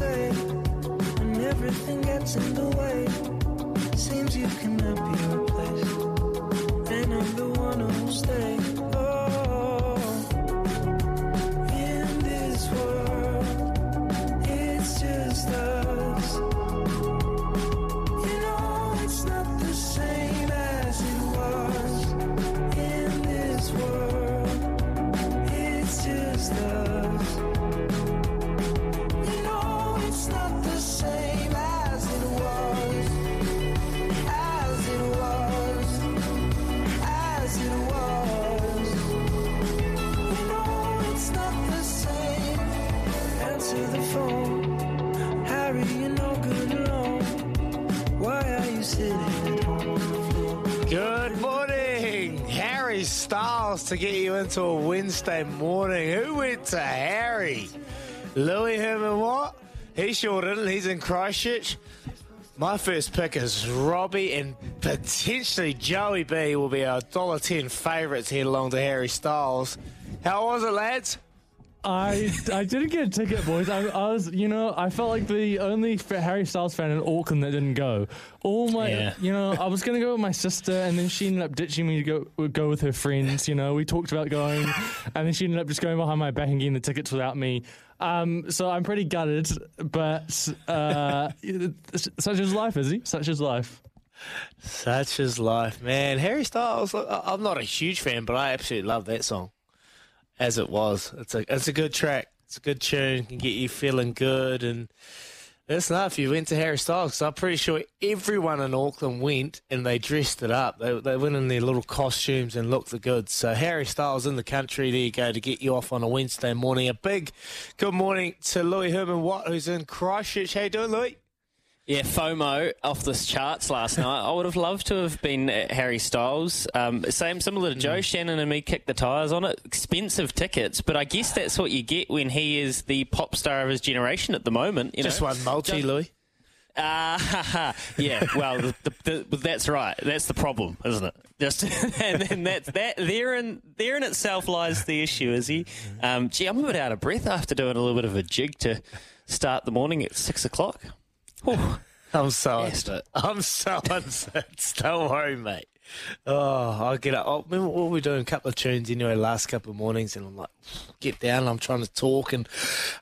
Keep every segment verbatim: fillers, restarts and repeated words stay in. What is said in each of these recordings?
When everything gets in the way, seems you cannot be replaced, and I'm the one who'll stay. Oh, in this world, it's just us. You know it's not the same as it was. In this world, it's just us. Same as it was, as it was, as it was. You know it's not the same. Answer the phone, Harry, you're no good alone. Why are you sitting at home on the floor? Good morning, Harry Styles, to get you into a Wednesday morning. Who went to Harry? Louis Herman Watt? He sure didn't. He's in Christchurch. My first pick is Robbie, and potentially Joey B will be our one dollar ten favourites head along to Harry Styles. How was it, lads? I, I didn't get a ticket, boys. I, I was, you know, I felt like the only Harry Styles fan in Auckland that didn't go. All my, yeah. you know, I was going to go with my sister, and then she ended up ditching me to go go with her friends. You know, we talked about going, and then she ended up just going behind my back and getting the tickets without me. Um, so I'm pretty gutted, but uh, such is life, Izzy. Such is life. Such is life, man. Harry Styles. I'm not a huge fan, but I absolutely love that song. As it was, it's a it's a good track. It's a good tune. Can get you feeling good. And that's enough. You went to Harry Styles. Cause I'm pretty sure everyone in Auckland went and they dressed it up. They they went in their little costumes and looked the goods. So Harry Styles in the country. There you go, to get you off on a Wednesday morning. A big good morning to Louis Herman Watt, who's in Christchurch. How you doing, Louis? Yeah, FOMO off the charts last night. I would have loved to have been at Harry Styles. Um, same, similar to Joe, mm. Shannon and me kicked the tyres on it. Expensive tickets, but I guess that's what you get when he is the pop star of his generation at the moment. You Just know. One multi, John- Louis. Uh, yeah, well, the, the, the, that's right. That's the problem, isn't it? Just and then that's that. There in there in itself lies the issue, is he? Um, gee, I'm a bit out of breath after doing a little bit of a jig to start the morning at six o'clock. Ooh, I'm so upset. I'm so upset. Don't worry, mate. Oh, I'll get up. I remember what we were doing, a couple of tunes anyway, last couple of mornings, and I'm like, get down. I'm trying to talk, and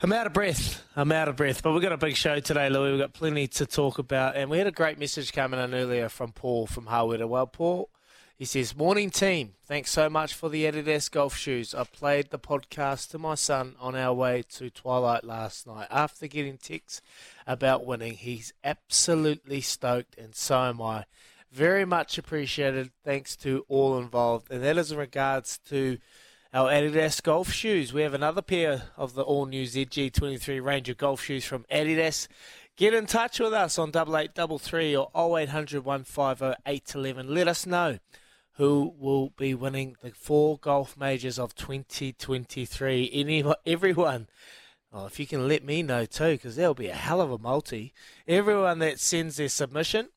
I'm out of breath. I'm out of breath. But we've got a big show today, Louis. We've got plenty to talk about, and we had a great message coming in earlier from Paul from Hawera. Well, Paul, he says, morning team, thanks so much for the Adidas golf shoes. I played the podcast to my son on our way to Twilight last night. After getting texts about winning, he's absolutely stoked, and so am I. Very much appreciated. Thanks to all involved. And that is in regards to our Adidas golf shoes. We have another pair of the all-new Z G twenty-three range of golf shoes from Adidas. Get in touch with us on double eight double three or oh eight hundred, one five oh, eight one one. Let us know who will be winning the four golf majors of twenty twenty-three. Any, everyone, oh, if you can let me know too, because there'll be a hell of a multi. Everyone that sends their submission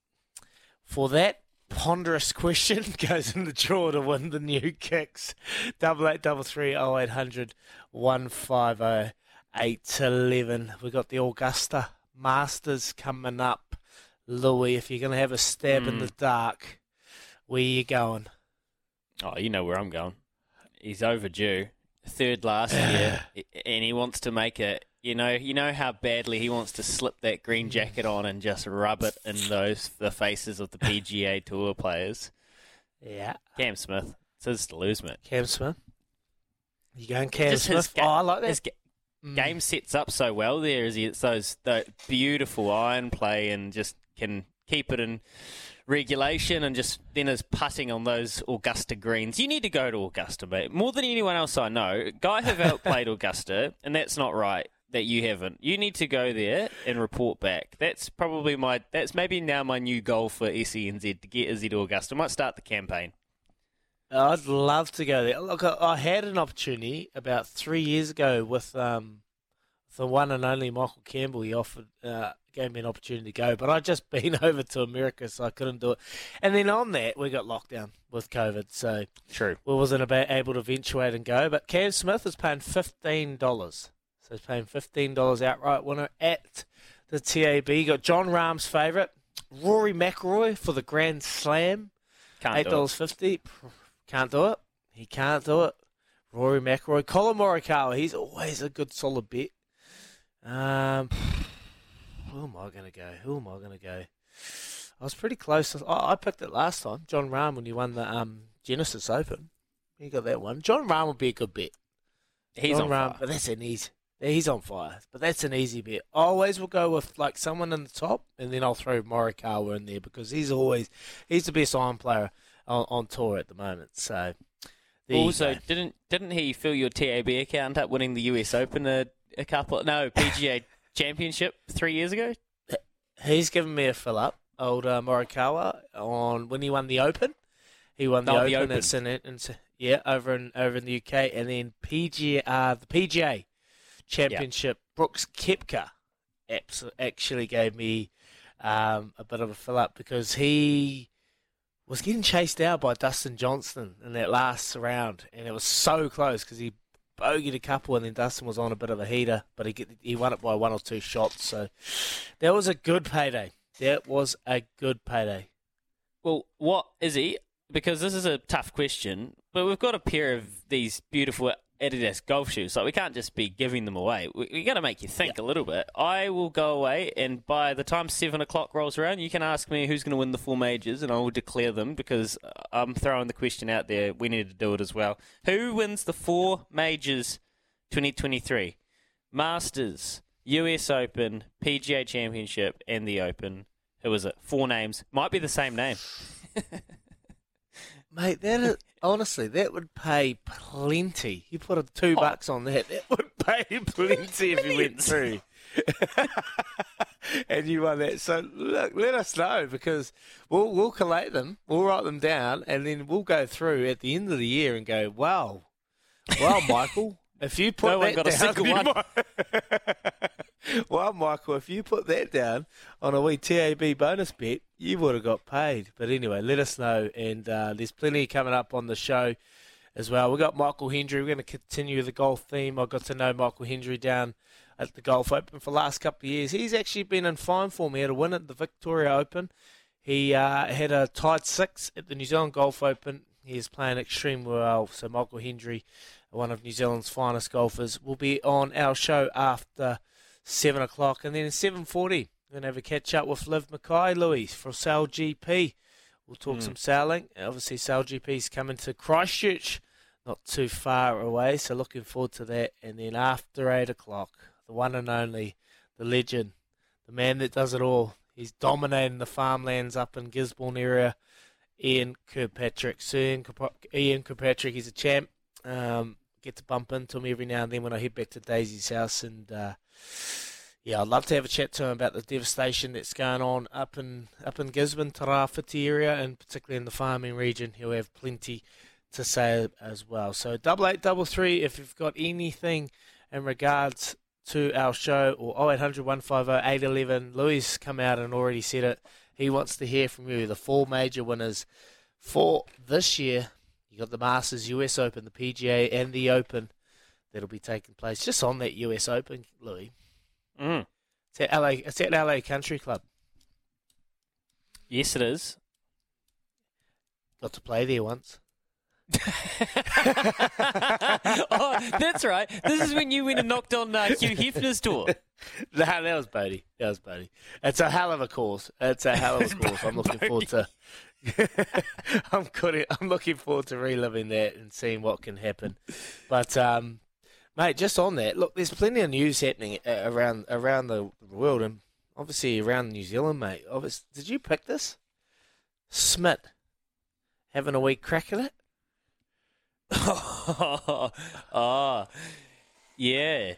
for that, ponderous question goes in the draw to win the new kicks. Double eight double three oh eight hundred one five oh eight eleven. We got the Augusta Masters coming up. Louis, if you're going to have a stab mm. in the dark, where are you going? Oh, you know where I'm going. He's overdue. Third last year, and he wants to make it. You know, you know how badly he wants to slip that green jacket on and just rub it in those the faces of the P G A Tour players. Yeah, Cam Smith. It's his to lose, mate. Cam Smith. You going Cam just Smith? Ga- oh, I like that. His ga- mm. game sets up so well there. Is he? It's those that beautiful iron play and just can keep it in regulation, and just then is putting on those Augusta greens. You need to go to Augusta, mate. More than anyone else I know, guy have outplayed Augusta, and that's not right that you haven't. You need to go there and report back. That's probably my, that's maybe now my new goal for S E N Z, to get Izzy to Augusta. I might start the campaign. I'd love to go there. Look, I had an opportunity about three years ago with um, the one and only Michael Campbell. He offered, uh, gave me an opportunity to go, but I'd just been over to America, so I couldn't do it. And then on that, we got locked down with COVID, so true, we wasn't about able to eventuate and go. But Cam Smith is paying fifteen dollars. So he's paying fifteen dollars outright winner at the T A B. You got Jon Rahm's favourite, Rory McIlroy for the Grand Slam. Can't eight dollars fifty. Do it. Can't do it. He can't do it. Rory McIlroy. Collin Morikawa, he's always a good, solid bet. Um... Who am I going to go? Who am I going to go? I was pretty close. I, I picked it last time. Jon Rahm, when he won the um, Genesis Open. You got that one. Jon Rahm would be a good bet. He's Jon on Rahm, fire. But that's an easy, he's on fire. But that's an easy bet. I always will go with like someone in the top, and then I'll throw Morikawa in there because he's always he's the best iron player on, on tour at the moment. So also, didn't didn't he fill your T A B account up winning the U S Open a, a couple? No, P G A. Championship three years ago? He's given me a fill-up, old uh, Morikawa, on when he won the Open. He won the, oh, Open, the Open. It's in, it's, yeah, over in over in the U K. And then P G A, uh, the P G A Championship, yeah. Brooks Koepka actually gave me um, a bit of a fill-up because he was getting chased out by Dustin Johnson in that last round, and it was so close because he bogeyed a couple, and then Dustin was on a bit of a heater, but he he won it by one or two shots. So that was a good payday. That was a good payday. Well, what is he? Because this is a tough question, but we've got a pair of these beautiful Adidas golf shoes, so we can't just be giving them away. We've got to make you think yeah. a little bit. I will go away, and by the time seven o'clock rolls around, you can ask me who's going to win the four majors, and I will declare them because I'm throwing the question out there. We need to do it as well. Who wins the four majors twenty twenty-three? Masters, U S Open, P G A Championship, and the Open. Who is it? Four names. Might be the same name. Mate, that is, honestly, that would pay plenty. You put a two oh. bucks on that, that would pay plenty if you went through. And you won that. So, look, let us know because we'll we'll collate them, we'll write them down, and then we'll go through at the end of the year and go, wow, wow, Michael, if you put no that got down. A single one. Well, Michael, if you put that down on a wee T A B bonus bet, you would have got paid. But anyway, let us know. And uh, there's plenty coming up on the show as well. We've got Michael Hendry. We're going to continue the golf theme. I got to know Michael Hendry down at the Golf Open for the last couple of years. He's actually been in fine form. He had a win at the Victoria Open. He uh, had a tied six at the New Zealand Golf Open. He is playing extremely well. So Michael Hendry, one of New Zealand's finest golfers, will be on our show after seven o'clock, and then at seven forty, we're going to have a catch-up with Liv Mackay, Louis, for Sail G P. We'll talk mm. some sailing. Obviously, Sail G P's coming to Christchurch, not too far away, so looking forward to that. And then after eight o'clock, the one and only, the legend, the man that does it all. He's dominating the farmlands up in Gisborne area, Ian Kirkpatrick. Sir Ian Kirkpatrick, he's a champ. Um, get to bump into him every now and then when I head back to Daisy's house, and uh, yeah, I'd love to have a chat to him about the devastation that's going on up in up in Gisborne, Tarawhiti area, and particularly in the farming region. He'll have plenty to say as well. So double eight double three if you've got anything in regards to our show, or oh eight hundred one five oh eight eleven. Louis come out and already said it. He wants to hear from you. The four major winners for this year. You got the Masters, U S Open, the P G A, and the Open that'll be taking place. Just on that U S Open, Louis. Mm. It's at L A. It's at L A Country Club. Yes, it is. Got to play there once. Oh, that's right. This is when you went and knocked on uh, Hugh Hefner's door. No, that was Bodie. That was Bodie. It's a hell of a course. It's a hell of a course. I'm looking forward to. I'm good. I'm looking forward to reliving that and seeing what can happen. But, um, mate, just on that, look, there's plenty of news happening around around the world and obviously around New Zealand, mate. Obviously, did you pick this? Smith having a wee crack at it. Oh, oh, yeah.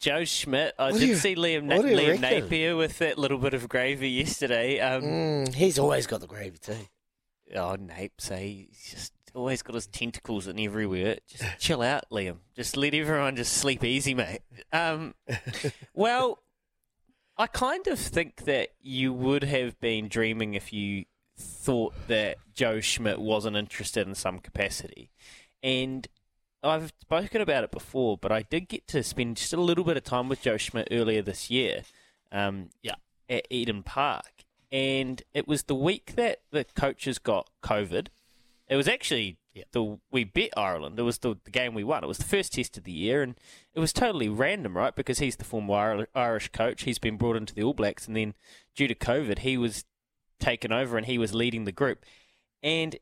Joe Schmidt. I what did you, see Liam, Na- Liam Napier with that little bit of gravy yesterday. Um, mm, he's always got the gravy too. Oh, Napes, eh? He's just always got his tentacles in everywhere. Just chill out, Liam. Just let everyone just sleep easy, mate. Um, well, I kind of think that you would have been dreaming if you thought that Joe Schmidt wasn't interested in some capacity. And I've spoken about it before, but I did get to spend just a little bit of time with Joe Schmidt earlier this year um, yeah, at Eden Park. And it was the week that the coaches got COVID. It was actually, yeah. the we beat Ireland. It was the, the game we won. It was the first test of the year, and it was totally random, right? Because he's the former Irish coach. He's been brought into the All Blacks, and then due to COVID, he was taken over, and he was leading the group. And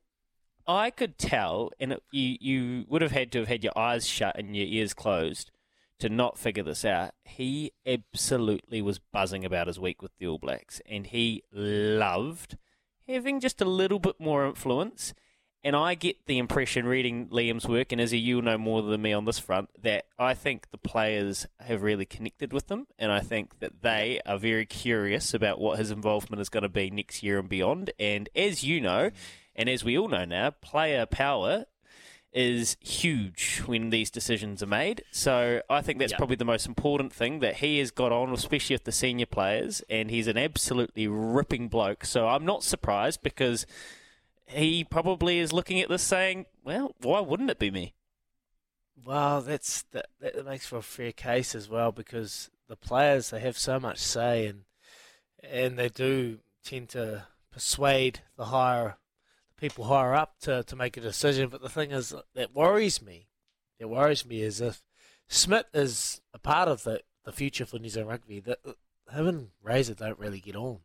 I could tell, and it, you, you would have had to have had your eyes shut and your ears closed to not figure this out. He absolutely was buzzing about his week with the All Blacks, and he loved having just a little bit more influence. And I get the impression, reading Liam's work, and Izzy, you'll know more than me on this front, that I think the players have really connected with him, and I think that they are very curious about what his involvement is going to be next year and beyond. And as you know, and as we all know now, player power is huge when these decisions are made. So I think that's yep. probably the most important thing that he has got on, especially with the senior players, and he's an absolutely ripping bloke. So I'm not surprised, because he probably is looking at this saying, well, why wouldn't it be me? Well, that's that, that makes for a fair case as well, because the players, they have so much say, and and they do tend to persuade the higher the people higher up to, to make a decision. But the thing is, that worries me. That worries me is if Smith is a part of the, the future for New Zealand rugby, that him and Razor don't really get on.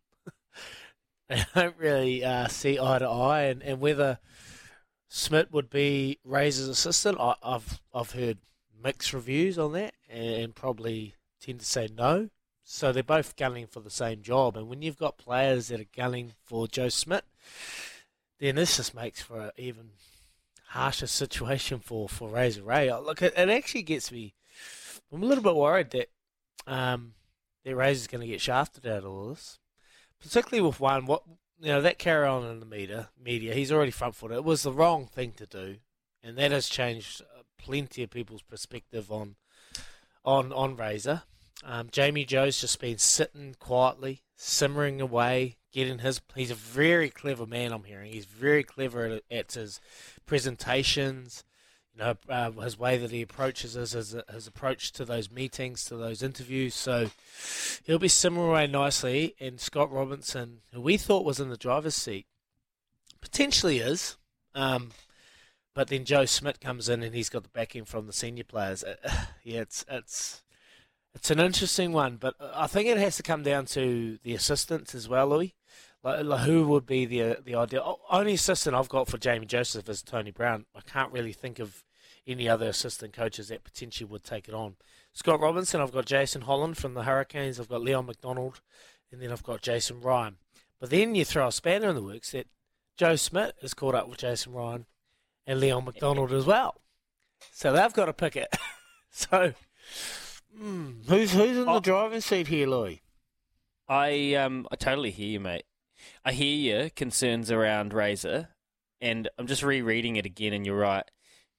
They don't really uh, see eye to eye, and, and whether Smith would be Razor's assistant, I, I've I've heard mixed reviews on that, and, and probably tend to say no. So they're both gunning for the same job, and when you've got players that are gunning for Joe Smith, then this just makes for an even harsher situation for, for Razor Ray. Look, it, it actually gets me. I'm a little bit worried that um that Razor's going to get shafted out of all this. Particularly with one, what you know, that carry on in the media, media, he's already front footed. It was the wrong thing to do, and that has changed plenty of people's perspective on on on Razor. Um, Jamie Joe's just been sitting quietly, simmering away, getting his. He's a very clever man. I'm hearing he's very clever at, at his presentations. You know, uh, his way that he approaches his, his his approach to those meetings, to those interviews. So he'll be simmering away nicely. And Scott Robinson, who we thought was in the driver's seat, potentially is. Um, but then Joe Smith comes in, and he's got the backing from the senior players. Uh, yeah, it's it's it's an interesting one. But I think it has to come down to the assistants as well, Louis. Like, who would be the the ideal? Only assistant I've got for Jamie Joseph is Tony Brown. I can't really think of any other assistant coaches that potentially would take it on. Scott Robinson, I've got Jason Holland from the Hurricanes, I've got Leon McDonald, and then I've got Jason Ryan. But then you throw a spanner in the works that Joe Smith is caught up with Jason Ryan and Leon McDonald as well. So they've got to pick it. So mm, who's who's in the driving seat here, Louis? I um I totally hear you, mate. I hear your concerns around Razor, and I'm just rereading it again, and you're right.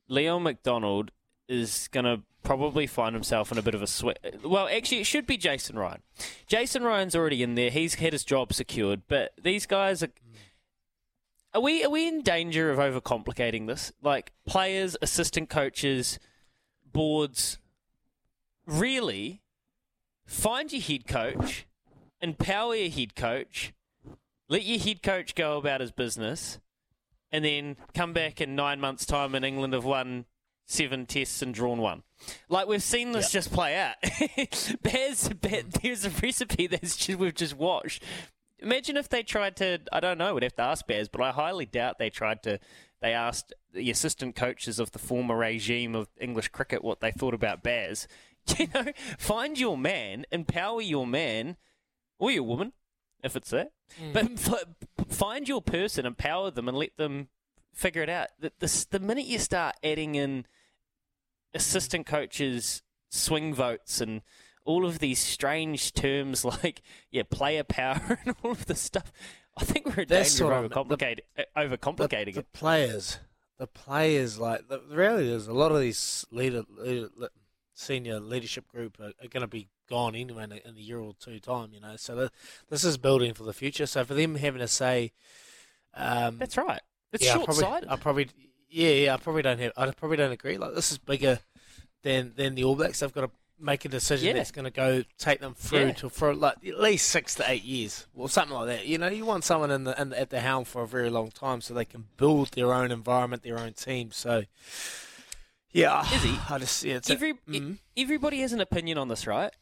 Leon McDonald is going to probably find himself in a bit of a sweat. Well, actually, it should be Jason Ryan. Jason Ryan's already in there. He's had his job secured. But these guys are... Are we, are we in danger of overcomplicating this? Like, players, assistant coaches, boards... Really, find your head coach, empower your head coach, let your head coach go about his business, and then come back in nine months' time and England have won seven tests and drawn one. Like, we've seen this yep. just play out. there's, there's a recipe that we've just watched. Imagine if they tried to, I don't know, we'd have to ask Baz, but I highly doubt they tried to, they asked the assistant coaches of the former regime of English cricket what they thought about Baz. You know, find your man, empower your man, or your woman, if it's that. Mm. But f- find your person, empower them, and let them figure it out. The, the, the minute you start adding in assistant coaches, swing votes, and all of these strange terms like, yeah, player power and all of this stuff, I think we're in danger of overcomplicating the, overcomplicating the, the it. The players, the players, like, the reality is a lot of these leader... leader, leader senior leadership group are, are going to be gone anyway in a, in a year or two time, you know. So the, this is building for the future. So for them having a say, um, that's right. It's yeah, short-sighted. I probably, I probably, yeah, yeah. I probably don't have. I probably don't agree. Like, this is bigger than than the All Blacks. They've got to make a decision yeah. that's going to go take them through yeah. to for like at least six to eight years or something like that. You know, you want someone in the, in the at the helm for a very long time so they can build their own environment, their own team. So. Yeah, Izzy, I just, yeah, it's every, a, mm. everybody has an opinion on this, right?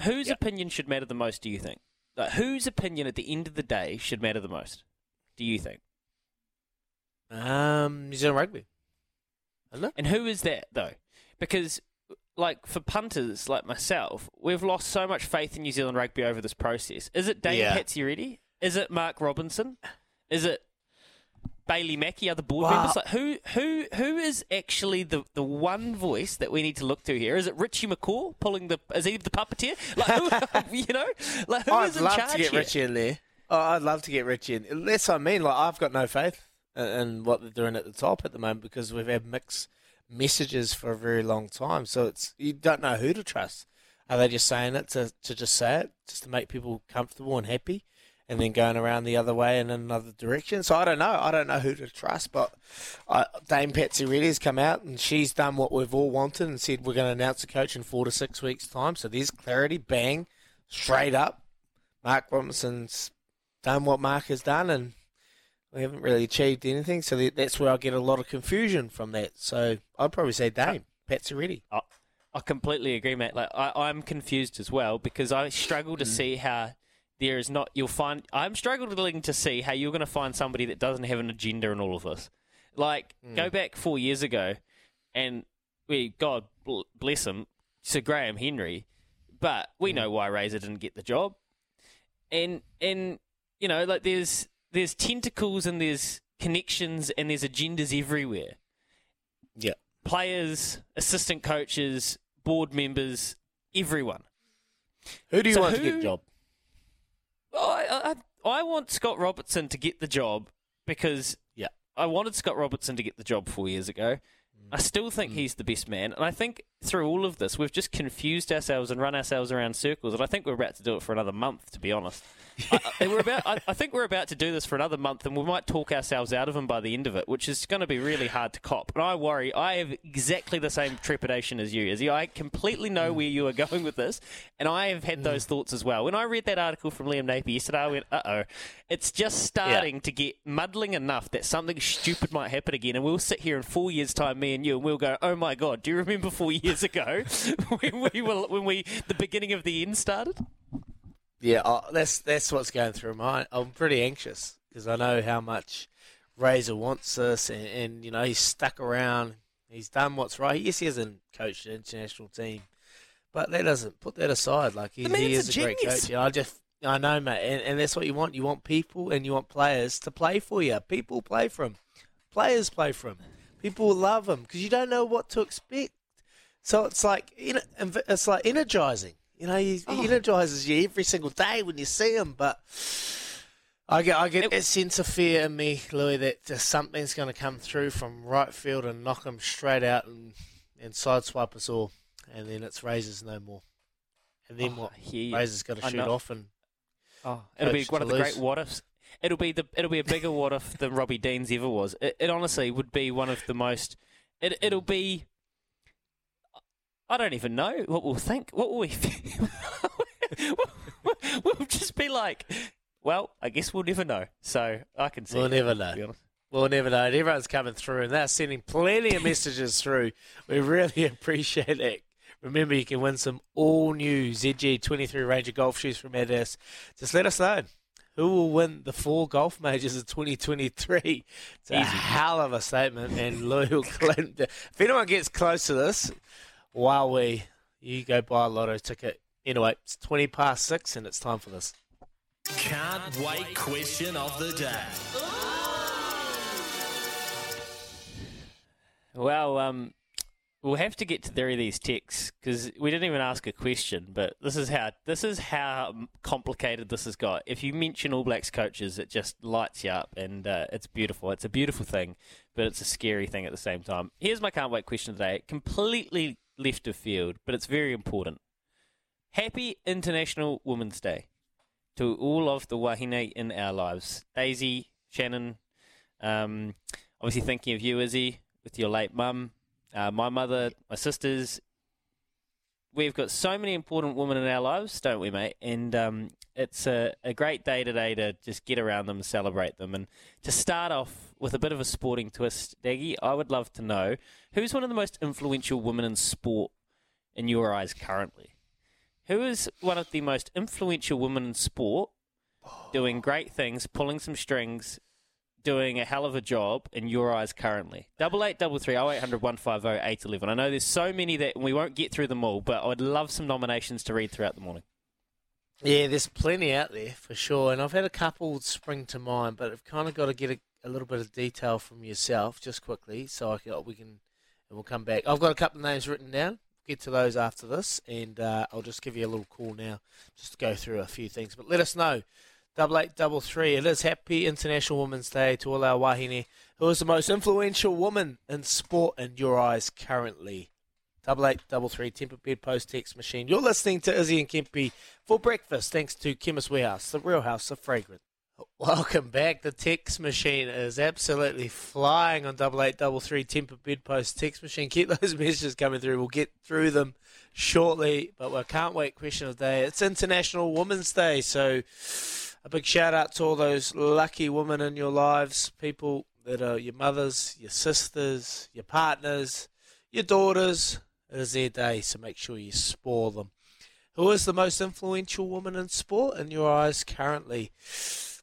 Whose yep. opinion should matter the most, do you think? Like, whose opinion at the end of the day should matter the most, do you think? Um, New Zealand Rugby. Isn't it? And who is that, though? Because, like, for punters like myself, we've lost so much faith in New Zealand Rugby over this process. Is it Dave yeah. Pazzariti? Is it Mark Robinson? Is it... Bailey Mackey, other board wow. members, like who who who is actually the, the one voice that we need to look to here? Is it Richie McCaw pulling the? Is he the puppeteer? Like who, you know, like who I'd is in charge here? I'd love to get here? Richie in there. Oh, I'd love to get Richie in. Unless I mean, like I've got no faith in, in what they're doing at the top at the moment because we've had mixed messages for a very long time. So it's you don't know who to trust. Are they just saying it to, to just say it, just to make people comfortable and happy? And then going around the other way in another direction. So I don't know. I don't know who to trust, but I, Dame Pazzariti has come out and she's done what we've all wanted and said we're going to announce a coach in four to six weeks' time. So there's clarity, bang, straight up. Mark Robinson's done what Mark has done and we haven't really achieved anything. So that's where I get a lot of confusion from that. So I'd probably say Dame Pazzariti. I, I completely agree, mate. Like I, I'm confused as well because I struggle to mm. see how... There is not, you'll find, I'm struggling to see how you're going to find somebody that doesn't have an agenda in all of this. Like, mm. go back four years ago, and we, God bless him, Sir Graham Henry, but we mm. know why Razor didn't get the job. And, and you know, like there's there's tentacles and there's connections and there's agendas everywhere. Yeah. Players, assistant coaches, board members, everyone. Who do you so want who, to get the job? I, I I want Scott Robertson to get the job because yeah. I wanted Scott Robertson to get the job four years ago. Mm. I still think mm. he's the best man. And I think through all of this, we've just confused ourselves and run ourselves around circles. And I think we're about to do it for another month, to be honest. I, I, we're about, I, I think we're about to do this for another month and we might talk ourselves out of him by the end of it, which is going to be really hard to cop. And I worry, I have exactly the same trepidation as you, Izzy. I completely know where you are going with this, and I have had those thoughts as well. When I read that article from Liam Napier yesterday, I went, uh-oh. It's just starting yeah. to get muddling enough that something stupid might happen again, and we'll sit here in four years' time, me and you, and we'll go, oh my God, do you remember four years ago when we were, when we the beginning of the end started? Yeah, oh, that's that's what's going through mine. I'm pretty anxious because I know how much Razor wants us, and, and you know he's stuck around. He's done what's right. Yes, he hasn't coached an international team, but that doesn't put that aside. Like he, he is a, a great coach. You know, I just I know, mate, and, and that's what you want. You want people and you want players to play for you. People play for him. Players play for him. People love him because you don't know what to expect. So it's like it's like energizing. You know, he, oh. he energises you every single day when you see him, but I get I get it, a sense of fear in me, Louis, that just something's going to come through from right field and knock him straight out and and sideswipe us all, and then it's Razors no more. And then oh, what? Yeah. Razors got to shoot off, and oh, it'll be one of the lose. great what ifs. It'll be the it'll be a bigger what if than Robbie Deans ever was. It, it honestly would be one of the most. It it'll be. I don't even know what we'll think. What will we think? we'll, we'll just be like, well, I guess we'll never know. So I can see. We'll that, never know. We'll never know. And everyone's coming through, and they're sending plenty of messages through. We really appreciate it. Remember, you can win some all-new Z G twenty-three Ranger golf shoes from Adidas. Just let us know who will win the four golf majors of twenty twenty-three. It's Easy. A hell of a statement, and Louis will claim that. If anyone gets close to this, while we, you go buy a lotto ticket. Anyway, it's twenty past six, and it's time for this. Can't wait question of the day. Well, um... we'll have to get to three of these texts because we didn't even ask a question, but this is how this is how complicated this has got. If you mention All Blacks coaches, it just lights you up, and uh, it's beautiful. It's a beautiful thing, but it's a scary thing at the same time. Here's my can't wait question today. Completely left of field, but it's very important. Happy International Women's Day to all of the wahine in our lives. Daisy, Shannon, um, obviously thinking of you, Izzy, with your late mum. Uh, my mother, my sisters, we've got so many important women in our lives, don't we, mate? And um, it's a, a great day today to just get around them and celebrate them. And to start off with a bit of a sporting twist, Daggy, I would love to know, who's one of the most influential women in sport in your eyes currently? Who is one of the most influential women in sport doing great things, pulling some strings, doing a hell of a job in your eyes currently? Double eight double three oh eight hundred one five oh eight eleven. I know there's so many that we won't get through them all, but I'd love some nominations to read throughout the morning. Yeah, there's plenty out there for sure, and I've had a couple spring to mind, but I've kind of got to get a, a little bit of detail from yourself just quickly, so I can, we can and we'll come back. I've got a couple of names written down. Get to those after this, and uh, I'll just give you a little call now just to go through a few things. But let us know. Double eight, double three. It is Happy International Women's Day to all our wahine. Who is the most influential woman in sport in your eyes currently? Double eight, double three. Tempered Bed Post Text Machine. You're listening to Izzy and Kempy for breakfast, thanks to Chemist Warehouse, the real house of fragrance. Welcome back. The text machine is absolutely flying on double eight, double three. Tempered Bed Post Text Machine. Keep those messages coming through. We'll get through them shortly. But we can't wait. Question of the day. It's International Women's Day, so a big shout-out to all those lucky women in your lives, people that are your mothers, your sisters, your partners, your daughters. It is their day, so make sure you spoil them. Who is the most influential woman in sport in your eyes currently?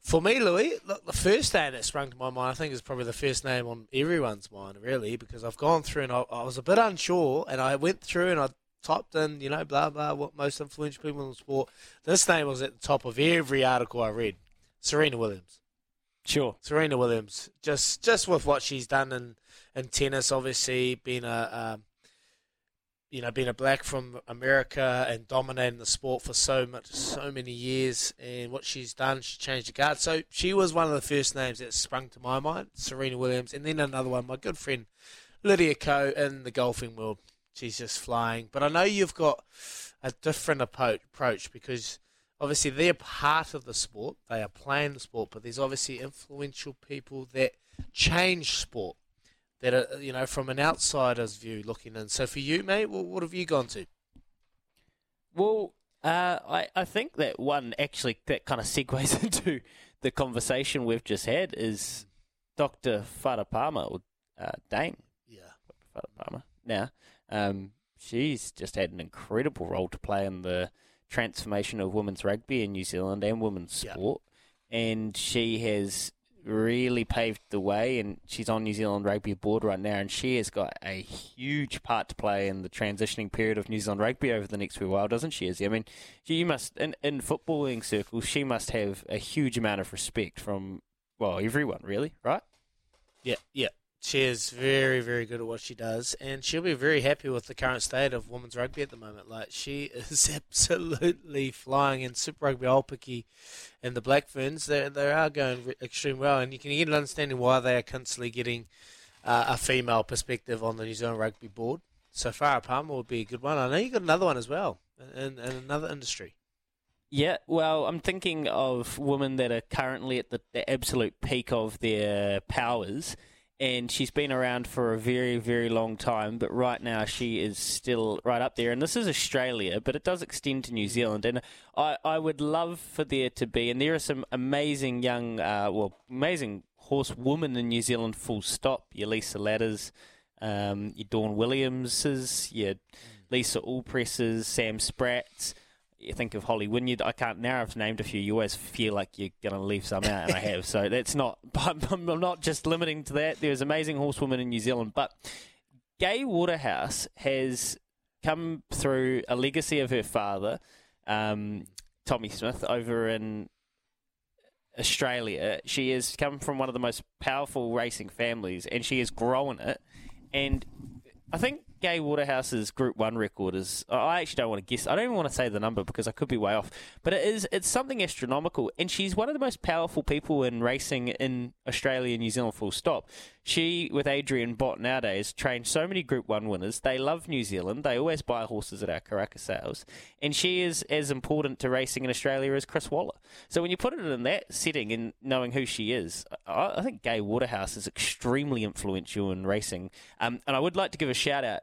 For me, Louis, look, the first name that sprung to my mind, I think, is probably the first name on everyone's mind, really, because I've gone through and I, I was a bit unsure, and I went through and I typed in, you know, blah, blah, what most influential people in sport. This name was at the top of every article I read. Serena Williams. Sure. Serena Williams. Just just with what she's done in, in tennis, obviously, being a, um, you know, being a black from America and dominating the sport for so much, so many years, and what she's done, she changed the guard. So she was one of the first names that sprung to my mind, Serena Williams. And then another one, my good friend Lydia Ko in the golfing world. She's just flying. But I know you've got a different approach because obviously they're part of the sport. They are playing the sport, but there's obviously influential people that change sport that are, you know, from an outsider's view looking in. So for you, mate, what, what have you gone to? Well, uh, I, I think that one actually that kind of segues into the conversation we've just had is Doctor Farah Palmer, or uh, Dame. Yeah. Doctor Farah Palmer. Now, Um, she's just had an incredible role to play in the transformation of women's rugby in New Zealand and women's sport. Yep. And she has really paved the way, and she's on New Zealand Rugby board right now, and she has got a huge part to play in the transitioning period of New Zealand Rugby over the next few while, doesn't she, Izzy? I mean, you must, in, in footballing circles, she must have a huge amount of respect from, well, everyone, really, right? Yeah, yeah. She is very, very good at what she does, and she'll be very happy with the current state of women's rugby at the moment. Like, she is absolutely flying in Super Rugby Aupiki and the Black Ferns. They, they are going extremely well, and you can get an understanding why they are constantly getting uh, a female perspective on the New Zealand Rugby board. So Farah Palmer would be a good one. I know you've got another one as well in, in another industry. Yeah, well, I'm thinking of women that are currently at the, the absolute peak of their powers, and she's been around for a very, very long time, but right now she is still right up there. And this is Australia, but it does extend to New Zealand. And I, I would love for there to be, and there are some amazing young, uh, well, amazing horsewomen in New Zealand, full stop. Your Lisa Ladders, um, your Dawn Williamses, your Lisa Allpresses, Sam Spratts. You think of Holly Wynyard. I can't, now I've named a few, you always feel like you're going to leave some out, and I have. So that's not, I'm not just limiting to that. There's amazing horsewomen in New Zealand. But Gay Waterhouse has come through a legacy of her father, um, Tommy Smith, over in Australia. She has come from one of the most powerful racing families, and she has grown it. And I think Gay Waterhouse's Group One record is, I actually don't want to guess. I don't even want to say the number because I could be way off. But it is, it's something astronomical. And she's one of the most powerful people in racing in Australia and New Zealand, full stop. She, with Adrian Bott nowadays, trained so many Group One winners. They love New Zealand. They always buy horses at our Caracas sales. And she is as important to racing in Australia as Chris Waller. So when you put it in that setting and knowing who she is, I, I think Gay Waterhouse is extremely influential in racing. Um, and I would like to give a shout out.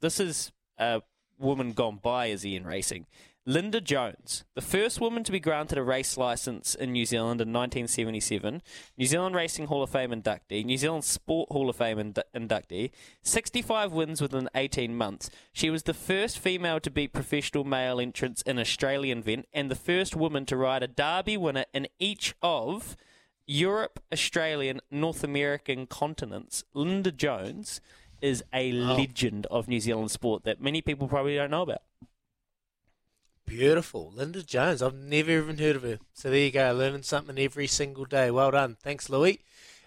This is a woman gone by, Izzy, in racing. Linda Jones, the first woman to be granted a race licence in New Zealand in nineteen seventy-seven, New Zealand Racing Hall of Fame inductee, New Zealand Sport Hall of Fame indu- inductee, sixty-five wins within eighteen months. She was the first female to beat professional male entrants in an Australian event and the first woman to ride a Derby winner in each of Europe, Australian, North American continents. Linda Jones is a legend of New Zealand sport that many people probably don't know about. Beautiful. Linda Jones. I've never even heard of her. So there you go. Learning something every single day. Well done. Thanks, Louis.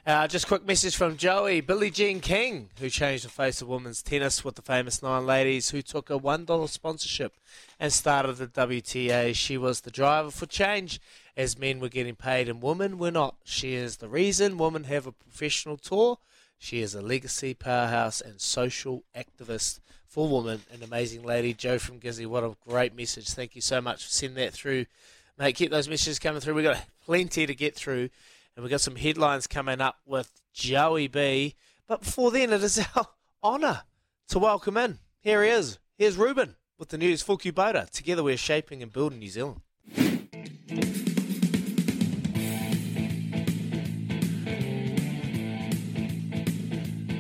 Uh, just quick message from Joey. Billie Jean King, who changed the face of women's tennis with the famous Nine Ladies, who took a one dollar sponsorship and started the W T A. She was the driver for change, as men were getting paid and women were not. She is the reason women have a professional tour. She is a legacy powerhouse and social activist for women. An amazing lady. Joe from Gizzy, what a great message. Thank you so much for sending that through. Mate, keep those messages coming through. We've got plenty to get through, and we've got some headlines coming up with Joey B. But before then, it is our honour to welcome in. Here he is. Here's Ruben with the news for Kubota. Together we're shaping and building New Zealand.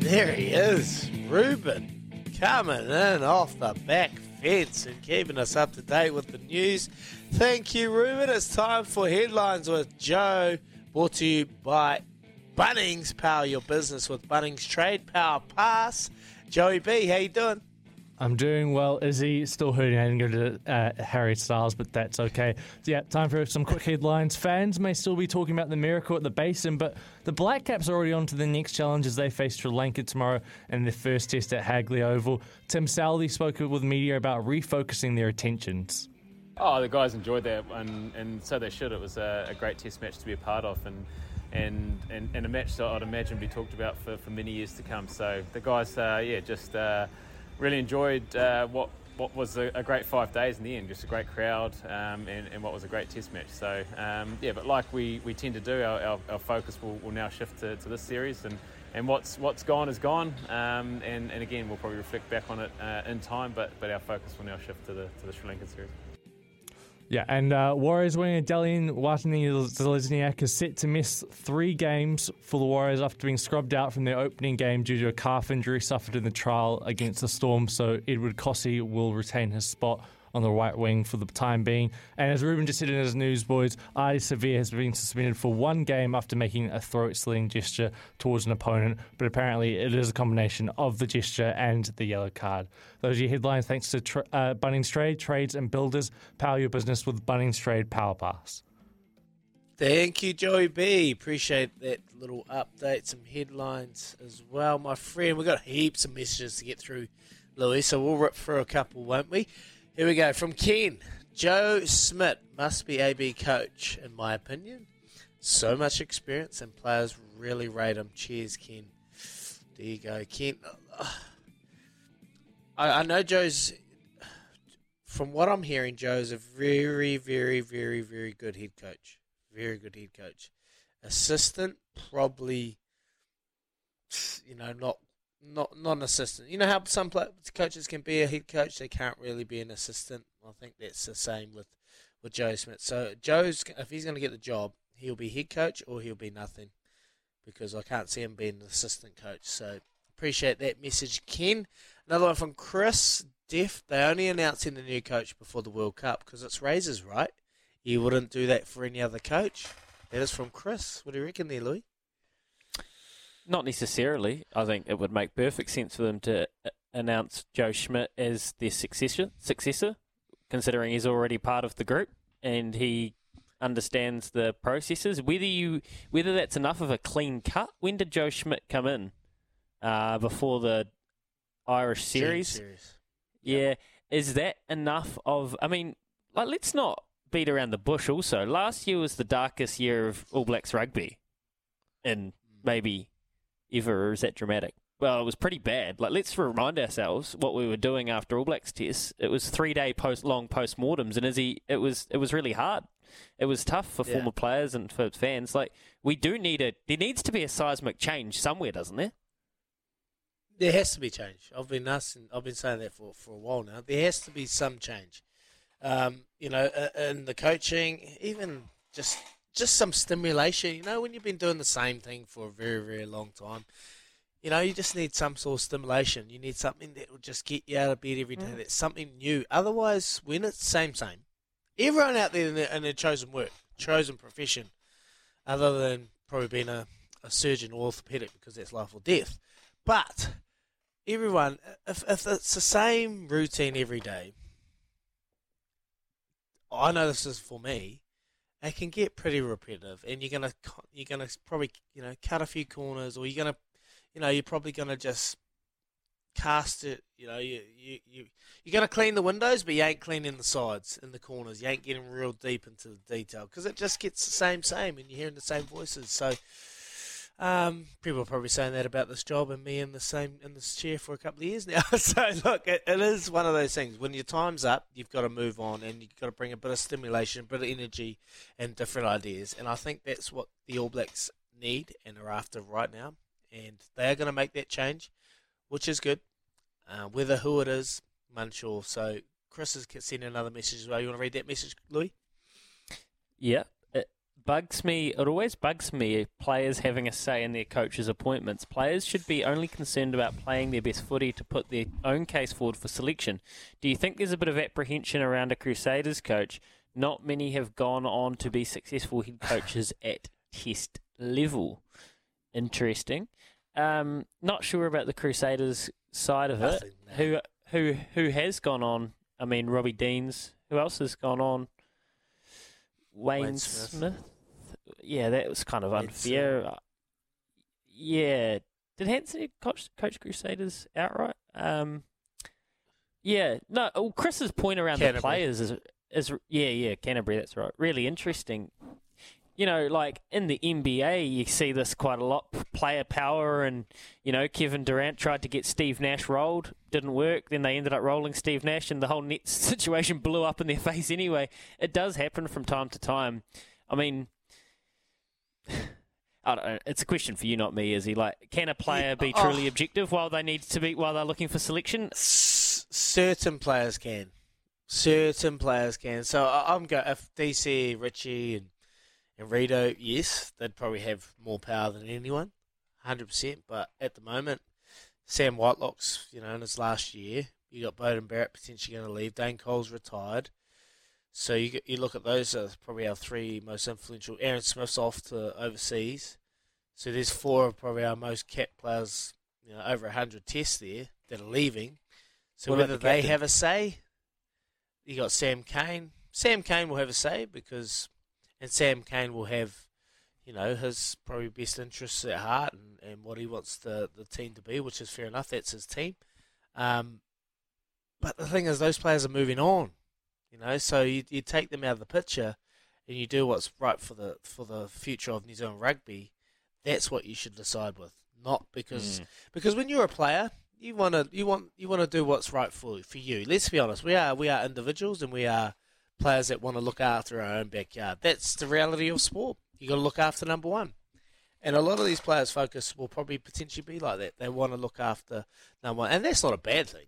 There he is, Ruben, coming in off the back fence and keeping us up to date with the news. Thank you, Ruben. It's time for Headlines with Joe, brought to you by Bunnings. Power your business with Bunnings Trade. Power pass. Joey B, how you doing? I'm doing well, Izzy. Still hurting. I didn't go to uh, Harry Styles, but that's okay. So yeah, time for some quick headlines. Fans may still be talking about the miracle at the Basin, but the Black Caps are already on to the next challenge as they face Sri Lanka tomorrow in their first test at Hagley Oval. Tim Southey spoke with media about refocusing their attentions. Oh, the guys enjoyed that, and, and so they should. It was a, a great test match to be a part of, and and, and, and a match that I'd imagine be talked about for, for many years to come. So the guys, uh, yeah, just uh, really enjoyed uh, what what was a, a great five days in the end. Just a great crowd, um, and, and what was a great test match. So, um, yeah, but like we, we tend to do, our, our, our focus will, will now shift to, to this series, and, and what's what's gone is gone. Um, and, and again, we'll probably reflect back on it uh, in time, but, but our focus will now shift to the, to the Sri Lankan series. Yeah, and uh, Warriors winning Dalian Watani-Zelezniak is set to miss three games for the Warriors after being scrubbed out from their opening game due to a calf injury suffered in the trial against the Storm, so Edward Cossey will retain his spot on the right wing for the time being. And as Ruben just said in his news, boys, Artie Severe has been suspended for one game after making a throat-slitting gesture towards an opponent, but apparently it is a combination of the gesture and the yellow card. Those are your headlines. Thanks to tra- uh, Bunnings Trade, Trades and Builders. Power your business with Bunnings Trade Power Pass. Thank you, Joey B. Appreciate that little update, some headlines as well, my friend. We've got heaps of messages to get through, Louis, so we'll rip through a couple, won't we? Here we go. From Ken, Joe Smith must be A B coach, in my opinion. So much experience and players really rate him. Cheers, Ken. There you go, Ken. I, I know Joe's, from what I'm hearing, Joe's a very, very, very, very good head coach. Very good head coach. Assistant, probably, you know, not not not an assistant. You know how some coaches can be a head coach, they can't really be an assistant. I think that's the same with, with Joe Smith. So Joe's, if he's going to get the job, he'll be head coach or he'll be nothing, because I can't see him being an assistant coach. So appreciate that message, Ken. Another one from Chris Deff. They're only announcing the new coach before the World Cup because it's Razors, right? You wouldn't do that for any other coach. That is from Chris. What do you reckon there, Louis? Not necessarily. I think it would make perfect sense for them to announce Joe Schmidt as their successor, successor, considering he's already part of the group and he understands the processes. Whether you, whether that's enough of a clean cut. When did Joe Schmidt come in? Uh, before the Irish series. series. Yeah. yeah. Is that enough of... I mean, like, let's not beat around the bush also. Last year was the darkest year of All Blacks rugby in maybe ever. Or is that dramatic? Well, it was pretty bad. Like, let's remind ourselves what we were doing after All Blacks tests. It was three day post long postmortems, and Izzy, it was it was really hard. It was tough for yeah. former players and for fans. Like, we do need a there needs to be a seismic change somewhere, doesn't there? There has to be change. I've been asking, I've been saying that for for a while now. There has to be some change. Um, you know, in the coaching, even just just some stimulation. You know, when you've been doing the same thing for a very very long time. You know, you just need some sort of stimulation. You need something that will just get you out of bed every day. Mm. That's something new. Otherwise, when it's same, same, everyone out there in their, in their chosen work, chosen profession, other than probably being a, a surgeon or orthopedic, because that's life or death. But everyone, if if it's the same routine every day, I know this is for me, it can get pretty repetitive, and you're gonna you're gonna probably you know cut a few corners, or you're gonna. You know, you're probably going to just cast it, you know, you, you, you, you're going to clean the windows, but you ain't cleaning the sides and the corners. You ain't getting real deep into the detail because it just gets the same, same, and you're hearing the same voices. So um, people are probably saying that about this job and me in the same in this chair for a couple of years now. So, look, it, it is one of those things. When your time's up, you've got to move on, and you've got to bring a bit of stimulation, a bit of energy and different ideas. And I think that's what the All Blacks need and are after right now. And they are going to make that change, which is good. Uh, whether who it is, unsure. So Chris has sent another message as well. You want to read that message, Louis? Yeah. It bugs me. It always bugs me players having a say in their coaches' appointments. Players should be only concerned about playing their best footy to put their own case forward for selection. Do you think there's a bit of apprehension around a Crusaders coach? Not many have gone on to be successful head coaches at test level. Interesting. Um, not sure about the Crusaders side of it. Who who who has gone on? I mean, Robbie Deans. Who else has gone on? Wayne, Wayne Smith. Smith. Yeah, that was kind of unfair. Edson. Yeah. Did Hanson coach, coach Crusaders outright? Um, yeah. No, well, Chris's point around Canterbury. The players is, is... Yeah, yeah, Canterbury, that's right. Really interesting. You know, like in the N B A, you see this quite a lot, player power, and, you know, Kevin Durant tried to get Steve Nash rolled, didn't work, then they ended up rolling Steve Nash, and the whole Nets situation blew up in their face anyway. It does happen from time to time. I mean, I don't know, it's a question for you, not me, Izzy. Like, can a player be truly oh. objective while they need to be, while they're looking for selection? S- certain players can. Certain players can. So I'm going, if D C, Richie, and... And Rito, yes, they'd probably have more power than anyone, one hundred percent. But at the moment, Sam Whitelock's, you know, in his last year, you got Bowden Barrett potentially going to leave. Dane Cole's retired. So you you look at those as probably our three most influential. Aaron Smith's off to overseas. So there's four of probably our most capped players, you know, over one hundred tests there that are leaving. So whether they have a say, you got Sam Cane. Sam Cane will have a say because... And Sam Cane will have, you know, his probably best interests at heart and, and what he wants the, the team to be, which is fair enough. That's his team. Um, but the thing is, those players are moving on, you know. So you you take them out of the picture, and you do what's right for the for the future of New Zealand rugby. That's what you should decide with, not because mm. because when you're a player, you want to you want you want to do what's right for for you. Let's be honest. We are we are individuals, and we are players that want to look after our own backyard. That's the reality of sport. You got to look after number one. And a lot of these players' focus will probably potentially be like that. They want to look after number one. And that's not a bad thing.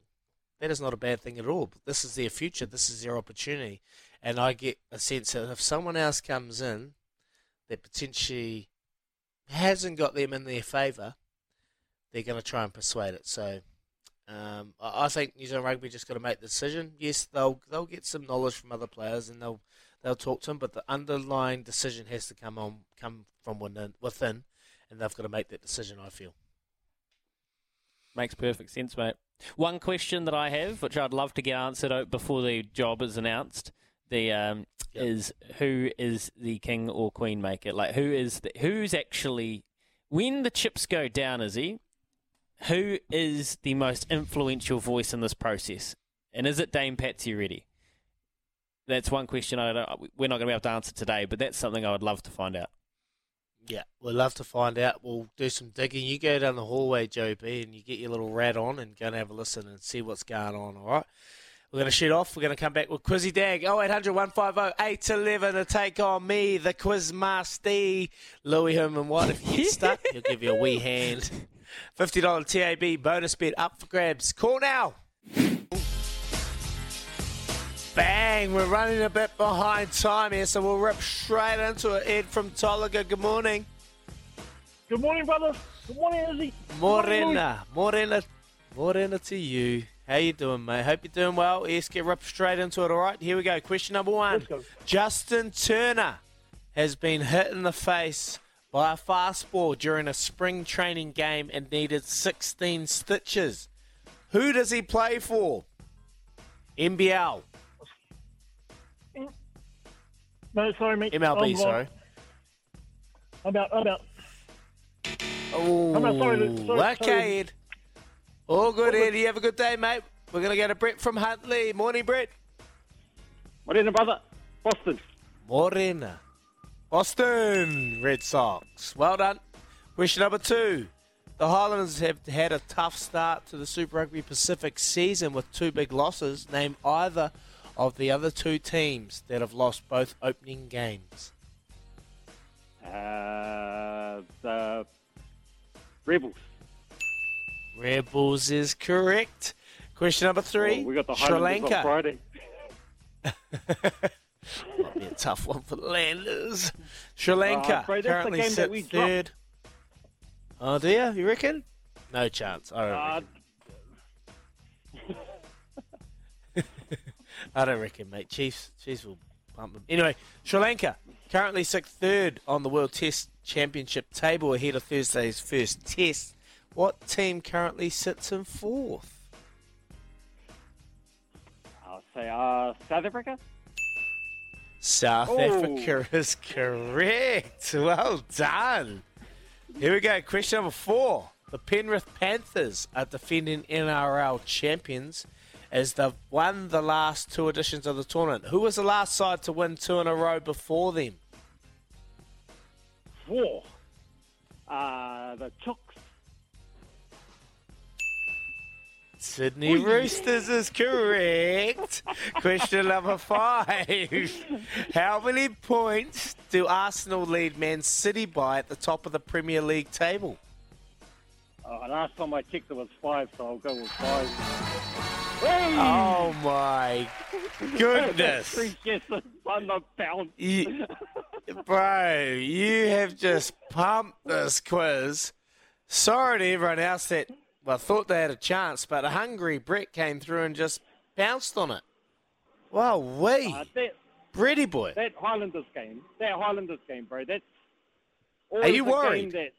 That is not a bad thing at all. This is their future. This is their opportunity. And I get a sense that if someone else comes in that potentially hasn't got them in their favour, they're going to try and persuade it. So um, I think New Zealand Rugby just got to make the decision. Yes, they'll they'll get some knowledge from other players and they'll They'll talk to them, but the underlying decision has to come on, come from within, and they've got to make that decision, I feel. Makes perfect sense, mate. One question that I have, which I'd love to get answered before the job is announced, the um, yep. is who is the king or queen maker? Like, who is the, who's actually, when the chips go down, Izzy, who is the most influential voice in this process? And is it Dame Patsy Reddy? That's one question I don't, we're not going to be able to answer today, but that's something I would love to find out. Yeah, we'd love to find out. We'll do some digging. You go down the hallway, Joey B, and you get your little rat on and go and have a listen and see what's going on, all right? We're going to shoot off. We're going to come back with Quizzy Dag. oh eight hundred, one five oh, eight one one to take on me, the Quizmaster, Louis Herman Watt. If you get stuck, he'll give you a wee hand. fifty dollars T A B bonus bet up for grabs. Call now. Bang, we're running a bit behind time here, so we'll rip straight into it. Ed from Tolaga, good morning. Good morning, brother. Good morning, Izzy. Morena, morena, morena to you. How you doing, mate? Hope you're doing well. Let's get ripped straight into it, all right? Here we go. Question number one. Justin Turner has been hit in the face by a fastball during a spring training game and needed sixteen stitches. Who does he play for? N B L. No, sorry, mate. M L B, oh, sorry. I'm out, I'm out. Oh, I'm out, sorry, sorry, okay, sorry. Ed. All good, Ed. You have a good day, mate. We're going to go to Brett from Huntley. Morning, Brett. Morena, brother. Boston. Morena. Boston, Red Sox. Well done. Question number two. The Highlanders have had a tough start to the Super Rugby Pacific season with two big losses. Name either of the other two teams that have lost both opening games. Uh, the Rebels. Rebels is correct. Question number three. Oh, we got the Sri Lanka on Friday. Might be a tough one for the Landers. Sri Lanka uh, currently sits third. Dropped. Oh dear, you reckon? No chance. I don't uh, reckon. I don't reckon, mate. Chiefs, Chiefs will pump them. Anyway, Sri Lanka, currently sixth third on the World Test Championship table ahead of Thursday's first test. What team currently sits in fourth? I'll say uh, South Africa. South Ooh. Africa is correct. Well done. Here we go. Question number four. The Penrith Panthers are defending N R L champions as they've won the last two editions of the tournament. Who was the last side to win two in a row before them? Four. Uh, the Chooks. Sydney Oy. Roosters is correct. Question number five. How many points do Arsenal lead Man City by at the top of the Premier League table? Oh, last time I checked it was five, so I'll go with five. Hey. Oh my goodness. you, bro, you have just pumped this quiz. Sorry to everyone else that well, thought they had a chance, but a hungry Brett came through and just pounced on it. Wow, wee. Uh, Bretty boy. That Highlanders game. That Highlanders game, bro. That's Are you worried? That,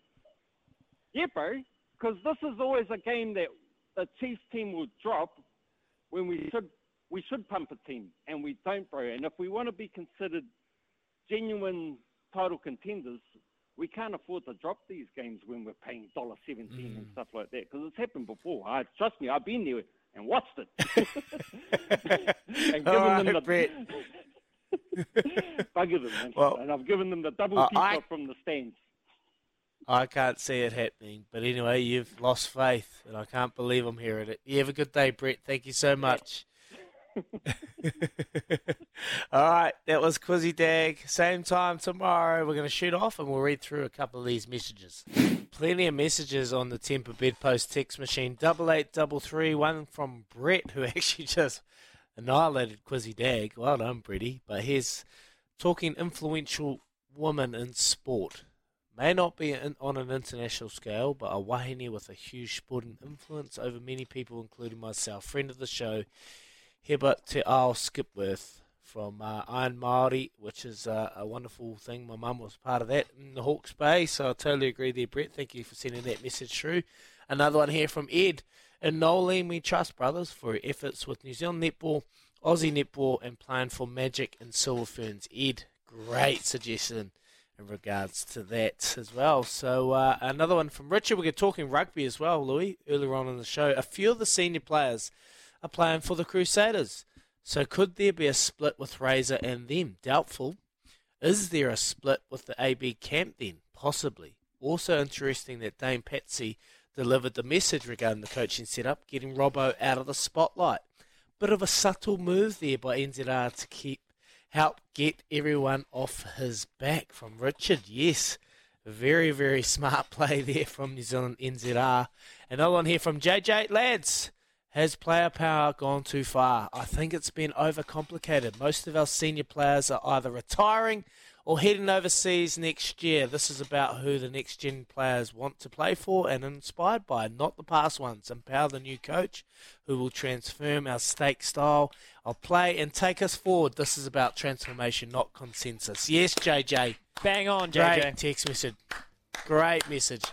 yeah, bro, because this is always a game that the Chiefs team will drop when we should we should pump a team, and we don't, bro. And if we want to be considered genuine title contenders, we can't afford to drop these games when we're paying one dollar seventeen mm. and stuff like that, because it's happened before. I, trust me, I've been there and watched it. and given right, them the Brett. Bugger them, man. Well, and I've given them the double uh, pizza I... from the stands. I can't see it happening. But anyway, you've lost faith, and I can't believe I'm hearing it. You have a good day, Brett. Thank you so much. All right, that was Quizzy Dag. Same time tomorrow, we're going to shoot off and we'll read through a couple of these messages. Plenty of messages on the Temper Bedpost text machine, double eight double three. One from Brett, who actually just annihilated Quizzy Dag. Well done, Bretty. But here's talking influential woman in sport. May not be in, on an international scale, but a wahine with a huge sporting influence over many people, including myself. Friend of the show, Hebert Te Ao Skipworth from uh, Iron Māori, which is uh, a wonderful thing. My mum was part of that in the Hawke's Bay, so I totally agree there, Brett. Thank you for sending that message through. Another one here from Ed. In Nolene, we trust brothers for efforts with New Zealand netball, Aussie netball, and playing for Magic and Silver Ferns. Ed, great suggestion in regards to that as well. So uh, another one from Richard. We were talking rugby as well, Louis, earlier on in the show. A few of the senior players are playing for the Crusaders. So could there be a split with Razor and them? Doubtful. Is there a split with the A B camp then? Possibly. Also interesting that Dame Patsy delivered the message regarding the coaching setup, getting Robbo out of the spotlight. Bit of a subtle move there by N Z R to keep help get everyone off his back from Richard. Yes, very, very smart play there from New Zealand N Z R. Another one here from J J. Lads, has player power gone too far? I think it's been overcomplicated. Most of our senior players are either retiring or heading overseas next year. This is about who the next-gen players want to play for and inspired by, not the past ones. Empower the new coach who will transform our stake style of play and take us forward. This is about transformation, not consensus. Yes, J J. Bang on, J J. Great text message. Great message.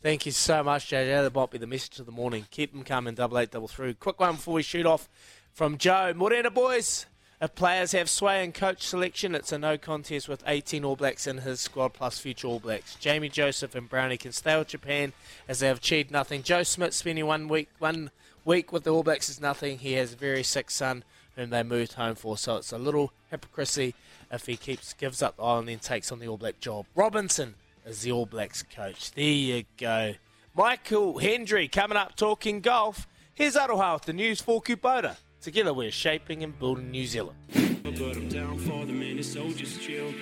Thank you so much, J J. That might be the message of the morning. Keep them coming, double eight double three. Quick one before we shoot off from Joe. Morena, boys. If players have sway in coach selection, it's a no contest with eighteen All Blacks in his squad plus future All Blacks. Jamie Joseph and Brownie can stay with Japan as they have achieved nothing. Joe Smith spending one week one week with the All Blacks is nothing. He has a very sick son whom they moved home for, so it's a little hypocrisy if he keeps gives up the isle and then takes on the All Black job. Robinson is the All Blacks coach. There you go. Michael Hendry coming up talking golf. Here's Aroha with the news for Kubota. Together we're shaping and building New Zealand. But I'm down for the minute, so just chill.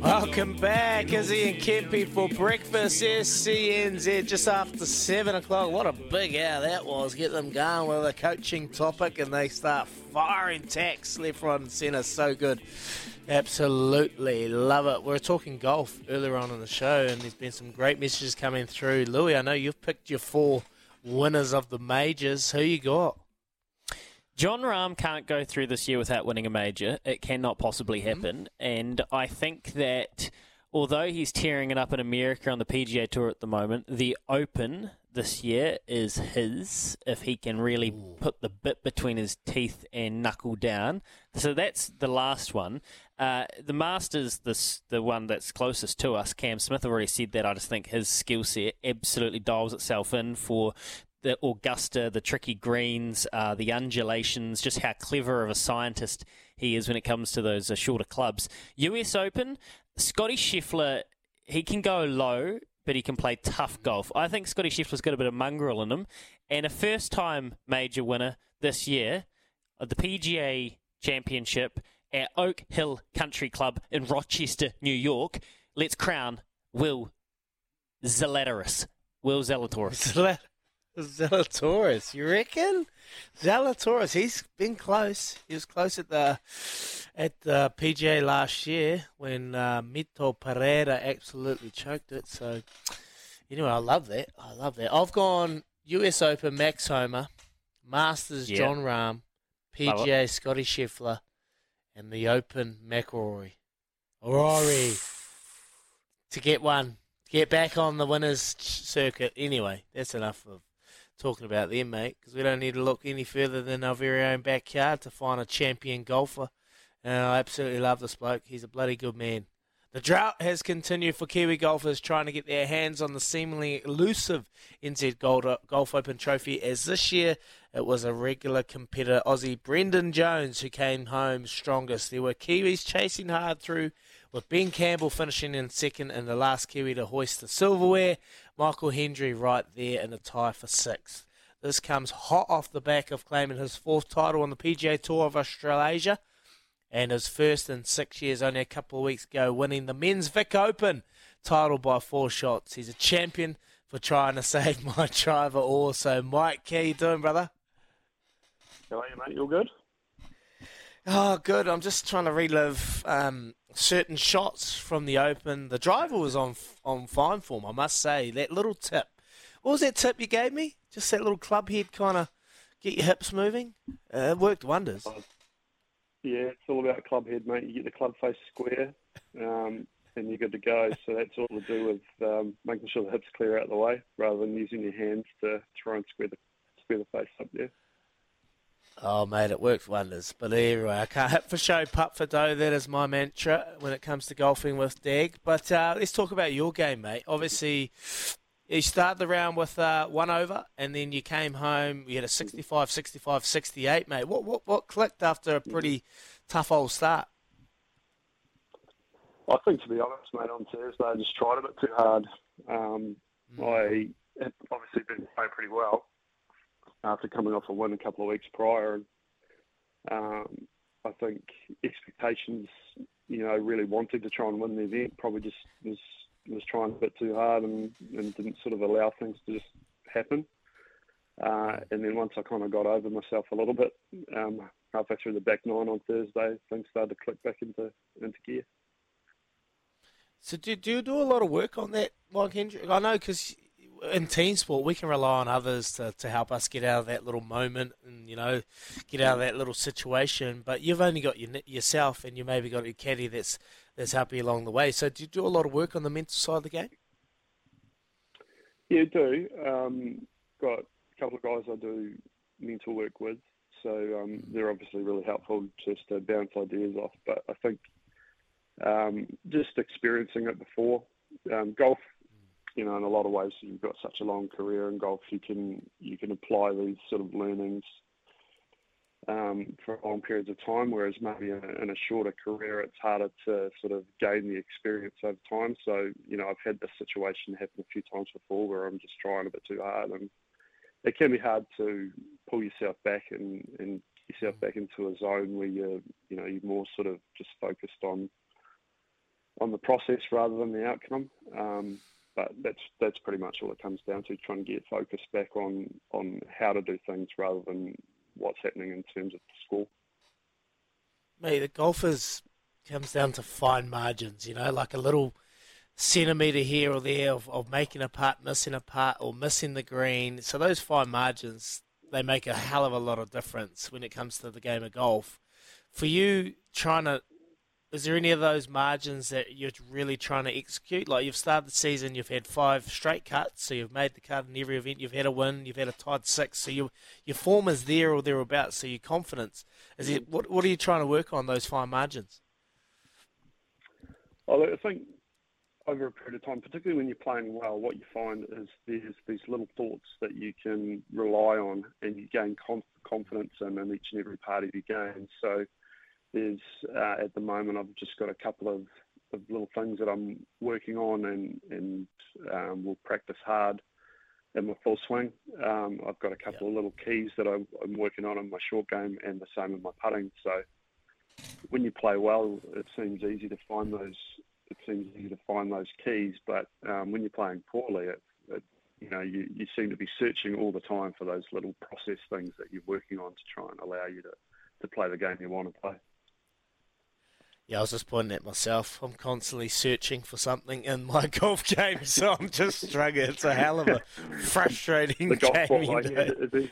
Welcome back, Izzy and Kempi for breakfast, S C N Z, just after seven o'clock. What a big hour that was. Get them going with a coaching topic and they start firing tacks left, right and centre. So good. Absolutely love it. We were talking golf earlier on in the show and there's been some great messages coming through. Louis, I know you've picked your four winners of the majors. Who you got? Jon Rahm can't go through this year without winning a major. It cannot possibly happen. Mm-hmm. And I think that although he's tearing it up in America on the P G A Tour at the moment, the Open this year is his, if he can really Ooh. Put the bit between his teeth and knuckle down. So that's the last one. Uh, the Masters, this, the one that's closest to us, Cam Smith already said that. I just think his skill set absolutely dials itself in for the Augusta, the tricky greens, uh, the undulations, just how clever of a scientist he is when it comes to those uh, shorter clubs. U S Open, Scotty Scheffler, he can go low, but he can play tough golf. I think Scotty Scheffler's got a bit of mongrel in him. And a first-time major winner this year of the P G A Championship at Oak Hill Country Club in Rochester, New York. Let's crown Will Zalatoris. Will Zalatoris. Zalatoris, you reckon? Zalatoris, he's been close. He was close at the at the P G A last year when uh, Mito Pereira absolutely choked it. So anyway, I love that. I love that. I've gone U S Open, Max Homa, Masters, yeah. Jon Rahm, P G A, Scotty Scheffler, and the Open, McIlroy. Rory to get one, to get back on the winners' circuit. Anyway, that's enough of talking about them, mate, because we don't need to look any further than our very own backyard to find a champion golfer. And I absolutely love this bloke. He's a bloody good man. The drought has continued for Kiwi golfers trying to get their hands on the seemingly elusive N Z Gold Golf Open trophy, as this year it was a regular competitor, Aussie Brendan Jones, who came home strongest. There were Kiwis chasing hard through, with Ben Campbell finishing in second and the last Kiwi to hoist the silverware, Michael Hendry right there in a tie for sixth. This comes hot off the back of claiming his fourth title on the P G A Tour of Australasia, and his first in six years only a couple of weeks ago, winning the Men's Vic Open title by four shots. He's a champion for trying to save my driver also. Mike, how you doing, brother? How are you, mate? You all good? Oh, good. I'm just trying to relive um, certain shots from the Open. The driver was on on fine form, I must say. That little tip. What was that tip you gave me? Just that little club head kind of get your hips moving. Uh, it worked wonders. Oh. Yeah, it's all about club head, mate. You get the club face square, um, and you're good to go. So that's all to do with um, making sure the hips clear out of the way, rather than using your hands to try and square the square the face up there. Oh, mate, it works wonders. But anyway, I can't hit for show, putt for dough. That is my mantra when it comes to golfing with Dag. But uh, let's talk about your game, mate. Obviously, you started the round with uh, one over, and then you came home. You had a sixty-five, sixty-five, sixty-eight, mate. What what what clicked after a pretty tough old start? I think, to be honest, mate, on Thursday I just tried a bit too hard. Um, mm. I had obviously been playing pretty well after coming off a win a couple of weeks prior. And, um, I think expectations, you know, really wanted to try and win the event. Probably just was was trying a bit too hard and, and didn't sort of allow things to just happen. Uh, and then once I kind of got over myself a little bit, um, halfway through the back nine on Thursday, things started to click back into into gear. So do, do you do a lot of work on that, Mike Hendry? I know because in team sport, we can rely on others to, to help us get out of that little moment and, you know, get out of that little situation. But you've only got your, yourself, and you maybe got your caddy that's that's helping you along the way. So do you do a lot of work on the mental side of the game? Yeah, I do. Um, got a couple of guys I do mental work with. So um, they're obviously really helpful just to bounce ideas off. But I think um, just experiencing it before, um, golf, you know, in a lot of ways, you've got such a long career in golf. You can you can apply these sort of learnings um, for long periods of time, whereas maybe in a, in a shorter career, it's harder to sort of gain the experience over time. So, you know, I've had this situation happen a few times before where I'm just trying a bit too hard, and it can be hard to pull yourself back and, and get yourself back into a zone where you're, you know, you're more sort of just focused on on the process rather than the outcome. Um, But that's that's pretty much all it comes down to, trying to get focus back on, on how to do things rather than what's happening in terms of the score. Mate, the golfers comes down to fine margins, you know, like a little centimetre here or there of, of making a putt, missing a putt, or missing the green. So those fine margins, they make a hell of a lot of difference when it comes to the game of golf. For you trying to... Is there any of those margins that you're really trying to execute? Like, you've started the season, you've had five straight cuts, so you've made the cut in every event, you've had a win, you've had a tied six, so you, your form is there or thereabouts, so your confidence. Is it, what, what are you trying to work on, those fine margins? Well, I think over a period of time, particularly when you're playing well, what you find is there's these little thoughts that you can rely on and you gain conf- confidence in, in each and every part of your game. So There's, uh, at the moment, I've just got a couple of, of little things that I'm working on and, and um, will practice hard in my full swing. Um, I've got a couple yeah. of little keys that I'm, I'm working on in my short game and the same in my putting. So when you play well, it seems easy to find those. It seems easy to find those keys, but um, when you're playing poorly, it, it you know, you, you seem to be searching all the time for those little process things that you're working on to try and allow you to, to play the game you want to play. Yeah, I was just pointing at myself. I'm constantly searching for something in my golf game, so I'm just struggling. It's a hell of a frustrating the golf game. Ball, you know. Like, is he?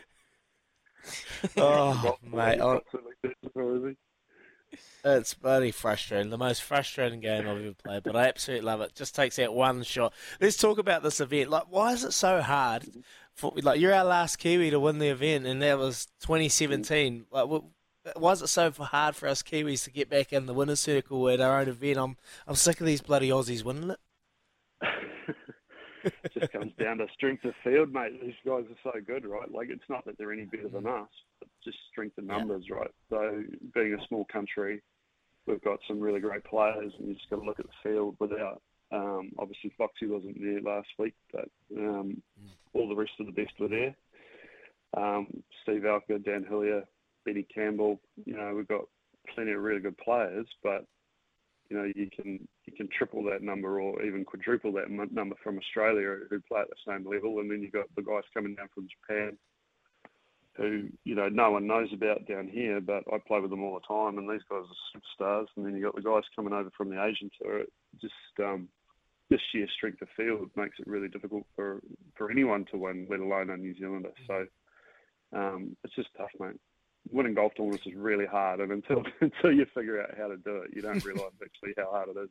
Oh, mate. Ball, I... It's bloody frustrating. The most frustrating game I've ever played, but I absolutely love it. Just takes that one shot. Let's talk about this event. Like, why is it so hard? For, like, you're our last Kiwi to win the event, and that was twenty seventeen. Like, why is it so hard for us Kiwis to get back in the winner's circle at our own event? I'm I'm sick of these bloody Aussies winning it. It just comes down to strength of field, mate. These guys are so good, right? Like, it's not that they're any better than us, but just strength of numbers, yeah. Right? So being a small country, we've got some really great players, and you just got to look at the field without, um, obviously Foxy wasn't there last week, but um, mm. all the rest of the best were there. Um, Steve Alker, Dan Hillier, Benny Campbell, you know, we've got plenty of really good players, but you know, you can you can triple that number or even quadruple that m- number from Australia who play at the same level. And then you've got the guys coming down from Japan who, you know, no one knows about down here, but I play with them all the time. And these guys are superstars. And then you've got the guys coming over from the Asian tour. Just um, this sheer strength of field makes it really difficult for, for anyone to win, let alone a New Zealander. So um, it's just tough, mate. Winning golf tournaments is really hard, and until until you figure out how to do it, you don't realise actually how hard it is.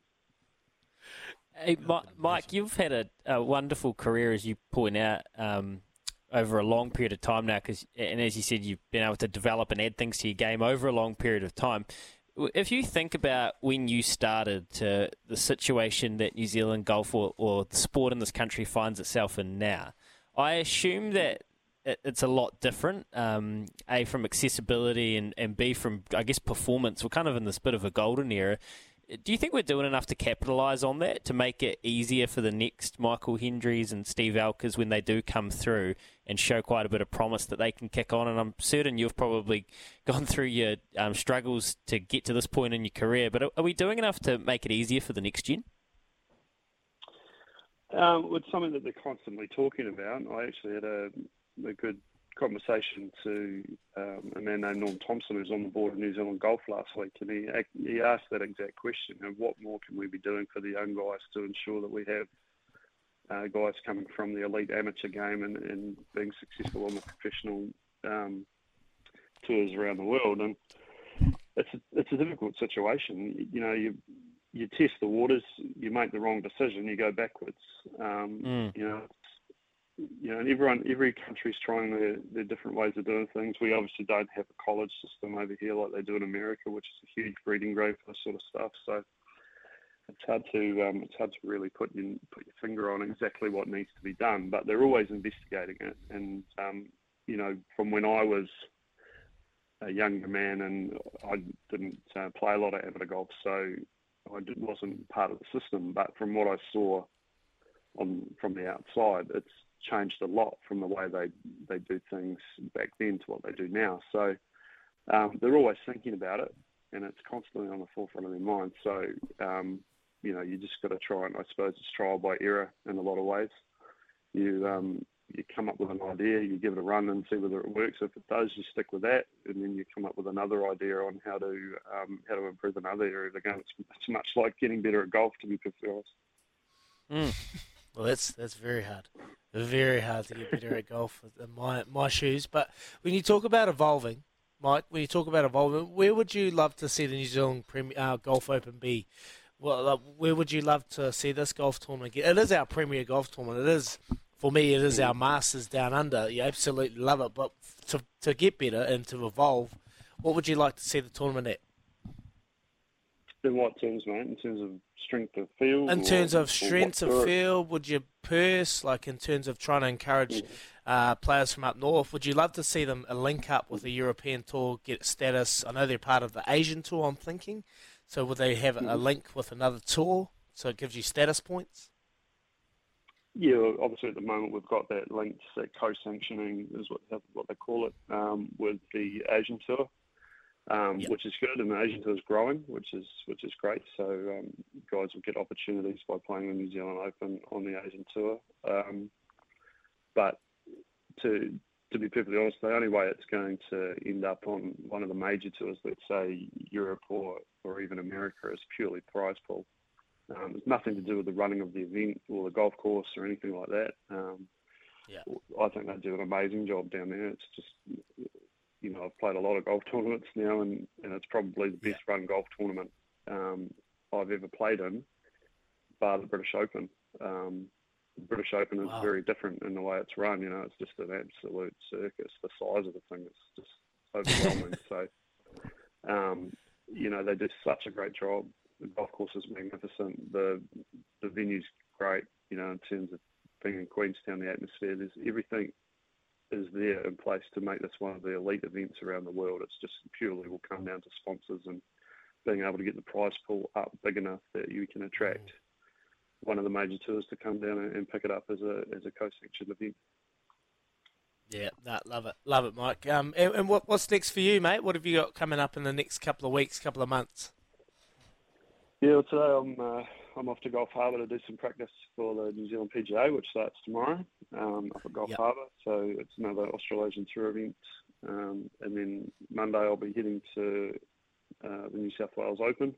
Hey, Mike, you've had a, a wonderful career, as you point out, um, over a long period of time now, cause, and as you said, you've been able to develop and add things to your game over a long period of time. If you think about when you started to the situation that New Zealand golf or, or the sport in this country finds itself in now, I assume that it's a lot different, um, A, from accessibility and, and B, from, I guess, performance. We're kind of in this bit of a golden era. Do you think we're doing enough to capitalise on that, to make it easier for the next Michael Hendrys and Steve Alkers when they do come through and show quite a bit of promise that they can kick on? And I'm certain you've probably gone through your um, struggles to get to this point in your career, but are, are we doing enough to make it easier for the next gen? Um, it's something that they're constantly talking about. I actually had a... a good conversation to um, a man named Norm Thompson, who's on the board of New Zealand Golf last week, and he he asked that exact question: and what more can we be doing for the young guys to ensure that we have uh, guys coming from the elite amateur game and, and being successful on the professional um, tours around the world? And it's a, it's a difficult situation. You know, you you test the waters, you make the wrong decision, you go backwards. Um, mm. You know. You know, and everyone, every country's trying their, their different ways of doing things. We obviously don't have a college system over here like they do in America, which is a huge breeding ground for this sort of stuff. So it's hard to um, it's hard to really put in, put your finger on exactly what needs to be done. But they're always investigating it. And um, you know, from when I was a younger man, and I didn't uh, play a lot of amateur golf, so I did, wasn't part of the system. But from what I saw on from the outside, it's changed a lot from the way they, they do things back then to what they do now. So um, they're always thinking about it, and it's constantly on the forefront of their mind. So, um, you know, you just got to try, and I suppose it's trial by error in a lot of ways. You um, you come up with an idea, you give it a run and see whether it works. If it does, you stick with that, and then you come up with another idea on how to um, how to improve another area of the game. It's, it's much like getting better at golf, to be perfectly honest. Mm. Well, that's that's very hard. Very hard to get better at golf in my my shoes. But when you talk about evolving, Mike, when you talk about evolving, where would you love to see the New Zealand Premier, uh, Golf Open be? Well, uh, where would you love to see this golf tournament get? It is our premier golf tournament. It is, for me, it is our Masters down under. You absolutely love it. But to to get better and to evolve, what would you like to see the tournament at? In what terms, mate? In terms of strength of field? In terms of strength of field, would you purse, like in terms of trying to encourage uh, players from up north, would you love to see them link up with the European Tour, get status? I know they're part of the Asian Tour, I'm thinking. So would they have a link with another tour so it gives you status points? Yeah, obviously at the moment we've got that linked, that co-sanctioning is what, what they call it, um, with the Asian Tour. Um, yep. Which is good, and the Asian Tour is growing, which is which is great. So um, guys will get opportunities by playing the New Zealand Open on the Asian Tour. Um, But to to be perfectly honest, the only way it's going to end up on one of the major tours, let's say Europe or, or even America, is purely prize pool. Um, it's nothing to do with the running of the event or the golf course or anything like that. Um, yeah. I think they do an amazing job down there. It's just, you know, I've played a lot of golf tournaments now, and, and it's probably the best yeah. run golf tournament um, I've ever played in, bar the British Open. Um, the British Open is wow. very different in the way it's run. You know, it's just an absolute circus. The size of the thing is just overwhelming. So, um, you know, they do such a great job. The golf course is magnificent. The the venue's great, you know, in terms of being in Queenstown, the atmosphere. There's everything is there in place to make this one of the elite events around the world. It's just purely will come down to sponsors and being able to get the prize pool up big enough that you can attract one of the major tours to come down and pick it up as a as a co-sanctioned event. Yeah, no, love it, love it, Mike. Um, and, and what what's next for you, mate? What have you got coming up in the next couple of weeks, couple of months? Yeah, well, today I'm uh, I'm off to Gulf Harbour to do some practice for the New Zealand P G A, which starts tomorrow um, up at Gulf yep. Harbour. So it's another Australasian Tour event, um, and then Monday I'll be heading to uh, the New South Wales Open,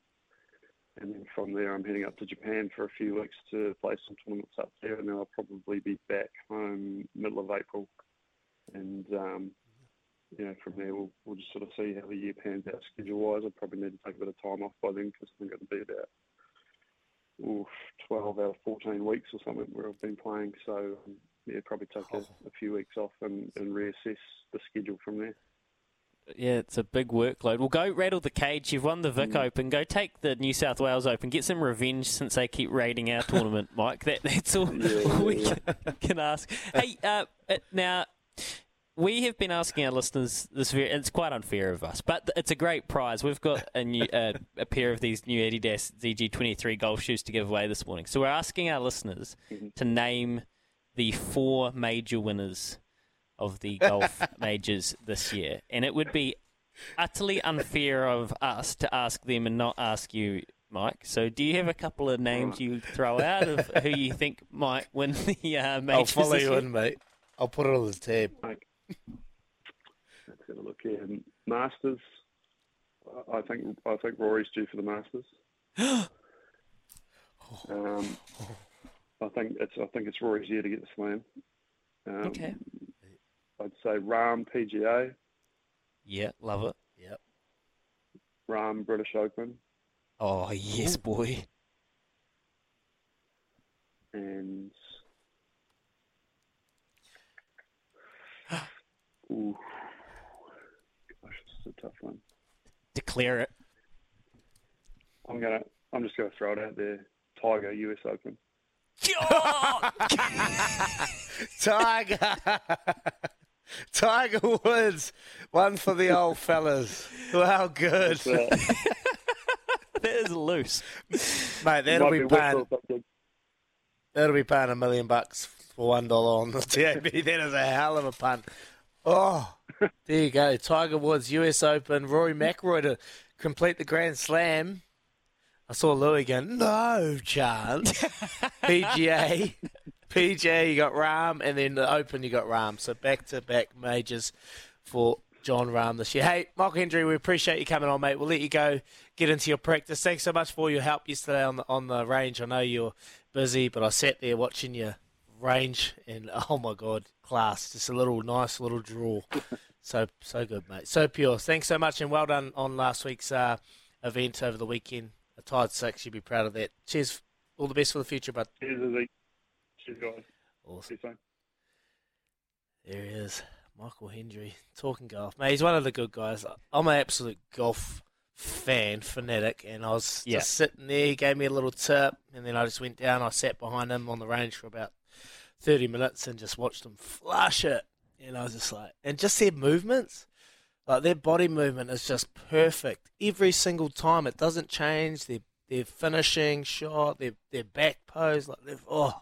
and then from there I'm heading up to Japan for a few weeks to play some tournaments up there, and then I'll probably be back home middle of April, and um, you know, from there, we'll, we'll just sort of see how the year pans out schedule-wise. I'll probably need to take a bit of time off by then, because I think it'll be about oof, twelve out of fourteen weeks or something where I've been playing. So, um, yeah, probably take a, a few weeks off and, and reassess the schedule from there. Yeah, it's a big workload. Well, go rattle the cage. You've won the Vic mm. Open. Go take the New South Wales Open. Get some revenge since they keep raiding our tournament, Mike. That, that's all yeah, we yeah. Can, can ask. Hey, uh, now... We have been asking our listeners this, very, and it's quite unfair of us, but it's a great prize. We've got a new uh, a pair of these new Adidas Z G twenty-three golf shoes to give away this morning. So we're asking our listeners mm-hmm. to name the four major winners of the golf majors this year. And it would be utterly unfair of us to ask them and not ask you, Mike. So do you have a couple of names you throw out of who you think might win the uh, majors? I'll follow you in, mate. I'll put it on the tab. Mike. Let's have a look here. Masters. I think I think Rory's due for the Masters. um, I think it's I think it's Rory's year to get the slam. Um, okay. I'd say Rahm P G A. Yeah, love it. Yep. Rahm British Open. Oh yes, boy. And. Ooh. Gosh, this is a tough one. Declare it. I'm gonna. I'm just gonna throw it out there. Tiger, U S Open. Oh! Tiger, Tiger Woods, one for the old fellas. Wow, good. That is loose, mate. That'll be, be paying. That'll be paying a million bucks for one dollar on the T A B. That is a hell of a pun. Oh, there you go. Tiger Woods, U S Open, Rory McIlroy to complete the Grand Slam. I saw Louis going, no chance. P G A. P G A, you got Rahm, and then the Open, you got Rahm. So back-to-back majors for Jon Rahm this year. Hey, Michael Hendry, we appreciate you coming on, mate. We'll let you go get into your practice. Thanks so much for your help yesterday on the, on the range. I know you're busy, but I sat there watching you. Range and oh my god, class! Just a little nice little draw, so so good, mate. So pure. Thanks so much, and well done on last week's uh, event over the weekend. A tied six, you'd be proud of that. Cheers, all the best for the future, bud. Cheers, Izzy. Cheers, guys. Awesome. Cheers, there he is, Michael Hendry, talking golf. Mate, he's one of the good guys. I'm an absolute golf fan fanatic, and I was yeah. just sitting there. He gave me a little tip, and then I just went down. I sat behind him on the range for about thirty minutes and just watched them flush it. And I was just like, and just their movements, like their body movement is just perfect. Every single time it doesn't change. Their their finishing shot, their their back pose, like they've, oh.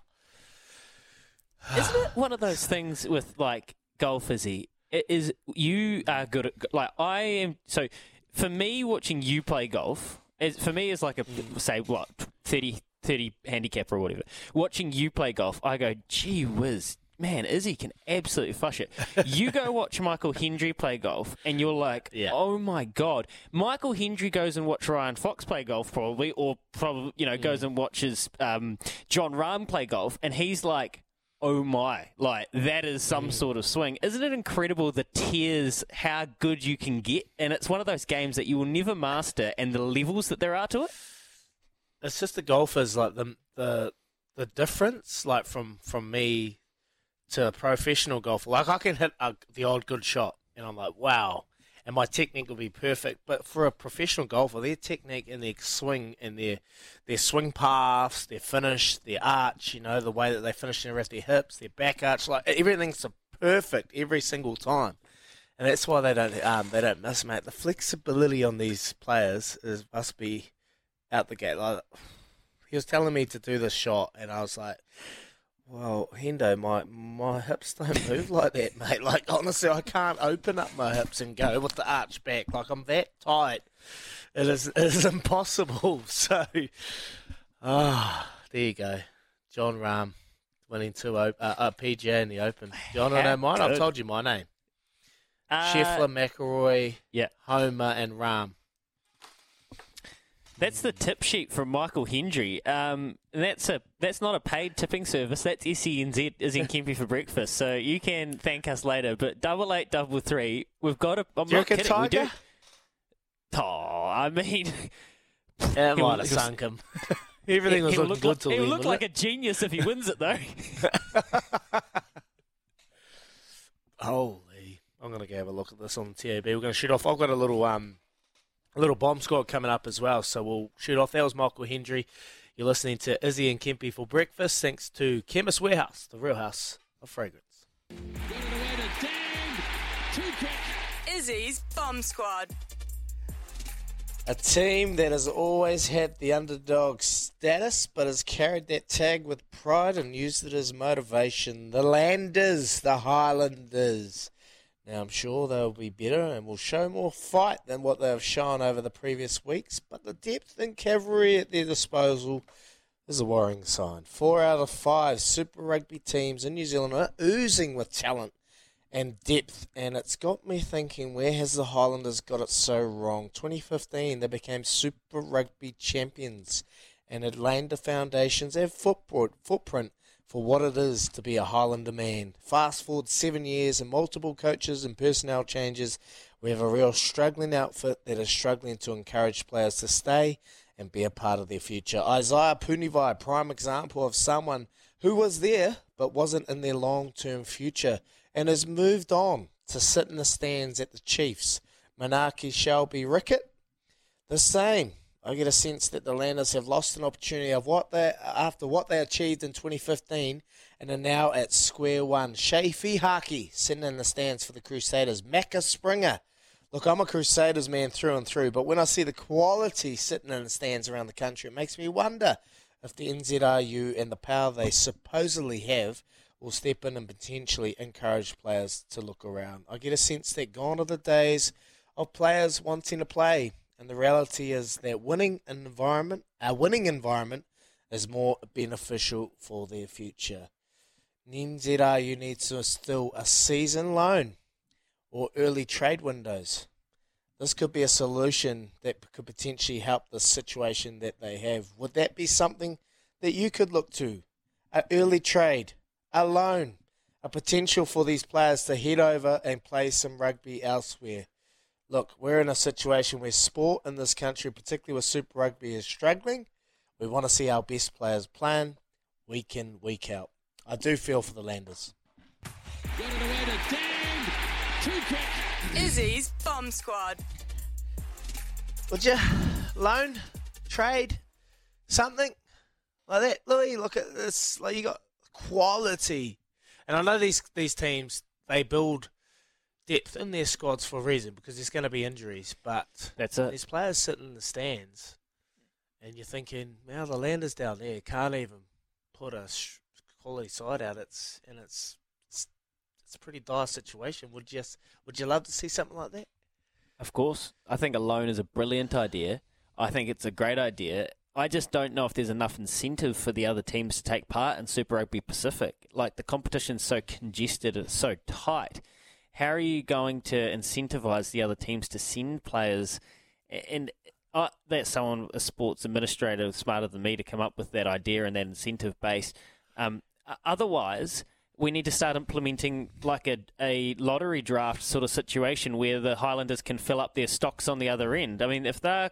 Isn't it one of those things with like golf, Izzy? It is, you are good at, like I am, so for me watching you play golf, is, for me is like a, say what, thirty handicap or whatever. Watching you play golf, I go, gee whiz, man, Izzy can absolutely fush it. You go watch Michael Hendry play golf, and you're like, yeah. oh, my God. Michael Hendry goes and watch Ryan Fox play golf probably, or probably, you know, yeah. goes and watches um, Jon Rahm play golf, and he's like, oh, my, like, that is some mm. sort of swing. Isn't it incredible, the tiers, how good you can get? And it's one of those games that you will never master, and the levels that there are to it. It's just the golfers, like, the the, the difference, like, from, from me to a professional golfer. Like, I can hit a, the odd good shot, and I'm like, wow, and my technique will be perfect. But for a professional golfer, their technique and their swing and their their swing paths, their finish, their arch, you know, the way that they finish their their hips, their back arch, like everything's perfect every single time. And that's why they don't um, they don't miss, mate. The flexibility on these players is must be out the gate. Like, he was telling me to do this shot, and I was like, well, Hendo, my my hips don't move like that, mate. Like, honestly, I can't open up my hips and go with the arch back. Like, I'm that tight. It is, it is impossible. So, ah, oh, there you go. Jon Rahm winning two uh, uh, P G A in the Open. John, I know mine. Good. I've told you my name. Uh, Scheffler, McIlroy, yeah. Homa, and Rahm. That's the tip sheet from Michael Hendry. Um, that's a that's not a paid tipping service. That's S E N Z, is in Kempi for breakfast. So you can thank us later. But double eight, double three, we've got a. I'm do not kidding. We do. Oh, I mean, it might have sunk him. Everything was looking look good like, to him. He'll look like it? a genius if he wins it, though. Holy! I'm going to go have a look at this on T A B. We're going to shoot off. I've got a little um. A little bomb squad coming up as well, so we'll shoot off. That was Michael Hendry. You're listening to Izzy and Kempi for breakfast, thanks to Chemist Warehouse, the real house of fragrance. Izzy's bomb squad. A team that has always had the underdog status, but has carried that tag with pride and used it as motivation. The Landers, the Highlanders. Now, I'm sure they'll be better and will show more fight than what they have shown over the previous weeks, but the depth and cavalry at their disposal is a worrying sign. Four out of five Super Rugby teams in New Zealand are oozing with talent and depth, and it's got me thinking, where has the Highlanders got it so wrong? twenty fifteen, they became Super Rugby champions, and it laid the foundations and footprint for what it is to be a Highlander man. Fast forward seven years and multiple coaches and personnel changes, we have a real struggling outfit that is struggling to encourage players to stay and be a part of their future. Isaiah Punivai, a prime example of someone who was there but wasn't in their long-term future and has moved on to sit in the stands at the Chiefs. Manaki Shelby Rickett, the same. I get a sense that the Landers have lost an opportunity of what they after what they achieved in twenty fifteen and are now at square one. Shea Fihaki sitting in the stands for the Crusaders. Macca Springer. Look, I'm a Crusaders man through and through, but when I see the quality sitting in the stands around the country, it makes me wonder if the N Z R U and the power they supposedly have will step in and potentially encourage players to look around. I get a sense that gone are the days of players wanting to play. And the reality is that winning environment, a winning environment is more beneficial for their future. N Z R U needs to still a season loan or early trade windows. This could be a solution that could potentially help the situation that they have. Would that be something that you could look to? An early trade, a loan, a potential for these players to head over and play some rugby elsewhere. Look, we're in a situation where sport in this country, particularly with Super Rugby, is struggling. We want to see our best players playing week in, week out. I do feel for the Landers. Izzy's bomb squad. Would you loan, trade, something like that? Louis, look at this. Like, you got quality. And I know these these teams, they build depth in their squads for a reason, because there's going to be injuries, but that's it. There's players sitting in the stands and you're thinking, now the Landers down there can't even put a quality side out. It's and it's it's, it's a pretty dire situation. Would you, would you love to see something like that? Of course. I think a loan is a brilliant idea. I think it's a great idea. I just don't know if there's enough incentive for the other teams to take part in Super Rugby Pacific. Like, the competition's so congested, it's so tight. How are you going to incentivise the other teams to send players? And uh, that's someone, a sports administrator smarter than me, to come up with that idea and that incentive base. Um, otherwise, we need to start implementing like a, a lottery draft sort of situation where the Highlanders can fill up their stocks on the other end. I mean, if they're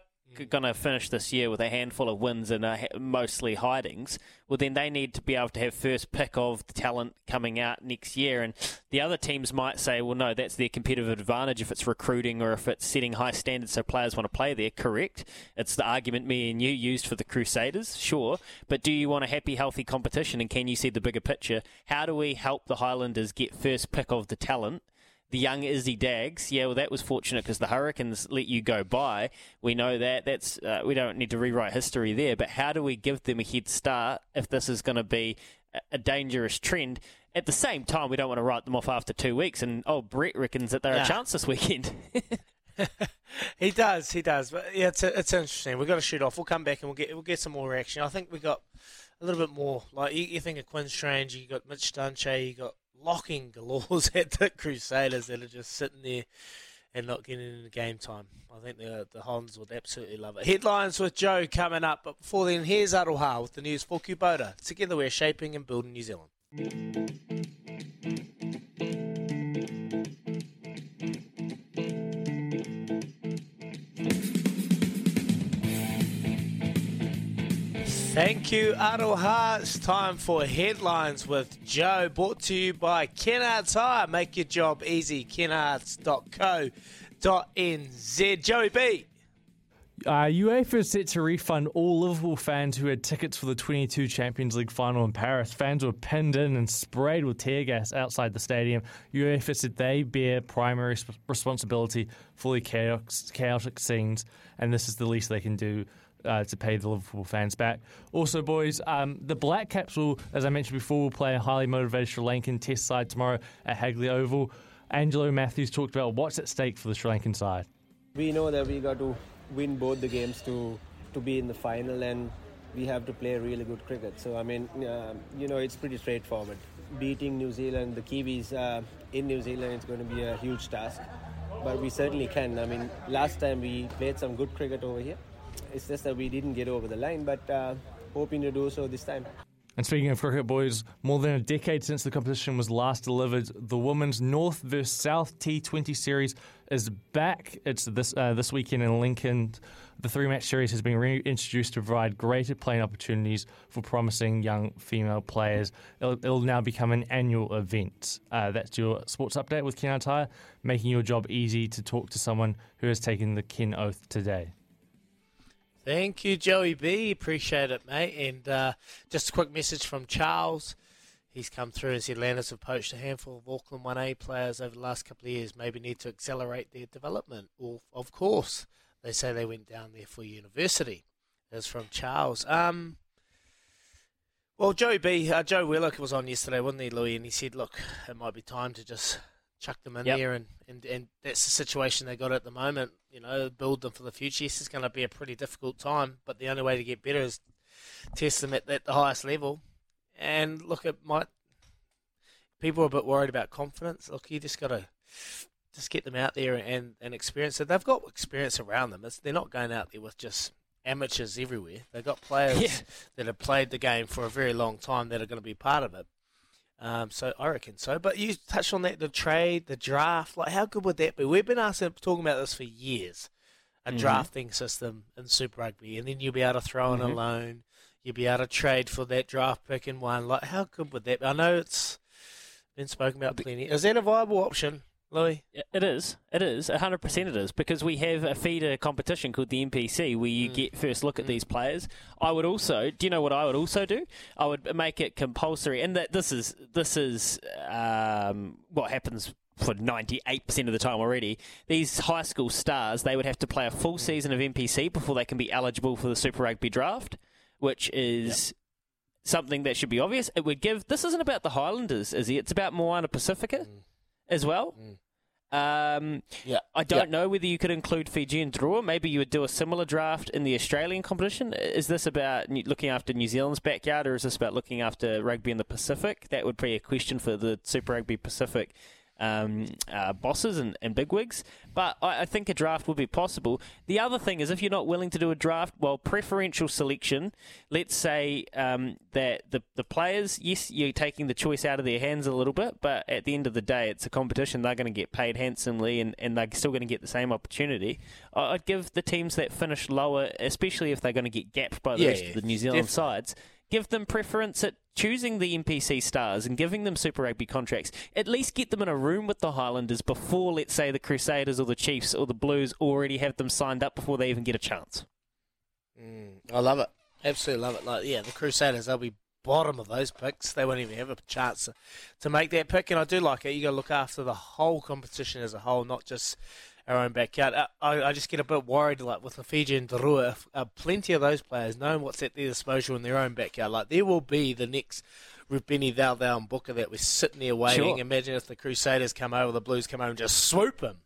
going to finish this year with a handful of wins and a, mostly hidings, well, then they need to be able to have first pick of the talent coming out next year. And the other teams might say, well, no, that's their competitive advantage if it's recruiting or if it's setting high standards so players want to play there. Correct. It's the argument me and you used for the Crusaders, sure. But do you want a happy, healthy competition, and can you see the bigger picture? How do we help the Highlanders get first pick of the talent? The young Izzy Dags, yeah, well, that was fortunate because the Hurricanes let you go by. We know that. That's uh, we don't need to rewrite history there. But how do we give them a head start if this is going to be a dangerous trend? At the same time, we don't want to write them off after two weeks. And, oh, Brett reckons that they're yeah. a chance this weekend. he does, he does. But, yeah, it's a, it's interesting. We've got to shoot off. We'll come back and we'll get we'll get some more reaction. I think we got a little bit more. Like, you, you think of Quinn Strange, you got Mitch Dunche, you got locking galores at the Crusaders that are just sitting there and not getting into game time. I think the the Hons would absolutely love it. Headlines with Joe coming up, but before then, here's Aroha with the news for Kubota. Together we're shaping and building New Zealand. Thank you, Aroha. It's time for Headlines with Joe, brought to you by Kennards Hire. Make your job easy, kennards dot co dot n z. Joey B. Uh, UEFA is set to refund all Liverpool fans who had tickets for the twenty-two Champions League final in Paris. Fans were pinned in and sprayed with tear gas outside the stadium. UEFA said they bear primary sp- responsibility for the chaos- chaotic scenes, and this is the least they can do Uh, to pay the Liverpool fans back. Also, boys, um, the Black Caps will, as I mentioned before, will play a highly motivated Sri Lankan test side tomorrow at Hagley Oval. Angelo Matthews talked about what's at stake for the Sri Lankan side. We know that we got to win both the games to, to be in the final, and we have to play really good cricket. So, I mean, uh, you know, it's pretty straightforward. Beating New Zealand, the Kiwis uh, in New Zealand, it's going to be a huge task. But we certainly can. I mean, last time we played some good cricket over here. It's just that we didn't get over the line, but uh, hoping to do so this time. And speaking of cricket, boys, more than a decade since the competition was last delivered, the women's North versus South T twenty series is back. It's this uh, this weekend in Lincoln. The three-match series has been reintroduced to provide greater playing opportunities for promising young female players. It'll, it'll now become an annual event. Uh, that's your sports update with Ken Attire, making your job easy to talk to someone who has taken the Ken Oath today. Thank you, Joey B. Appreciate it, mate. And uh, just a quick message from Charles. He's come through and said Landers have poached a handful of Auckland one A players over the last couple of years. Maybe need to accelerate their development. Or, of course, they say they went down there for university. That's from Charles. Um, well, Joey B. Uh, Joe Willock was on yesterday, wasn't he, Louis? And he said, look, it might be time to just chuck them in yep. there, and, and, and that's the situation they got at the moment. You know, build them for the future. This is going to be a pretty difficult time, but the only way to get better is test them at, at the highest level. And look, it might. People are a bit worried about confidence. Look, you just got to just get them out there and, and experience it. They've got experience around them. It's, they're not going out there with just amateurs everywhere. They've got players yeah. that have played the game for a very long time that are going to be part of it. Um, so I reckon so. But you touched on that, the trade, the draft. Like, how good would that be? We've been asking, talking about this for years, a mm-hmm. drafting system in Super Rugby. And then you'll be able to throw in mm-hmm. a loan. You'll be able to trade for that draft pick in one. Like, how good would that be? I know it's been spoken about plenty. Is that a viable option, Louis? It is. It is. one hundred percent it is. Because we have a feeder competition called the N P C where you mm. get first look at mm. these players. I would also, do you know what I would also do? I would make it compulsory. And that this is this is um, what happens for ninety-eight percent of the time already. These high school stars, they would have to play a full season of N P C before they can be eligible for the Super Rugby draft, which is... Yep. Something that should be obvious. It would give... This isn't about the Highlanders, is it? It's about Moana Pacifica mm. as well. Mm. Um, yeah. I don't yeah. know whether you could include Fijian draw. Maybe you would do a similar draft in the Australian competition. Is this about looking after New Zealand's backyard, or is this about looking after rugby in the Pacific? That would be a question for the Super Rugby Pacific um, uh, bosses and, and bigwigs. But I, I think a draft would be possible. The other thing is, if you're not willing to do a draft, well, preferential selection. Let's say um, that the, the players, yes, you're taking the choice out of their hands a little bit, but at the end of the day, it's a competition. They're going to get paid handsomely, and, and they're still going to get the same opportunity. I'd give the teams that finish lower, especially if they're going to get gapped by the yeah, rest yeah, of the New Zealand definitely. sides, give them preference at choosing the N P C stars and giving them Super Rugby contracts. At least get them in a room with the Highlanders before, let's say, the Crusaders or the Chiefs or the Blues already have them signed up before they even get a chance. Mm, I love it. Absolutely love it. Like, yeah, the Crusaders, they'll be bottom of those picks. They won't even have a chance to, to make that pick. And I do like it. You got to look after the whole competition as a whole, not just our own backyard. I, I just get a bit worried, like with the Fiji and Tarua, uh, plenty of those players knowing what's at their disposal in their own backyard. Like there will be the next Rubeni, Thou, Thou and Booker that we're sitting there waiting. Sure. Imagine if the Crusaders come over, the Blues come over and just swoop them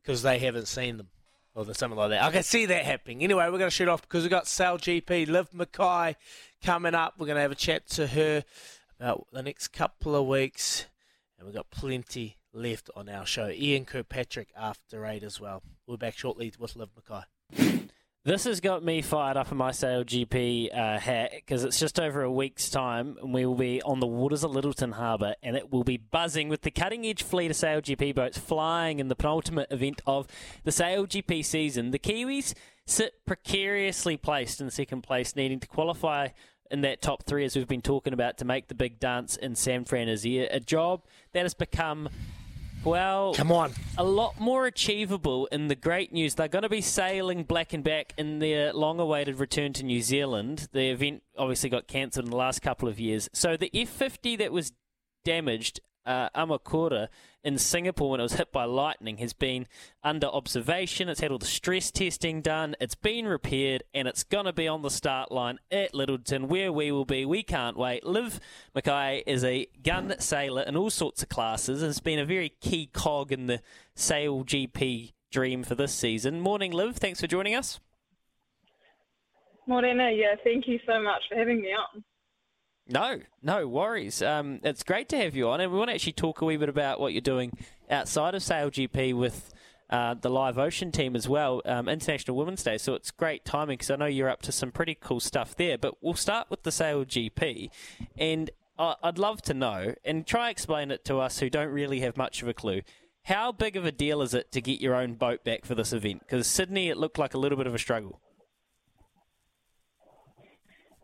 because they haven't seen them or something like that. I can see that happening. Anyway, we're going to shoot off because we've got Sail G P, Liv Mackay coming up. We're going to have a chat to her about the next couple of weeks and we've got plenty left on our show. Ian Kirkpatrick after eight as well. We're back shortly with Liv Mackay. This has got me fired up in my Sail G P uh, hat because it's just over a week's time and we will be on the waters of Lyttelton Harbour and it will be buzzing with the cutting-edge fleet of Sail G P boats flying in the penultimate event of the Sail G P season. The Kiwis sit precariously placed in second place, needing to qualify in that top three, as we've been talking about, to make the big dance in San Fran is here. A job that has become... Well, come on. A lot more achievable in the great news. They're going to be sailing black and back in their long-awaited return to New Zealand. The event obviously got cancelled in the last couple of years. So the F fifty that was damaged, uh, Amakura, in Singapore when it was hit by lightning, has been under observation. It's had all the stress testing done. It's been repaired, and it's going to be on the start line at Lyttelton, where we will be. We can't wait. Liv Mackay is a gun sailor in all sorts of classes, and it's been a very key cog in the Sail G P dream for this season. Morning, Liv. Thanks for joining us. Morena, yeah, thank you so much for having me on. No, no worries. Um, it's great to have you on, and we want to actually talk a wee bit about what you're doing outside of Sail G P with uh, the Live Ocean team as well, um, International Women's Day, so it's great timing because I know you're up to some pretty cool stuff there, but we'll start with the Sail G P, and I- I'd love to know, and try explain it to us who don't really have much of a clue, how big of a deal is it to get your own boat back for this event? Because Sydney, it looked like a little bit of a struggle.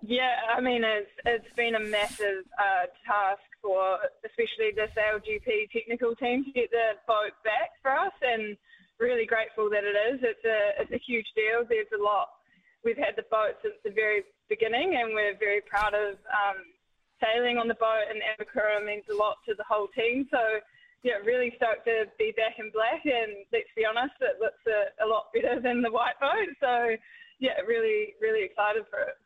Yeah, I mean, it's, it's been a massive uh, task for especially the Sail G P technical team to get the boat back for us, and really grateful that it is. It's a, it's a huge deal. There's a lot. We've had the boat since the very beginning, and we're very proud of um, sailing on the boat, and Amakura means a lot to the whole team. So, yeah, really stoked to be back in black, and let's be honest, it looks a, a lot better than the white boat. So, yeah, really, really excited for it.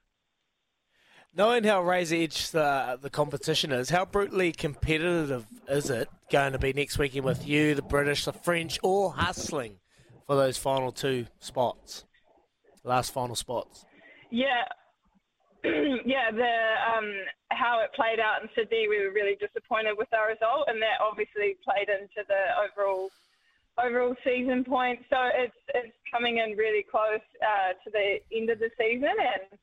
Knowing how razor-edge the, the competition is, how brutally competitive is it going to be next weekend with you, the British, the French, all hustling for those final two spots, last final spots? Yeah, yeah. The um, how it played out in Sydney, we were really disappointed with our result, and that obviously played into the overall overall season point. So it's it's coming in really close uh, to the end of the season, and.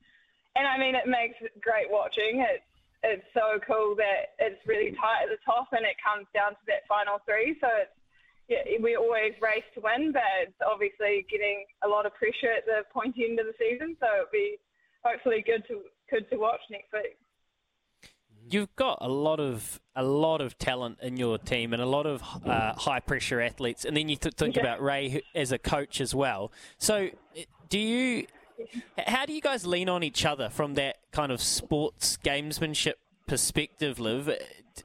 And, I mean, it makes great watching. It's, it's so cool that it's really tight at the top and it comes down to that final three. So, it's, yeah, we always race to win, but it's obviously getting a lot of pressure at the pointy end of the season. So, it'll be hopefully good to good to watch next week. You've got a lot of a lot of talent in your team and a lot of uh, high-pressure athletes. And then you th- think yeah. about Ray as a coach as well. So, do you... How do you guys lean on each other from that kind of sports gamesmanship perspective, Liv?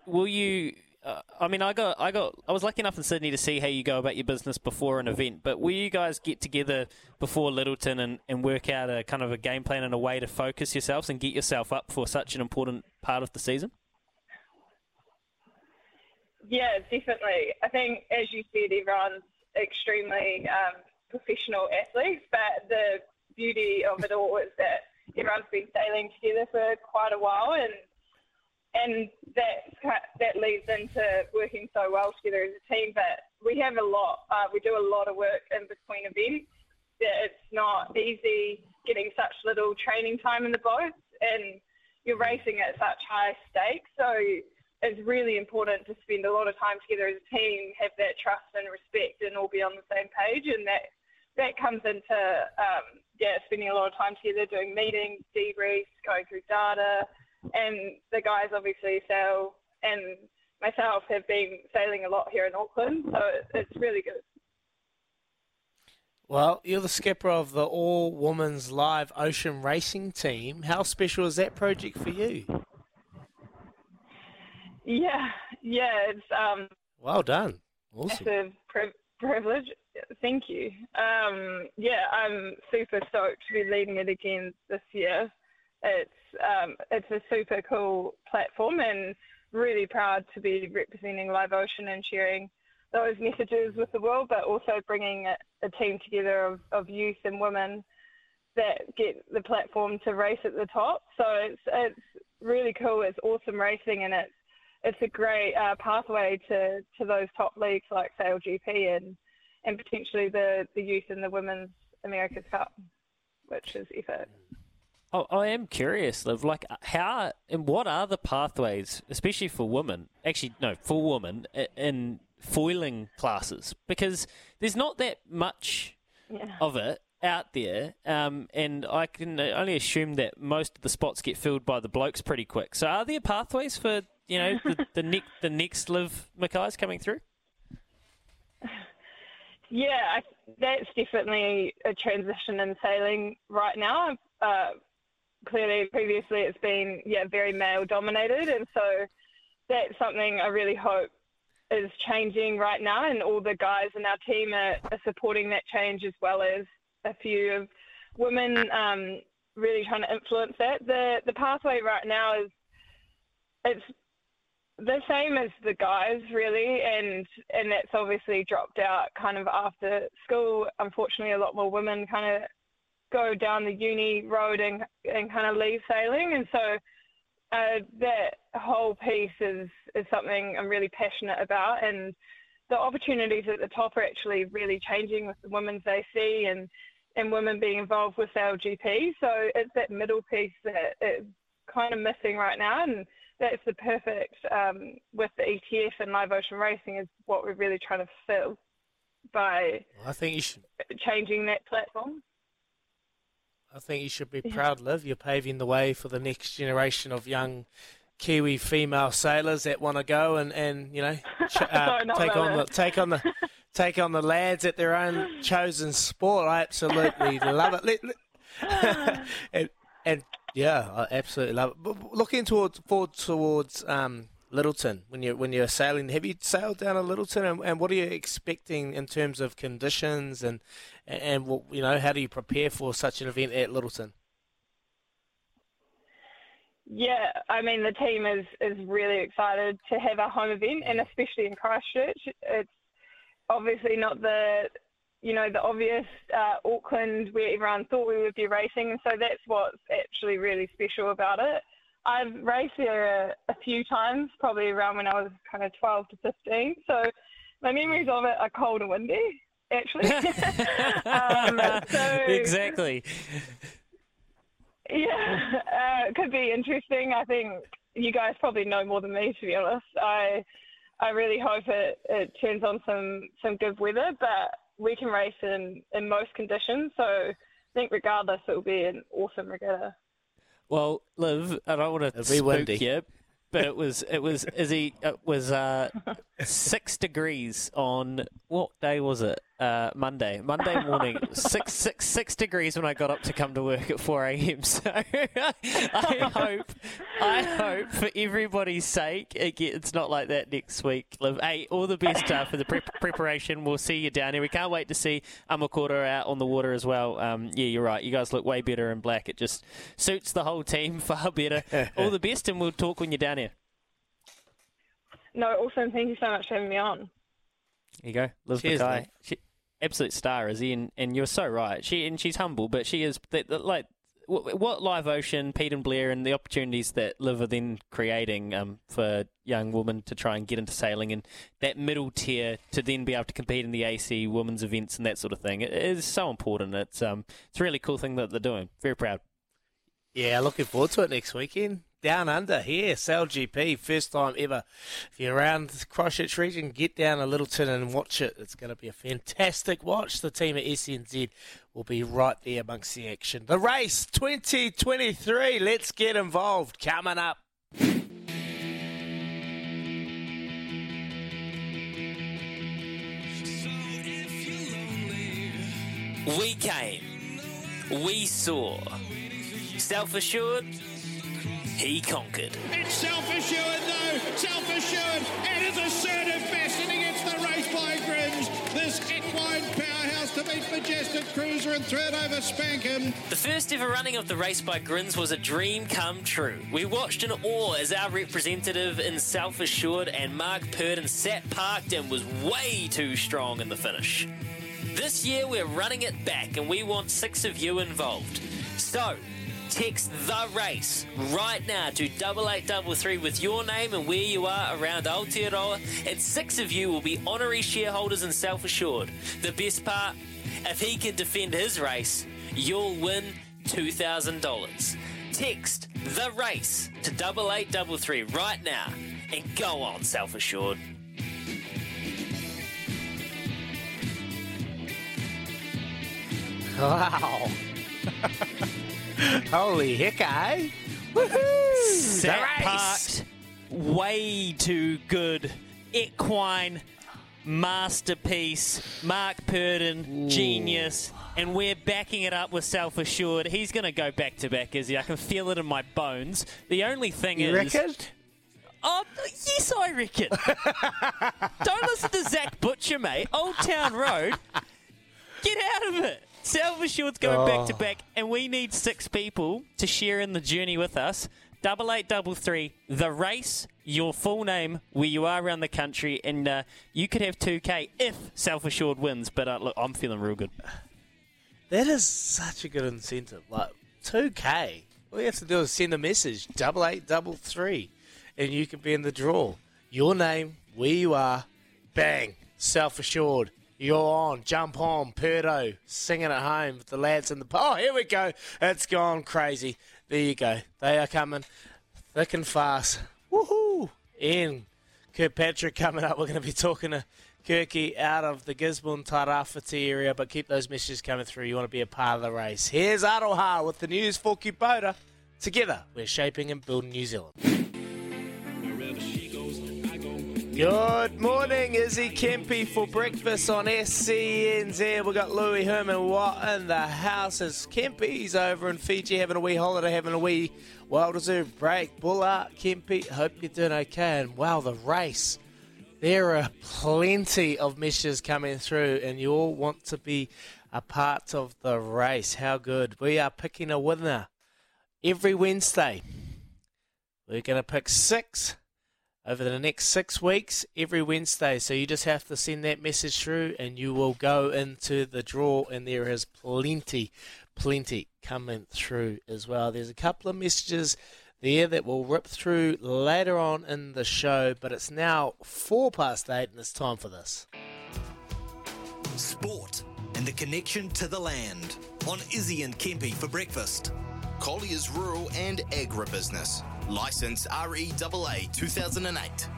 Will you? Uh, I mean, I got, I got, I was lucky enough in Sydney to see how you go about your business before an event. But will you guys get together before Lyttelton and, and work out a kind of a game plan and a way to focus yourselves and get yourself up for such an important part of the season? Yeah, definitely. I think, as you said, everyone's extremely um, professional athletes, but the beauty of it all is that everyone's been sailing together for quite a while, and and that that leads into working so well together as a team. But we have a lot. Uh, we do a lot of work in between events. It's not easy getting such little training time in the boats, and you're racing at such high stakes. So it's really important to spend a lot of time together as a team, have that trust and respect, and all be on the same page. And that that comes into um, yeah, spending a lot of time together, doing meetings, debriefs, going through data. And the guys obviously, Sail and myself, have been sailing a lot here in Auckland, so it's really good. Well, you're the skipper of the all-women's live ocean racing team. How special is that project for you? Yeah, yeah, it's... Um, well done. Awesome. It's a pri- privilege. Thank you. Um, yeah, I'm super stoked to be leading it again this year. It's um, it's a super cool platform, and really proud to be representing Live Ocean and sharing those messages with the world, but also bringing a, a team together of, of youth and women that get the platform to race at the top. So it's it's really cool. It's awesome racing, and it's it's a great uh, pathway to, to those top leagues like Sail G P and and potentially the, the youth and the Women's America's Cup, which is epic. Oh, I am curious, Liv, like how and what are the pathways, especially for women, actually, no, for women in foiling classes? Because there's not that much yeah. of it out there, um, and I can only assume that most of the spots get filled by the blokes pretty quick. So are there pathways for, you know, the, the, ne- the next Liv Mackay's coming through? Yeah, I, that's definitely a transition in sailing right now. Uh, Clearly, previously it's been yeah very male-dominated, and so that's something I really hope is changing right now, and all the guys in our team are, are supporting that change, as well as a few of women um, really trying to influence that. The the pathway right now is it's the same as the guys, really, and, and that's obviously dropped out kind of after school. Unfortunately, a lot more women kind of go down the uni road and and kind of leave sailing, and so uh, that whole piece is, is something I'm really passionate about, and the opportunities at the top are actually really changing with the women they see and, and women being involved with Sail G P, so it's that middle piece that it's kind of missing right now, and that's the perfect, um, with the E T F and live ocean racing is what we're really trying to fill by well, I think you should... changing that platform. I think you should be proud, Liv. You're paving the way for the next generation of young Kiwi female sailors that want to go and, and you know ch- uh, Sorry, take on it. the take on the take on the lads at their own chosen sport. I absolutely love it. Let, let, and, and yeah, I absolutely love it. But looking towards forward towards um, Lyttelton, when you when you're sailing, have you sailed down to Lyttelton, and, and what are you expecting in terms of conditions and and, and what, you know, how do you prepare for such an event at Lyttelton? Yeah, I mean the team is, is really excited to have our home event, and especially in Christchurch, it's obviously not the you know the obvious uh, Auckland where everyone thought we would be racing, and so that's what's actually really special about it. I've raced there a, a few times, probably around when I was kind of twelve to fifteen, so my memories of it are cold and windy, actually. um, so, exactly. Yeah, uh, could be interesting. I think you guys probably know more than me, to be honest. I I really hope it, it turns on some, some good weather, but we can race in, in most conditions, so I think regardless it will be an awesome regatta. Well, Liv, I don't want to spook you, but it was it was Izzy, it was uh, six degrees on what day was it? Uh, Monday, Monday morning, six six six degrees when I got up to come to work at four a.m. So I hope I hope for everybody's sake it gets, it's not like that next week. Liv, hey, all the best uh, for the pre- preparation. We'll see you down here. We can't wait to see Amakora out on the water as well. Um, yeah, you're right. You guys look way better in black. It just suits the whole team far better. All the best, and we'll talk when you're down here. No, awesome. Thank you so much for having me on. There you go. Liv Mackay. Absolute star, Izzy, and, and you're so right. She and she's humble, but she is, like, what Live Ocean, Pete and Blair, and the opportunities that Liv are then creating um, for young women to try and get into sailing and that middle tier to then be able to compete in the A C women's events and that sort of thing. It is so important. It's um, it's a really cool thing that they're doing. Very proud. Yeah, looking forward to it next weekend. Down under here, Sail G P, first time ever. If you're around the Christchurch region, get down to Lyttelton and watch it. It's going to be a fantastic watch. The team at S N Z will be right there amongst the action. The race twenty twenty-three, let's get involved, coming up. We came, we saw, self-assured, he conquered. It's self-assured, though. Self-assured. It is assertive bashing against the race by Grims. This equine powerhouse to beat Majestic Cruiser and third over Spankin. The first ever running of the race by Grins was a dream come true. We watched in awe as our representative in self-assured and Mark Purden sat parked and was way too strong in the finish. This year we're running it back and we want six of you involved. So, text THE RACE right now to double eight double three with your name and where you are around Aotearoa, and six of you will be honorary shareholders in Self Assured. The best part, if he can defend his race, you'll win two thousand dollars. Text THE RACE to double eight double three right now and go on, Self Assured. Wow. Holy heck, eh? Woohoo! Sat parked, way too good, equine, masterpiece, Mark Purden, genius, and we're backing it up with self-assured. He's going to go back-to-back, Izzy. I can feel it in my bones. The only thing you is... You reckon? Oh, yes, I reckon. Don't listen to Zach Butcher, mate. Old Town Road. Get out of it. Self-assured's going back to back, and we need six people to share in the journey with us. Double eight, double three, the race, your full name, where you are around the country, and uh, you could have two K if self-assured wins. But uh, look, I'm feeling real good. That is such a good incentive. Like two K, all you have to do is send a message, double eight, double three, and you can be in the draw. Your name, where you are, bang, self-assured. You're on. Jump on. Purdo. Singing at home with the lads in the... Oh, here we go. It's gone crazy. There you go. They are coming thick and fast. Woohoo! Ian Kirkpatrick coming up. We're going to be talking to Kirky out of the Gisborne Tairāwhiti area, but keep those messages coming through. You want to be a part of the race. Here's Aroha with the news for Kubota. Together, we're shaping and building New Zealand. Good morning, Izzy Kempy for breakfast on S C N Z. We've got Louis Herman Watt in the house as Kempy's over in Fiji having a wee holiday, having a wee well-deserved break. Bull art, Kempy, hope you're doing okay. And wow, the race. There are plenty of messages coming through and you all want to be a part of the race. How good. We are picking a winner every Wednesday. We're going to pick six over the next six weeks, every Wednesday. So you just have to send that message through and you will go into the draw. And there is plenty, plenty coming through as well. There's a couple of messages there that we'll rip through later on in the show. But it's now four past eight and it's time for this. Sport and the connection to the land on Izzy and Kempy for breakfast. Collier's Rural and Agribusiness. Licence R E A A two thousand eight.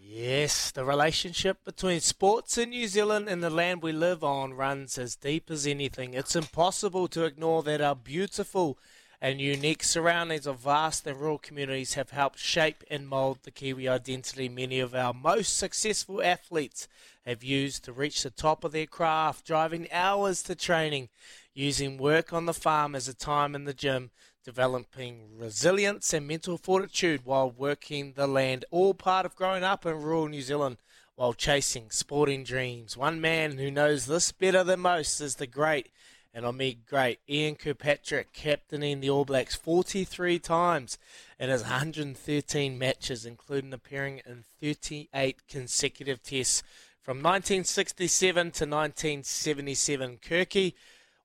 Yes, the relationship between sports in New Zealand and the land we live on runs as deep as anything. It's impossible to ignore that our beautiful and unique surroundings of vast and rural communities have helped shape and mould the Kiwi identity many of our most successful athletes have used to reach the top of their craft, driving hours to training, using work on the farm as a time in the gym, developing resilience and mental fortitude while working the land, all part of growing up in rural New Zealand while chasing sporting dreams. One man who knows this better than most is the great and I mean great. Ian Kirkpatrick captaining the All Blacks forty-three times in his one hundred thirteen matches, including appearing in thirty-eight consecutive tests. From nineteen sixty-seven to nineteen seventy-seven, Kirky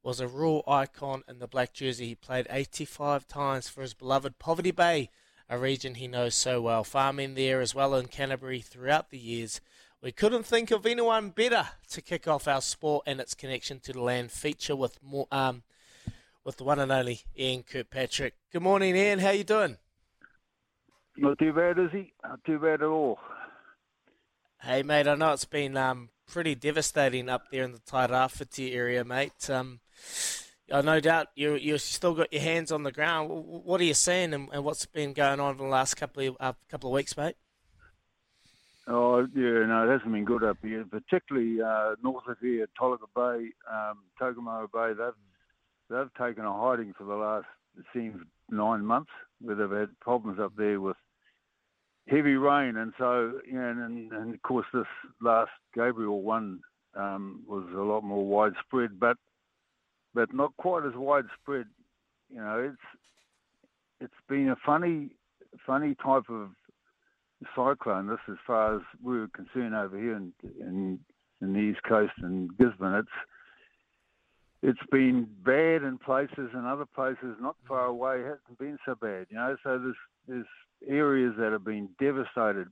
was a real icon in the black jersey. He played eighty-five times for his beloved Poverty Bay, a region he knows so well, farming there as well in Canterbury throughout the years. We couldn't think of anyone better to kick off our sport and its connection to the land feature with more, um, with the one and only Ian Kirkpatrick. Good morning, Ian. How you doing? Not too bad, Izzy. Not too bad at all. Hey, mate, I know it's been um, pretty devastating up there in the Tairawhiti area, mate. Um, I no doubt you, you've still got your hands on the ground. What are you seeing and, and what's been going on for the last couple of, uh, couple of weeks, mate? Oh, yeah, no, it hasn't been good up here, particularly uh, north of here, Tolaga Bay, um, Togomaro Bay. They've, they've taken a hiding for the last, it seems, nine months, where they've had problems up there with heavy rain, and so yeah, and, and of course this last Gabriel one um, was a lot more widespread, but but not quite as widespread. You know, it's it's been a funny funny type of cyclone. This, as far as we were concerned over here in in, in the East Coast and Gisborne, it's it's been bad in places, and other places not far away hasn't been so bad. You know, so there's there's areas that have been devastated.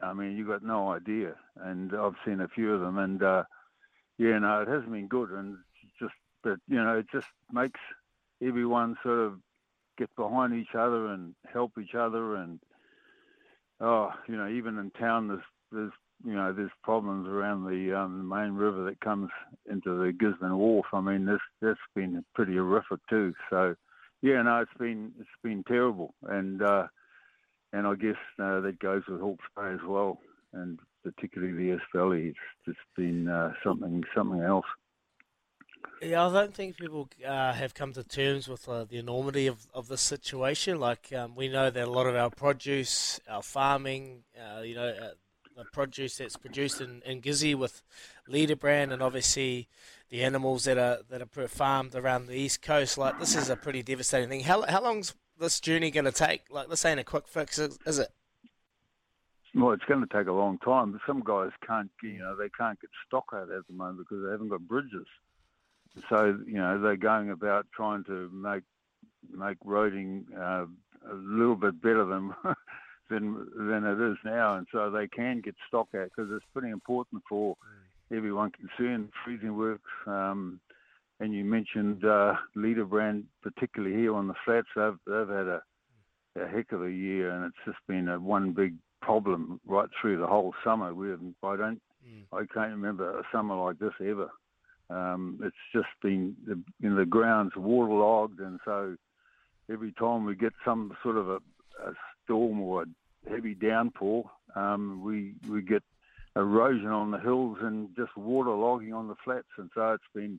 I mean, you've got no idea. And I've seen a few of them. And, uh, yeah, no, it hasn't been good. And just, but, you know, it just makes everyone sort of get behind each other and help each other. And, oh, you know, even in town, there's, there's you know, there's problems around the, um, the main river that comes into the Gisborne Wharf. I mean, this, that's been pretty horrific too. So, yeah, no, it's been, it's been terrible. And, uh, And I guess uh, that goes with Hawke's Bay as well, and particularly the East Valley. It's just been uh, something something else. Yeah, I don't think people uh, have come to terms with uh, the enormity of, of this situation. Like, um, we know that a lot of our produce, our farming, uh, you know, uh, the produce that's produced in, in Gizzy with Liederbrand, and obviously the animals that are that are farmed around the East Coast, like, this is a pretty devastating thing. How how long's this journey going to take? Like, this ain't a quick fix, is it? Well, it's going to take a long time. But some guys can't, you know, they can't get stock out at the moment because they haven't got bridges. So, you know, they're going about trying to make make roading uh, a little bit better than than than it is now, and so they can get stock out because it's pretty important for everyone concerned. Freezing works. Um, And you mentioned uh, Liederbrand, particularly here on the flats. They've, they've had a, a heck of a year, and it's just been a one big problem right through the whole summer. We haven't, I don't, mm. I can't remember a summer like this ever. Um, it's just been the, you know, the ground's waterlogged, and so every time we get some sort of a, a storm or a heavy downpour, um, we we get erosion on the hills and just water logging on the flats, and so it's been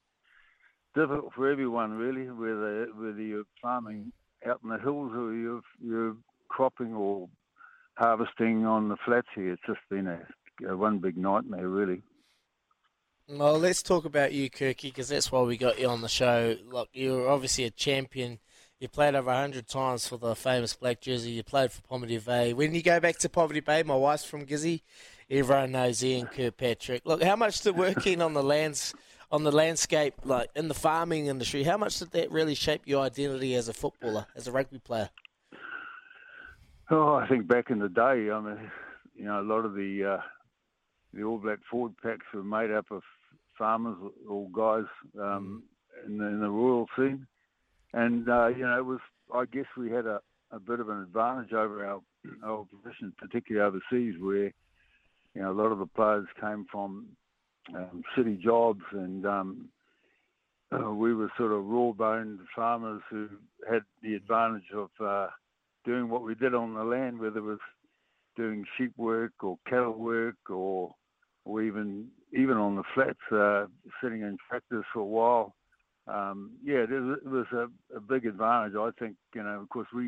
difficult for everyone, really, whether whether you're farming out in the hills or you're you're cropping or harvesting on the flats here. It's just been a, a one big nightmare, really. Well, let's talk about you, Kirky, because that's why we got you on the show. Look, you're obviously a champion. You played over one hundred times for the famous black jersey. You played for Poverty Bay. When you go back to Poverty Bay, my wife's from Gizzy, everyone knows Ian Kirkpatrick. Look, how much did working on the lands... on the landscape, like in the farming industry, how much did that really shape your identity as a footballer, as a rugby player? Oh, I think back in the day, I mean, you know, a lot of the uh, the All Black forward packs were made up of farmers or guys um, in, the, in the rural scene, and uh, you know, it was. I guess we had a, a bit of an advantage over our our position, particularly overseas, where you know a lot of the players came from Um, city jobs, and um, uh, we were sort of raw-boned farmers who had the advantage of uh, doing what we did on the land, whether it was doing sheep work or cattle work, or or even even on the flats, uh, sitting in tractors for a while. Um, yeah, it was a, a big advantage, I think. You know, of course, we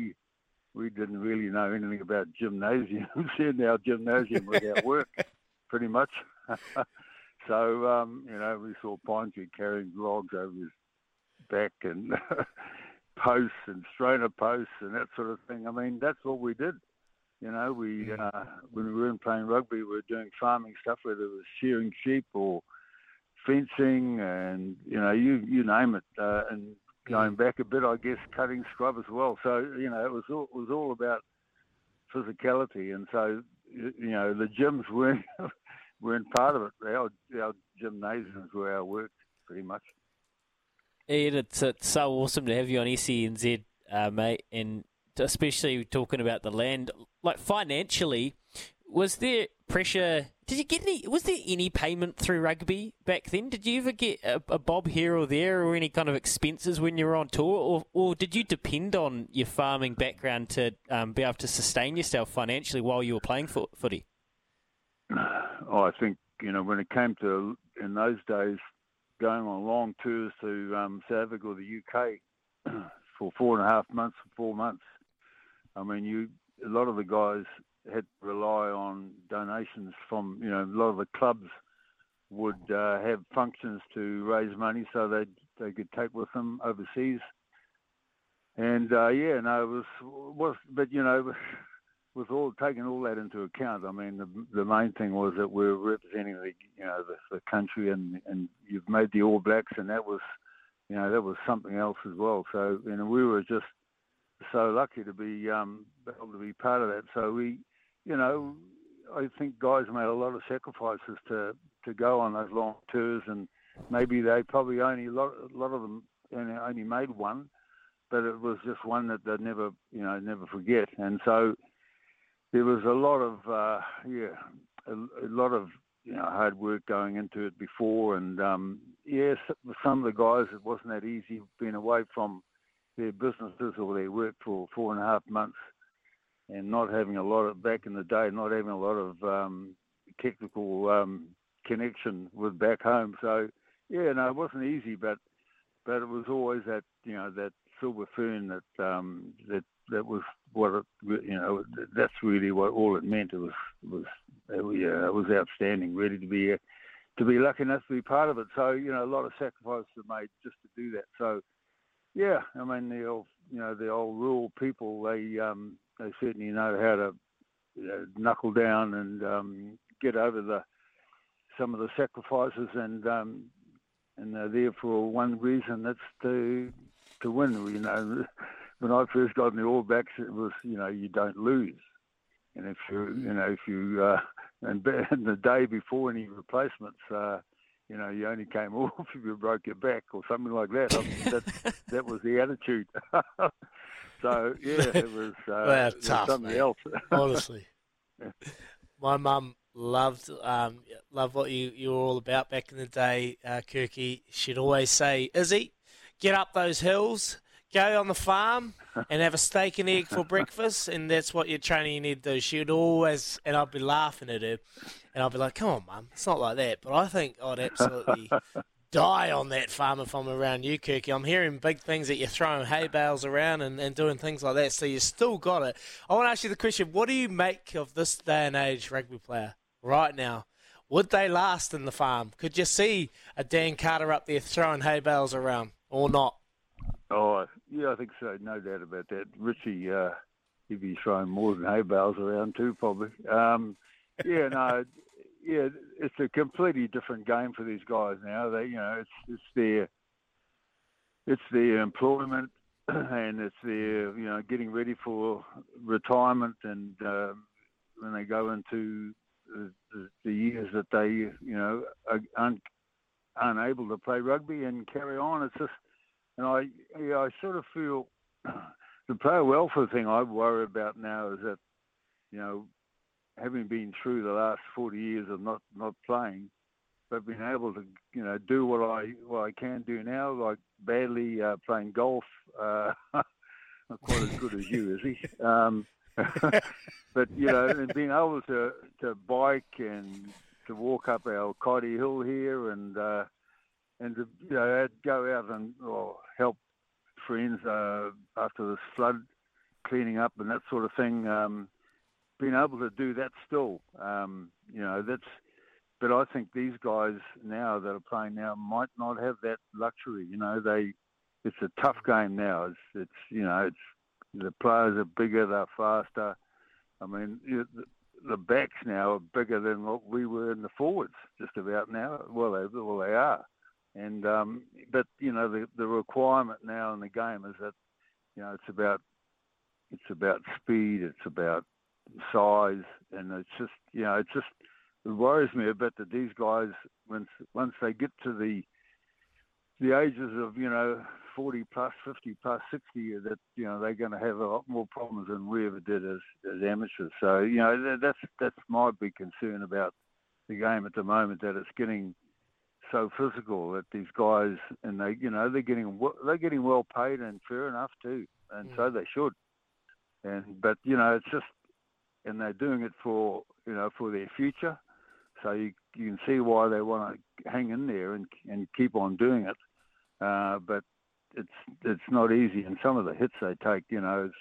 we didn't really know anything about gymnasiums, and our gymnasium was our work, pretty much. So, um, you know, we saw Pine Tree carrying logs over his back and posts and Strona posts and that sort of thing. I mean, that's what we did. You know, we uh, when we weren't playing rugby, we were doing farming stuff, whether it was shearing sheep or fencing and, you know, you, you name it. Uh, and going back a bit, I guess, cutting scrub as well. So, you know, it was all, it was all about physicality. And so, you know, the gyms weren't, weren't part of it. Our, our gymnasiums were our work, pretty much. Ed, it's, it's so awesome to have you on S C N Z, uh, mate, and especially talking about the land. Like, financially, was there pressure? Did you get any? Was there any payment through rugby back then? Did you ever get a, a bob here or there, or any kind of expenses when you were on tour, or or did you depend on your farming background to um, be able to sustain yourself financially while you were playing fo- footy? Oh, I think, you know, when it came to, in those days, going on long tours to um, Southwark or the U K for four and a half months, four months. I mean, you a lot of the guys had to rely on donations from, you know, a lot of the clubs would uh, have functions to raise money so they they could take with them overseas. And, uh, yeah, no, it was, was, but, you know, with all taking all that into account, I mean, the the main thing was that we were representing the, you know, the, the country, and, and you've made the All Blacks, and that was, you know, that was something else as well. So, you know, we were just so lucky to be um, able to be part of that. So we, you know, I think guys made a lot of sacrifices to, to go on those long tours, and maybe they probably only, a lot, a lot of them only made one, but it was just one that they'd never, you know, never forget. And so there was a lot of, uh, yeah, a, a lot of, you know, hard work going into it before. And, um, yes, yeah, some of the guys, it wasn't that easy being away from their businesses or their work for four and a half months, and not having a lot of, back in the day, not having a lot of um, technical um, connection with back home. So, yeah, no, it wasn't easy, but but it was always that, you know, that silver fern that um, that that was what it, you know, that's really what all it meant. It was it was it, yeah, it was outstanding, really, to be to be lucky enough to be part of it. So, you know, a lot of sacrifices were made just to do that. So, yeah, I mean, the old, you know, the old rural people, they um, they certainly know how to, you know, knuckle down and um, get over the some of the sacrifices, and um, and they're there for one reason, that's to to win. You know, when I first got in the All Blacks, it was, you know, you don't lose, and if you you know if you uh, and, and the day before any replacements. Uh, You know, you only came off if you broke your back or something like that. I mean, that, that was the attitude. So, yeah, it was, uh, it was tough, something mate. Else. Honestly. Yeah. My mum loved um, loved what you, you were all about back in the day, uh, Kirky. She'd always say, Izzy, get up those hills, go on the farm and have a steak and egg for breakfast, and that's what your training you need to do. She would always, and I'd be laughing at her, and I'd be like, come on, Mum, it's not like that. But I think I'd absolutely die on that farm if I'm around you, Kirky. I'm hearing big things that you're throwing hay bales around and, and doing things like that, so you still got it. I want to ask you the question, what do you make of this day and age rugby player right now? Would they last in the farm? Could you see a Dan Carter up there throwing hay bales around or not? Oh, yeah, I think so. No doubt about that. Richie, uh, he'd be throwing more than hay bales around too, probably. Um, yeah, no, yeah, it's a completely different game for these guys now. They, you know, it's it's their it's their employment, and it's their, you know, getting ready for retirement, and uh, when they go into the, the, the years that they, you know, are un, unable to play rugby and carry on. It's just. And I, yeah, I sort of feel the player welfare thing I worry about now is that, you know, having been through the last forty years of not, not playing, but being able to, you know, do what I what I can do now, like badly uh, playing golf, uh, not quite as good as you, is he? Um, but, you know, and being able to, to bike and to walk up our Coddy Hill here and... Uh, And to, you know, go out and or help friends uh, after this flood, cleaning up and that sort of thing. Um, being able to do that still, um, you know, that's. But I think these guys now that are playing now might not have that luxury. You know, they it's a tough game now. It's, it's you know, it's the players are bigger, they're faster. I mean, you, the, the backs now are bigger than what we were in the forwards just about now. Well, they, well, they are. And um, but, you know, the, the requirement now in the game is that, you know, it's about it's about speed, it's about size, and it's just, you know, it's just, it worries me a bit that these guys, once, once they get to the the ages of, you know, forty plus, fifty plus, sixty, that, you know, they're going to have a lot more problems than we ever did as, as amateurs. So, you know, that, that's that's my big concern about the game at the moment, that it's getting so physical that these guys, and they, you know, they're getting they're getting well paid, and fair enough too, and mm. so they should. And but, you know, it's just, and they're doing it for, you know, for their future. So you you can see why they want to hang in there and and keep on doing it. Uh, but it's it's not easy. And some of the hits they take, you know, it's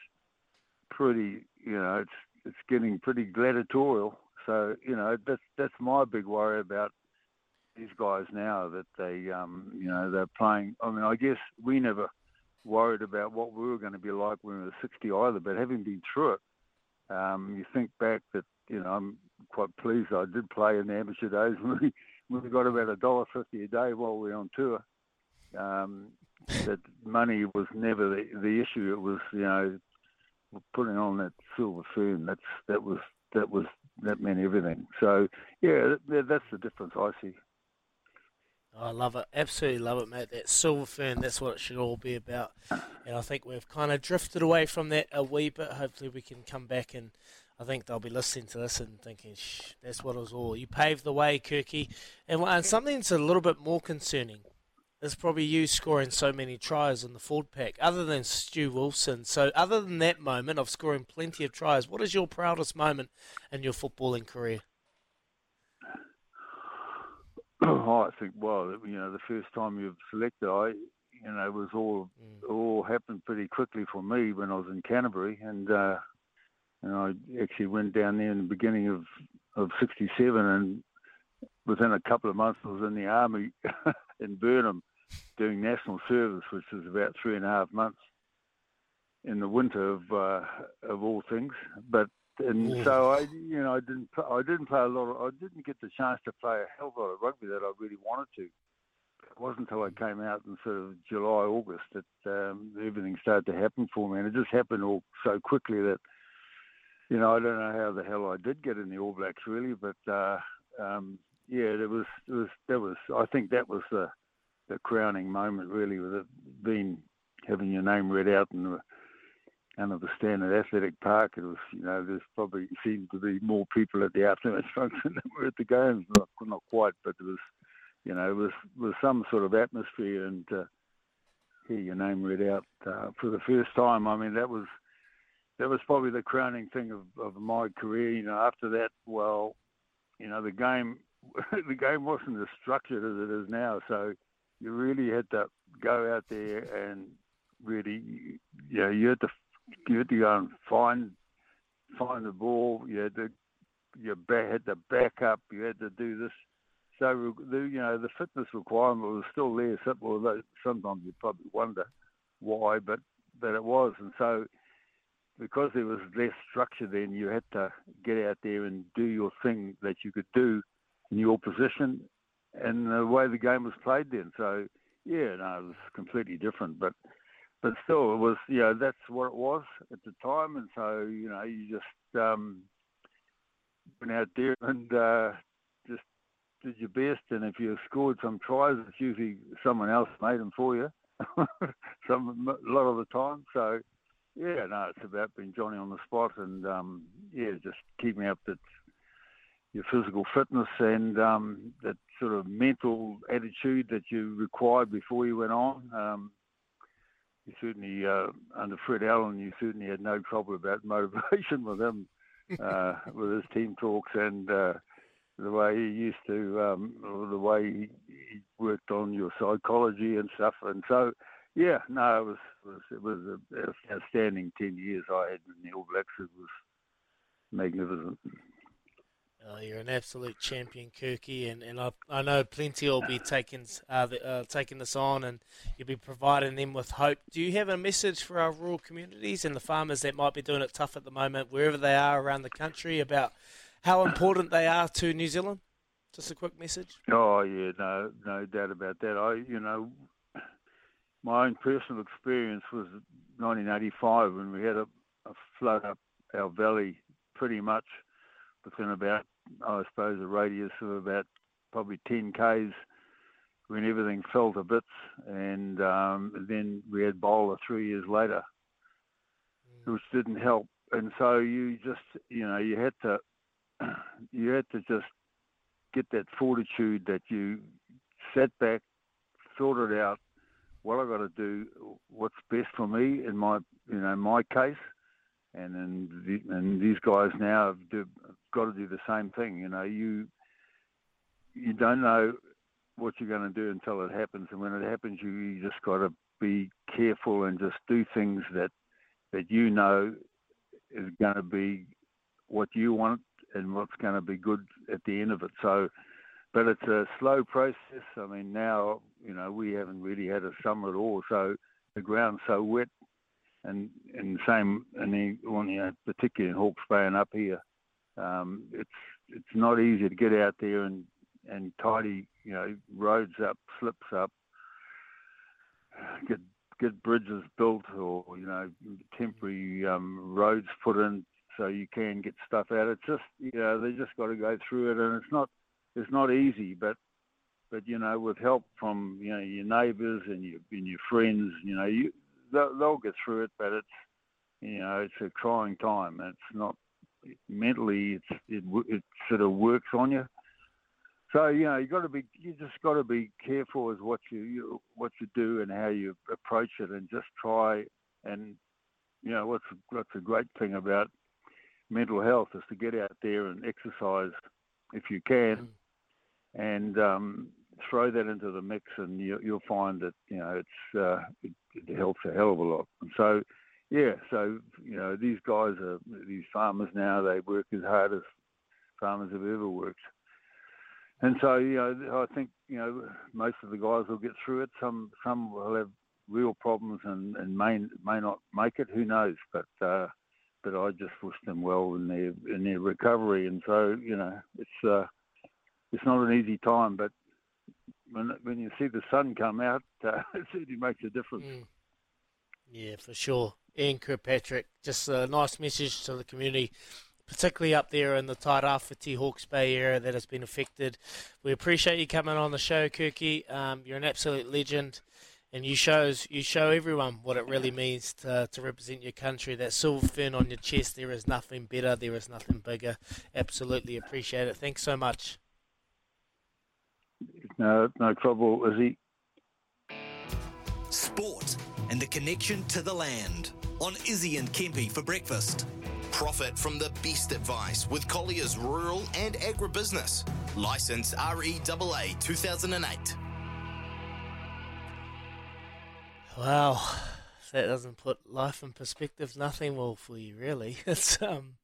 pretty, you know, it's it's getting pretty gladiatorial. So, you know, that's that's my big worry about these guys now, that they, um, you know, they're playing. I mean, I guess we never worried about what we were going to be like when we were sixty either, but having been through it, um, you think back that, you know, I'm quite pleased I did play in the amateur days when we, when we got about a dollar fifty a day while we were on tour. Um, that money was never the, the issue. It was, you know, putting on that silver spoon. That's that was that was that meant everything. So yeah, that, that's the difference I see. Oh, I love it. Absolutely love it, mate. That silver fern, that's what it should all be about. And I think we've kind of drifted away from that a wee bit. Hopefully we can come back, and I think they'll be listening to this and thinking, shh, that's what it was all. You paved the way, Kirky. And, and something that's a little bit more concerning is probably you scoring so many tries in the forward pack, other than Stu Wilson. So other than that moment of scoring plenty of tries, what is your proudest moment in your footballing career? Oh, I think, well, you know, the first time you've selected, I, you know, it was all, mm. all happened pretty quickly for me when I was in Canterbury, and uh, and I actually went down there in the beginning of, of sixty-seven, and within a couple of months I was in the army in Burnham doing national service, which was about three and a half months in the winter of uh, of all things, but. And yeah. so I, you know, I didn't, I didn't play a lot. Of, I didn't get the chance to play a hell of a lot of rugby that I really wanted to. It wasn't until I came out in sort of July, August that um, everything started to happen for me, and it just happened all so quickly that, you know, I don't know how the hell I did get in the All Blacks really, but uh, um, yeah, there was, it was, that was, I think that was the, the crowning moment really, with it being having your name read out and. The, And of the Standard Athletic Park, it was, you know, there's probably seemed to be more people at the afternoon function than were at the games. Not, not quite, but it was, you know, it was, was some sort of atmosphere, and to uh, hear your name read out uh, for the first time. I mean, that was that was probably the crowning thing of, of my career. You know, after that, well, you know, the game the game wasn't as structured as it is now, so you really had to go out there and really, you know, you had to. You had to go and find find the ball. You had to you had to back up. You had to do this. So the, you know, the fitness requirement was still there. Although sometimes you probably wonder why, but but it was. And so because there was less structure, then you had to get out there and do your thing that you could do in your position and the way the game was played then. So yeah, no, it was completely different, but. But still, it was, you know, that's what it was at the time. And so, you know, you just um, went out there and uh, just did your best. And if you scored some tries, it's usually someone else made them for you some a lot of the time. So, yeah, no, it's about being Johnny on the spot and, um, yeah, just keeping up that your physical fitness and um, that sort of mental attitude that you required before you went on. Um, You certainly, uh, under Fred Allen, you certainly had no trouble about motivation with him, uh, with his team talks and uh, the way he used to, um, or the way he, he worked on your psychology and stuff. And so, yeah, no, it was it was, it was an outstanding ten years I had in the All Blacks. It was magnificent. Oh, you're an absolute champion, Kirky, and, and I, I know plenty will be taking uh, the, uh, taking this on, and you'll be providing them with hope. Do you have a message for our rural communities and the farmers that might be doing it tough at the moment, wherever they are around the country, about how important they are to New Zealand? Just a quick message. Oh, yeah, no, no doubt about that. I, you know, my own personal experience was nineteen eighty-five when we had a, a flood up our valley pretty much within about, I suppose, a radius of about probably ten kays when everything fell to bits, and um, then we had Bola three years later, mm. which didn't help. And so you just, you know, you had to, you had to just get that fortitude that you sat back, thought it out, what I got to do, what's best for me in my, you know, my case. And then the, and these guys now have, do, have got to do the same thing. You know, you you don't know what you're going to do until it happens, and when it happens, you, you just got to be careful and just do things that that you know is going to be what you want and what's going to be good at the end of it. So, but it's a slow process. I mean, now you know we haven't really had a summer at all, so the ground's so wet. And and same, and the, well, you know, particularly in Hawke's Bay and up here, um, it's it's not easy to get out there and, and tidy, you know, roads up, slips up, get get bridges built, or you know, temporary um, roads put in so you can get stuff out. It's just, you know, they just got to go through it, and it's not it's not easy, but but you know, with help from you know your neighbours and your and your friends, you know you. They'll get through it, but it's, you know, it's a trying time. It's not mentally, it's it, it sort of works on you. So you know, you got to be, you just got to be careful with what you, you what you do and how you approach it, and just try. And you know, what's what's a great thing about mental health is to get out there and exercise if you can, and um, throw that into the mix, and you, you'll find that you know it's. Uh, it, It helps a hell of a lot. And so, yeah, so, you know, these guys are, these farmers now, they work as hard as farmers have ever worked. And so, you know, I think, you know, most of the guys will get through it. Some some will have real problems and, and may may not make it, who knows. But uh, but I just wish them well in their, in their recovery. And so, you know, it's uh, it's not an easy time, but When, when you see the sun come out, uh, it certainly makes a difference. Mm. Yeah, for sure. Ian Kirkpatrick, just a nice message to the community, particularly up there in the Tairawhiti, Hawke's Bay area that has been affected. We appreciate you coming on the show, Kirky. Um, you're an absolute legend, and you shows you show everyone what it really means to to represent your country. That silver fern on your chest, there is nothing better, there is nothing bigger. Absolutely appreciate it. Thanks so much. No, no trouble, Izzy. Sport and the connection to the land on Izzy and Kempy for breakfast. Profit from the best advice with Collier's Rural and Agribusiness. Licence R E A A two thousand eight. Wow, if that doesn't put life in perspective, nothing will for you, really. It's um,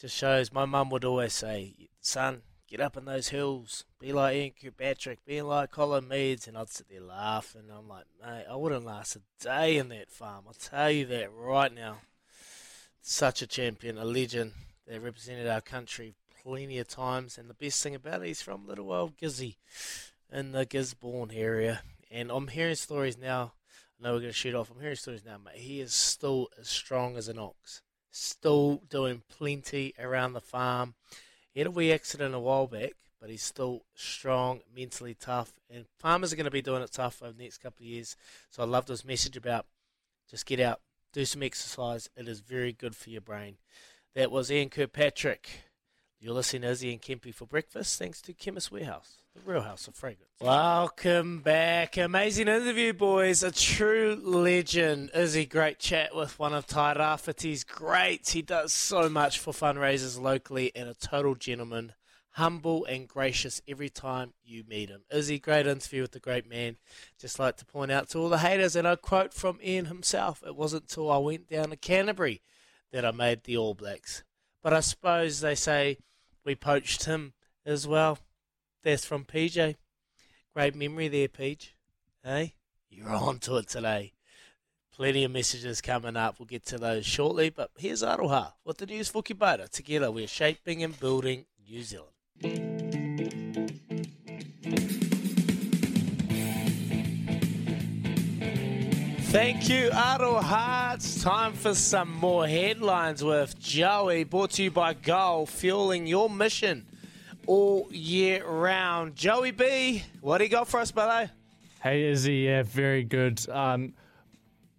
just shows, my mum would always say, son, get up in those hills, be like Ian Kirkpatrick, be like Colin Meads, and I'd sit there laughing. I'm like, mate, I wouldn't last a day in that farm. I'll tell you that right now. Such a champion, a legend. They represented our country plenty of times, and the best thing about it, he's from little old Gizzy in the Gisborne area. And I'm hearing stories now. I know we're going to shoot off. I'm hearing stories now, mate. He is still as strong as an ox, still doing plenty around the farm. He had a wee accident a while back, but he's still strong, mentally tough, and farmers are going to be doing it tough over the next couple of years. So I loved his message about just get out, do some exercise. It is very good for your brain. That was Ian Kirkpatrick. You're listening to Izzy and Kempy for breakfast, thanks to Chemist Warehouse, the real house of fragrance. Welcome back. Amazing interview, boys. A true legend. Izzy, great chat with one of Tairawhiti's greats. He does so much for fundraisers locally, and a total gentleman, humble and gracious every time you meet him. Izzy, great interview with the great man. Just like to point out to all the haters, and I quote from Ian himself, it wasn't till I went down to Canterbury that I made the All Blacks. But I suppose they say we poached him as well. That's from P J. Great memory there, Peach. Hey, you're on to it today. Plenty of messages coming up. We'll get to those shortly. But here's Aroha with the news for Kubota. Together we're shaping and building New Zealand. Thank you, Aroha. It's time for some more headlines with Joey. Brought to you by Goal, fueling your mission all year round. Joey B, what do you got for us, brother? Hey, Izzy. Yeah, very good. Um...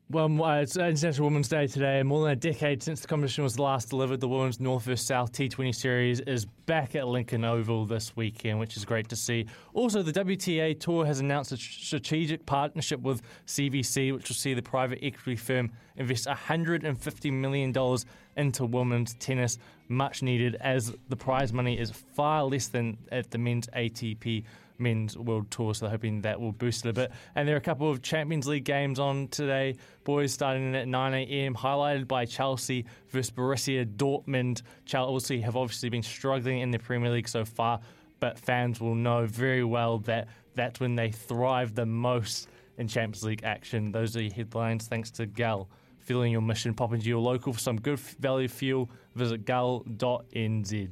Well, it's International Women's Day today. More than a decade since the competition was last delivered, the Women's North versus. South T twenty Series is back at Lincoln Oval this weekend, which is great to see. Also, the W T A Tour has announced a strategic partnership with C V C, which will see the private equity firm invest one hundred fifty million dollars into women's tennis, much needed as the prize money is far less than at the men's A T P Men's World Tour, so hoping that will boost it a bit. And there are a couple of Champions League games on today, boys, starting at nine a.m, highlighted by Chelsea versus Borussia Dortmund. Chelsea have obviously been struggling in the Premier League so far, but fans will know very well that that's when they thrive the most in Champions League action. Those are your headlines. Thanks to Gal. Fueling your mission. Pop into your local for some good value fuel. Visit gal dot n z.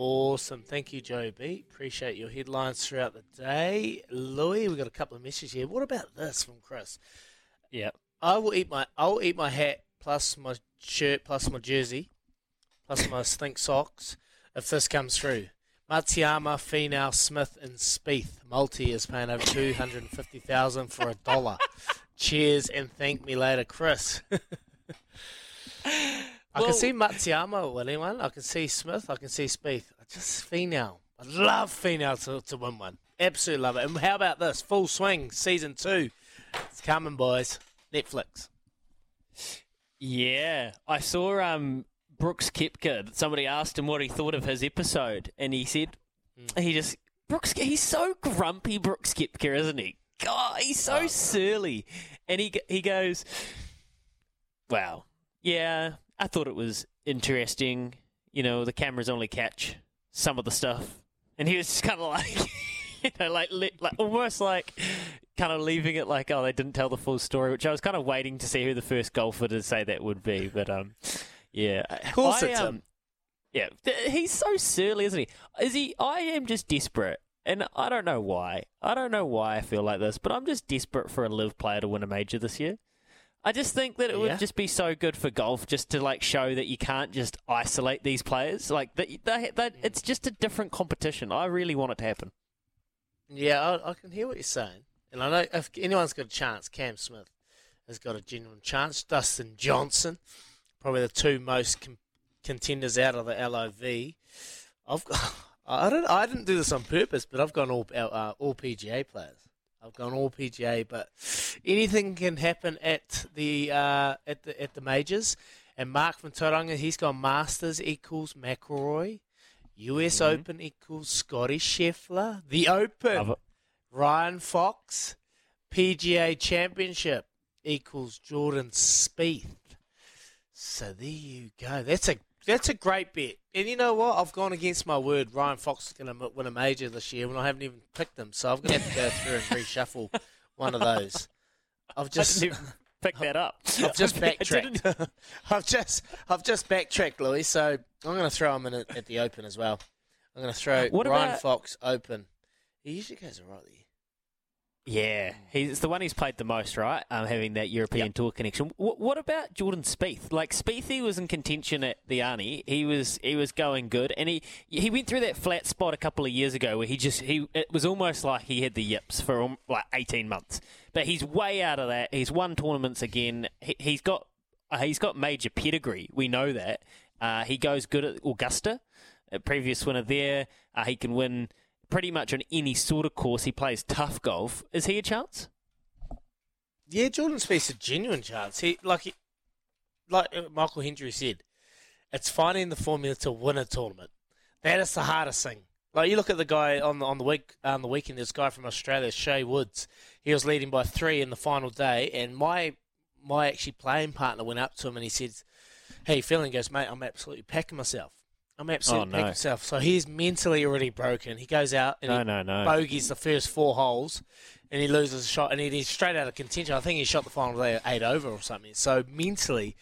Awesome. Thank you, Joey B. Appreciate your headlines throughout the day. Louis, we've got a couple of messages here. What about this from Chris? Yeah. I will eat my I'll eat my hat plus my shirt plus my jersey plus my stink socks if this comes through. Matsuyama, Finau, Smith and Spieth. Multi is paying over two hundred and fifty thousand for a dollar. Cheers and thank me later, Chris. I well, can see Matsuyama with anyone. I can see Smith. I can see Spieth. I just Finau. I love Finau to, to win one. Absolutely love it. And how about this? Full Swing, Season two. It's coming, boys. Netflix. Yeah. I saw um, Brooks Koepka. Somebody asked him what he thought of his episode. And he said, mm. he just, Brooks, he's so grumpy, Brooks Koepka, isn't he? God, he's so oh. surly. And he he goes, wow. Yeah. I thought it was interesting. You know, the cameras only catch some of the stuff. And he was just kind of like, you know, like, like almost like kind of leaving it like, oh, they didn't tell the full story, which I was kind of waiting to see who the first golfer to say that would be. But, um, yeah. Of course I, it's um, him. Yeah. He's so surly, isn't he? Is he? I am just desperate. And I don't know why. I don't know why I feel like this, but I'm just desperate for a live player to win a major this year. I just think that it would yeah. just be so good for golf just to, like, show that you can't just isolate these players. Like, they, they, they, it's just a different competition. I really want it to happen. Yeah, I, I can hear what you're saying. And I know if anyone's got a chance, Cam Smith has got a genuine chance. Dustin Johnson, probably the two most com- contenders out of the L O V. I've got, I don't, I didn't do this on purpose, but I've gone all, uh, all P G A players. I've gone all P G A, but anything can happen at the uh, at the at the majors. And Mark from Tauranga, he's gone Masters equals McIlroy, U S mm-hmm. Open equals Scotty Scheffler, the Open, Ryan Fox, P G A Championship equals Jordan Spieth. So there you go. That's a that's a great bet. And you know what? I've gone against my word. Ryan Fox is going to win a major this year when I haven't even picked him. So I'm going to have to go through and reshuffle one of those. I've just picked that up. I've just backtracked. I've just I've just backtracked, Louis. So I'm going to throw him in a, at the Open as well. I'm going to throw what Ryan about... Fox Open. He usually goes all right there. Yeah, he's it's the one he's played the most, right? Um, having that European yep. Tour connection. W- what about Jordan Spieth? Like Spieth, he was in contention at the Arnie. He was he was going good, and he he went through that flat spot a couple of years ago where he just he it was almost like he had the yips for like eighteen months. But he's way out of that. He's won tournaments again. He, he's got uh, he's got major pedigree. We know that. Uh, he goes good at Augusta, a previous winner there. Uh, he can win. Pretty much on any sort of course, he plays tough golf. Is he a chance? Yeah, Jordan Spieth's a genuine chance. He like, he, like Michael Hendry said, it's finding the formula to win a tournament. That is the hardest thing. Like you look at the guy on the on the week on the weekend. This guy from Australia, Shea Woods. He was leading by three in the final day, and my my actually playing partner went up to him and he said, "Hey, feeling?" He goes, "Mate, I'm absolutely packing myself." I'm absolutely oh, no. himself. So he's mentally already broken. He goes out and no, he no, no. bogeys the first four holes, and he loses a shot, and he's straight out of contention. I think he shot the final day at eight over or something. So mentally,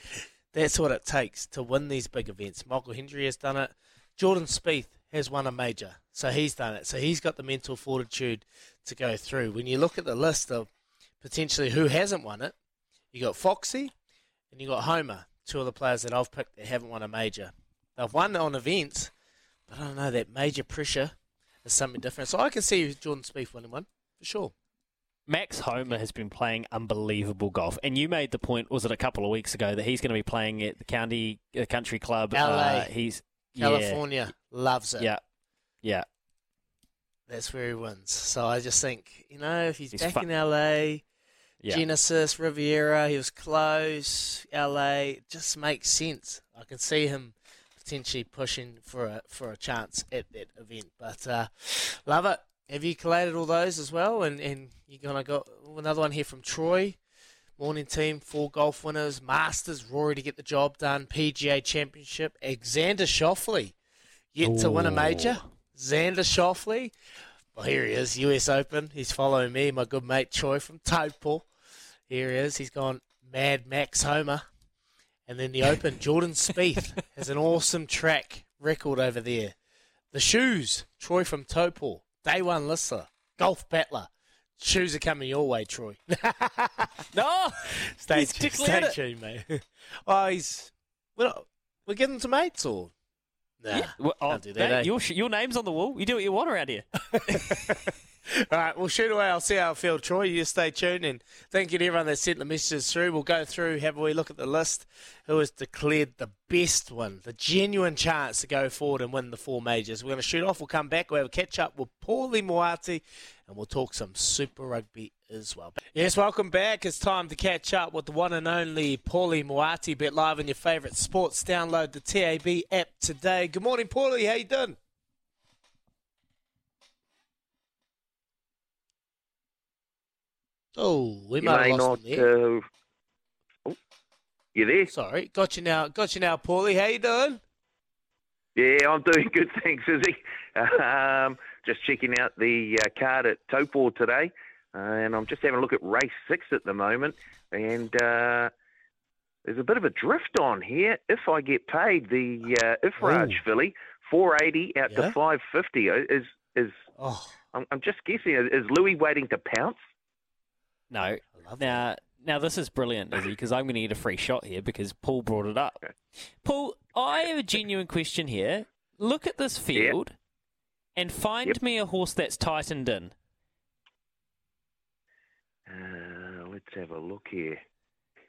that's what it takes to win these big events. Michael Hendry has done it. Jordan Spieth has won a major, so he's done it. So he's got the mental fortitude to go through. When you look at the list of potentially who hasn't won it, you got Foxy and you got Homer, two of the players that I've picked that haven't won a major. They've won on events, but I don't know, that major pressure is something different. So I can see Jordan Spieth winning one, for sure. Max Homa has been playing unbelievable golf. And you made the point, was it a couple of weeks ago, that he's going to be playing at the county uh, country club. L A, uh, he's, California, yeah. Loves it. Yeah, yeah. That's where he wins. So I just think, you know, if he's, he's back fun. in L A, yeah. Genesis, Riviera, he was close, L A, it just makes sense. I can see him potentially pushing for a for a chance at that event. But uh, love it. Have you collated all those as well? And, and you're going to got another one here from Troy. Morning team, four golf winners, Masters, Rory to get the job done, P G A Championship, Xander Schauffele, yet Ooh. to win a major. Xander Schauffele. Well, here he is, U S Open. He's following me, my good mate Troy from Taupō. Here he is. He's gone mad Max Homa. And then the Open, Jordan Spieth has an awesome track record over there. The shoes, Troy from Taupō, day one listener, golf battler. Shoes are coming your way, Troy. No, stay tuned, stay tuned, mate. Oh, he's we're, not, we're getting to mates or nah? Yeah. Well, oh, can't do that. Mate, eh? Your your name's on the wall. You do what you want around here. All right, we'll shoot away. I'll see how I feel, Troy. You just stay tuned, and thank you to everyone that sent the messages through. We'll go through, have a wee look at the list. Who has declared the best one, the genuine chance to go forward and win the four majors? We're going to shoot off. We'll come back. We'll have a catch up with Paulie Moati. And we'll talk some Super Rugby as well. Yes, welcome back. It's time to catch up with the one and only Paulie Moati. Bet live on your favourite sports. Download the T A B app today. Good morning, Paulie. How you doing? Oh, we might have lost not, him there. Uh... Oh, you there? Sorry, got you now. Got you now, Paulie. How you doing? Yeah, I'm doing good, thanks, Izzy. Um... Just checking out the uh, card at Taupō today, uh, and I'm just having a look at race six at the moment. And uh, there's a bit of a drift on here. If I get paid, the uh, Ifraj filly four eighty out yeah. to five fifty is is. Oh. I'm, I'm just guessing. Is Louis waiting to pounce? No. Now, now this is brilliant, Izzy, because I'm going to get a free shot here because Paul brought it up. Okay. Paul, I have a genuine question here. Look at this field. Yeah. And find yep. me a horse that's tightened in. Uh, let's have a look here.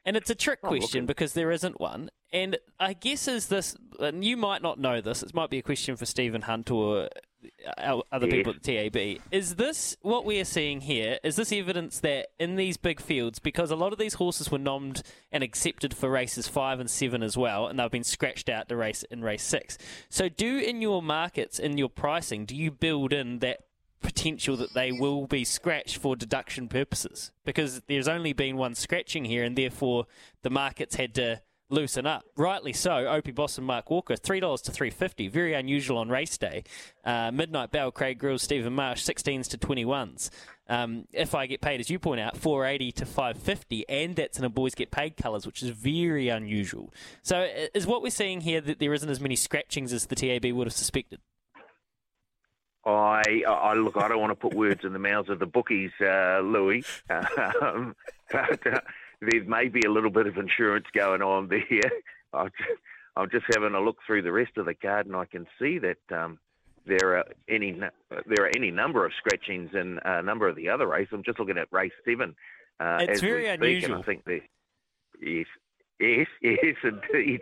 And it's a trick I'm question looking. because there isn't one. And I guess is this, and you might not know this, it might be a question for Stephen Hunt or other yeah. people at the T A B. Is this, what we are seeing here, is this evidence that in these big fields, because a lot of these horses were nommed and accepted for races five and seven as well, and they've been scratched out to race in race six. So do in your markets, in your pricing, do you build in that potential that they will be scratched for deduction purposes? Because there's only been one scratching here, and therefore the markets had to loosen up. Rightly so. Opie Boss and Mark Walker, three dollars to three fifty. Very unusual on race day. Uh, Midnight Bell, Craig Grills, Stephen Marsh, sixteens to twenty-ones. Um, if I get paid, as you point out, four eighty to five fifty, and that's in a boys get paid colours, which is very unusual. So is what we're seeing here that there isn't as many scratchings as the T A B would have suspected? I, I look, I don't want to put words in the mouths of the bookies, uh, Louis, um, but... Uh, there may be a little bit of insurance going on there. I'm just having a look through the rest of the card, and I can see that um, there are any there are any number of scratchings in a number of the other races. I'm just looking at race seven. Uh, it's very unusual. I think there, yes, yes, yes, indeed.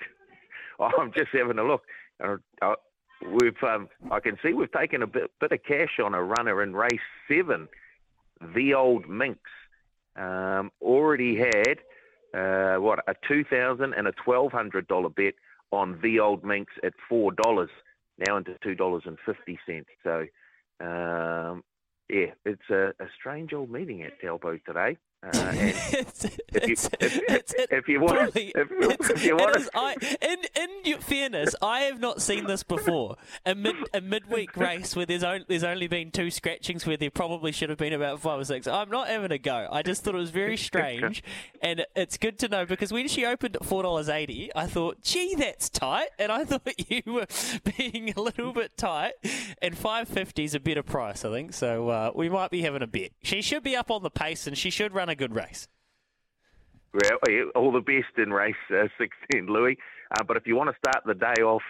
I'm just having a look. I, I, we've um, I can see we've taken a bit, bit of cash on a runner in race seven, the old Minx. Um, already had, uh, what, a two thousand dollars and a twelve hundred dollars bet on the old Minx at four dollars, now into two dollars and fifty cents. So, um, yeah, it's a, a strange old meeting at Taupō today. Uh, it's, if, you, it's, if, it's, if, if you want, probably, if, if you want, is, I, in in your fairness, I have not seen this before. A mid a midweek race where there's only there's only been two scratchings where there probably should have been about five or six. I'm not having a go. I just thought it was very strange, and it's good to know because when she opened at four dollars eighty, I thought, gee, that's tight, and I thought you were being a little bit tight. And five fifty is a better price, I think. So uh, we might be having a bet. She should be up on the pace, and she should run a good race. Well, all the best in race uh, sixteen, Louis. Uh, but if you want to start the day off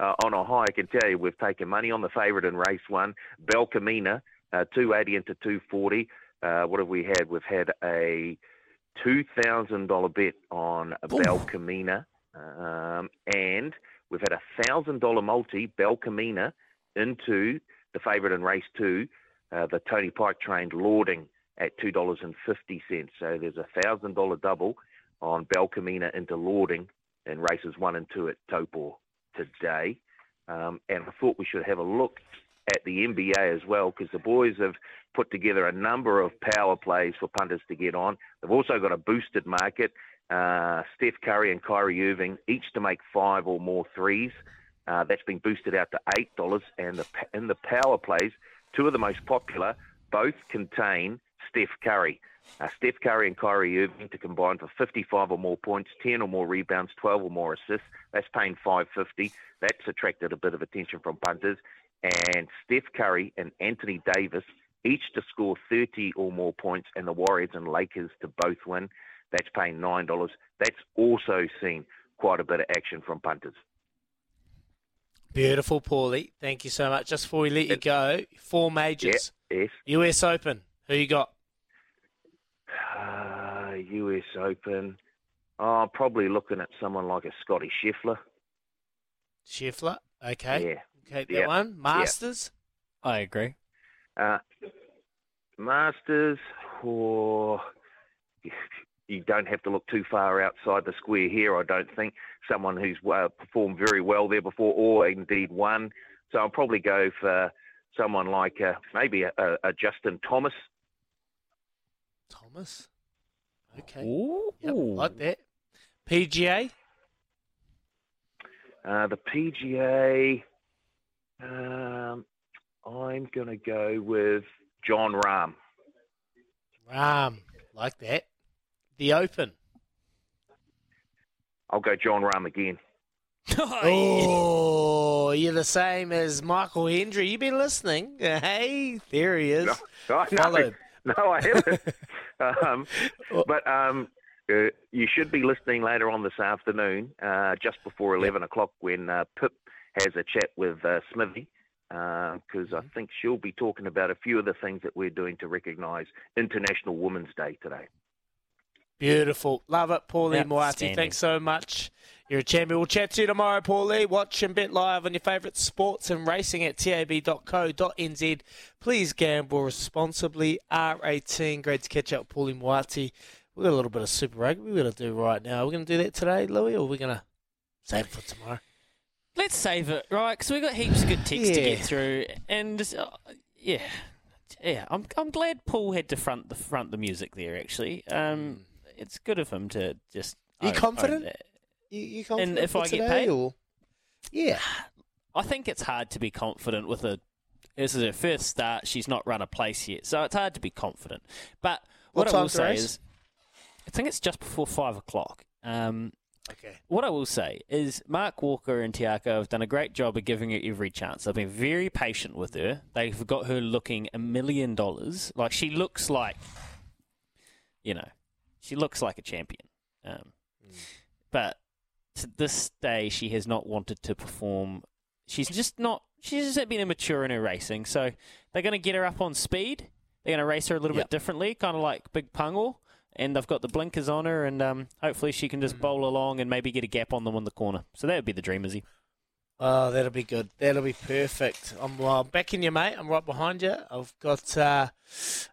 uh, on a high, I can tell you we've taken money on the favourite in race one, Belcamina, uh, two eighty into two forty. Uh, what have we had? We've had a two thousand dollars bet on Belcamina. Um, and we've had a one thousand dollars multi, Belcamina, into the favourite in race two, uh, the Tony Pike-trained Lording, at two dollars fifty. So there's a one thousand dollars double on Belcamina into Lording in races one and two at Taupō today. Um, and I thought we should have a look at the N B A as well, because the boys have put together a number of power plays for punters to get on. They've also got a boosted market. Uh, Steph Curry and Kyrie Irving, each to make five or more threes. Uh, that's been boosted out to eight dollars. And the, in the power plays, two of the most popular, both contain Steph Curry. Uh, Steph Curry and Kyrie Irving to combine for fifty-five or more points, ten or more rebounds, twelve or more assists. That's paying five fifty. That's attracted a bit of attention from punters. And Steph Curry and Anthony Davis each to score thirty or more points, and the Warriors and Lakers to both win. That's paying nine dollars. That's also seen quite a bit of action from punters. Beautiful, Paulie. Thank you so much. Just before we let you go, four majors. Yeah, yes. U S Open. Who you got? Uh, U S Open. Oh, probably looking at someone like a Scotty Scheffler. Scheffler? Okay. Yeah. Okay, that yeah. one. Masters? Yeah. I agree. Uh, Masters, or oh, you don't have to look too far outside the square here, I don't think. Someone who's uh, performed very well there before, or indeed won. So I'll probably go for someone like uh, maybe a, a, a Justin Thomas. Thomas. Okay. Yep, like that. P G A? Uh, the P G A, um, I'm going to go with Jon Rahm. Rahm. Like that. The Open? I'll go Jon Rahm again. Oh, you're the same as Michael Hendry. You've been listening. Hey, there he is. No, I know. No, I haven't. um, but um, uh, you should be listening later on this afternoon, uh, just before eleven yep. o'clock, when uh, Pip has a chat with uh, Smithy, because uh, mm-hmm. I think she'll be talking about a few of the things that we're doing to recognise International Women's Day today. Beautiful. Love it, Paulie Moati. Thanks so much. You're a champion. We'll chat to you tomorrow, Paulie. Watch and bet live on your favourite sports and racing at tab dot co dot n z. Please gamble responsibly. R eighteen. Great to catch up, Paulie Moati. We've got a little bit of Super Rugby we're going to do right now. Are we going to do that today, Louis, or are we going to save it for tomorrow? Let's save it, right? Because we've got heaps of good texts yeah. to get through. And, uh, yeah. Yeah, I'm I'm glad Paul had to front the, front the music there, actually. Um... It's good of him to just. Are you own, confident? Own you, you confident? And if I get paid, or? Yeah, I think it's hard to be confident with a. This is her first start. She's not run a place yet, so it's hard to be confident. But what, what I will say race? is, I think it's just before five o'clock. Um, okay. What I will say is, Mark Walker and Tiako have done a great job of giving her every chance. They've been very patient with her. They've got her looking a million dollars. Like she looks like, you know. She looks like a champion. Um, mm. But to this day, she has not wanted to perform. She's just not, she's just been immature in her racing. So they're going to get her up on speed. They're going to race her a little yep. bit differently, kind of like Big Pungle. And they've got the blinkers on her, and um, hopefully she can just mm. bowl along and maybe get a gap on them in the corner. So that would be the dream, Izzy. Oh, that'll be good. That'll be perfect. I'm uh, backing you, mate. I'm right behind you. I've got uh,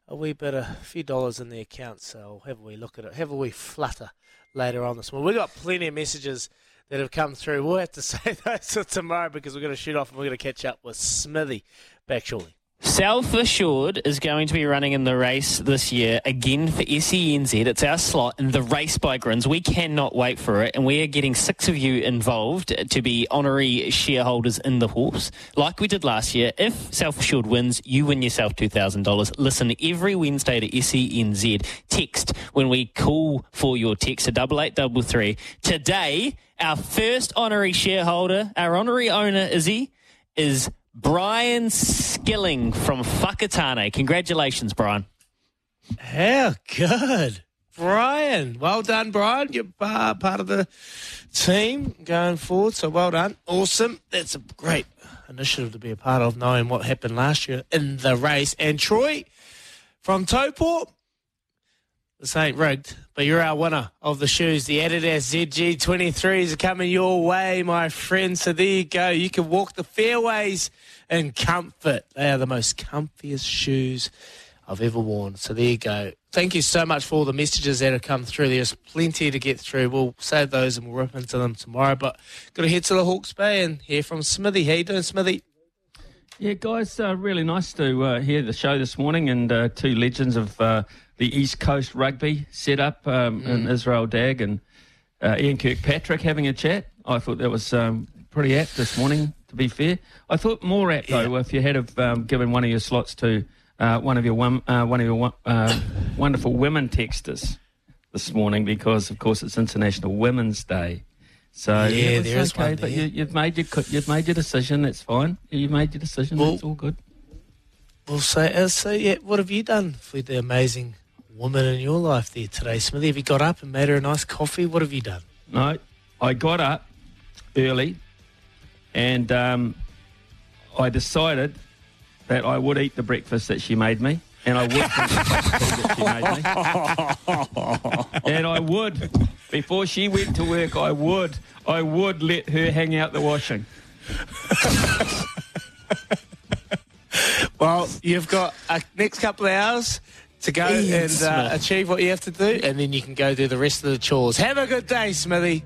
a wee bit of a few dollars in the account, so I'll have a wee look at it. Have a wee flutter later on this morning. We've got plenty of messages that have come through. We'll have to save those till tomorrow because we're going to shoot off and we're going to catch up with Smithy back shortly. Self Assured is going to be running in the race this year, again for S E N Z. It's our slot in the race by Grins. We cannot wait for it, and we are getting six of you involved to be honorary shareholders in the horse, like we did last year. If Self Assured wins, you win yourself two thousand dollars. Listen every Wednesday to S E N Z. Text when we call for your text to double eight double three. Today, our first honorary shareholder, our honorary owner, Izzy, is Brian Skilling from Whakatane. Congratulations, Brian. How good. Brian. Well done, Brian. You're uh, part of the team going forward, so well done. Awesome. That's a great initiative to be a part of, knowing what happened last year in the race. And Troy from Tauport, this ain't rigged, but you're our winner of the shoes. The Adidas Z G twenty-threes are coming your way, my friend. So there you go. You can walk the fairways in comfort. They are the most comfiest shoes I've ever worn. So there you go. Thank you so much for all the messages that have come through. There's plenty to get through. We'll save those and we'll rip into them tomorrow. But got to head to the Hawke's Bay and hear from Smithy. How you doing, Smithy? Yeah, guys, uh, really nice to uh, hear the show this morning, and uh, two legends of uh, the East Coast rugby set up um, mm. in Israel Dagg and uh, Ian Kirkpatrick having a chat. I thought that was um, pretty apt this morning, to be fair. I thought more apt, though, yeah. if you had have um, given one of your slots to uh, one of your one, uh, one of your uh, wonderful women texters this morning, because, of course, it's International Women's Day. So yeah, yeah there is okay, one there. But you, you've made your you've made your decision. That's fine. You've made your decision. Well, that's all good. Well, so uh, so yeah. What have you done for the amazing woman in your life there today, Smithy? Have you got up and made her a nice coffee? What have you done? No, I got up early, and um, I decided that I would eat the breakfast that she made me, and I would drink the breakfast that she made me, and I would. Before she went to work, I would, I would let her hang out the washing. Well, you've got a next couple of hours to go Ian and uh, achieve what you have to do, and then you can go do the rest of the chores. Have a good day, Smithy.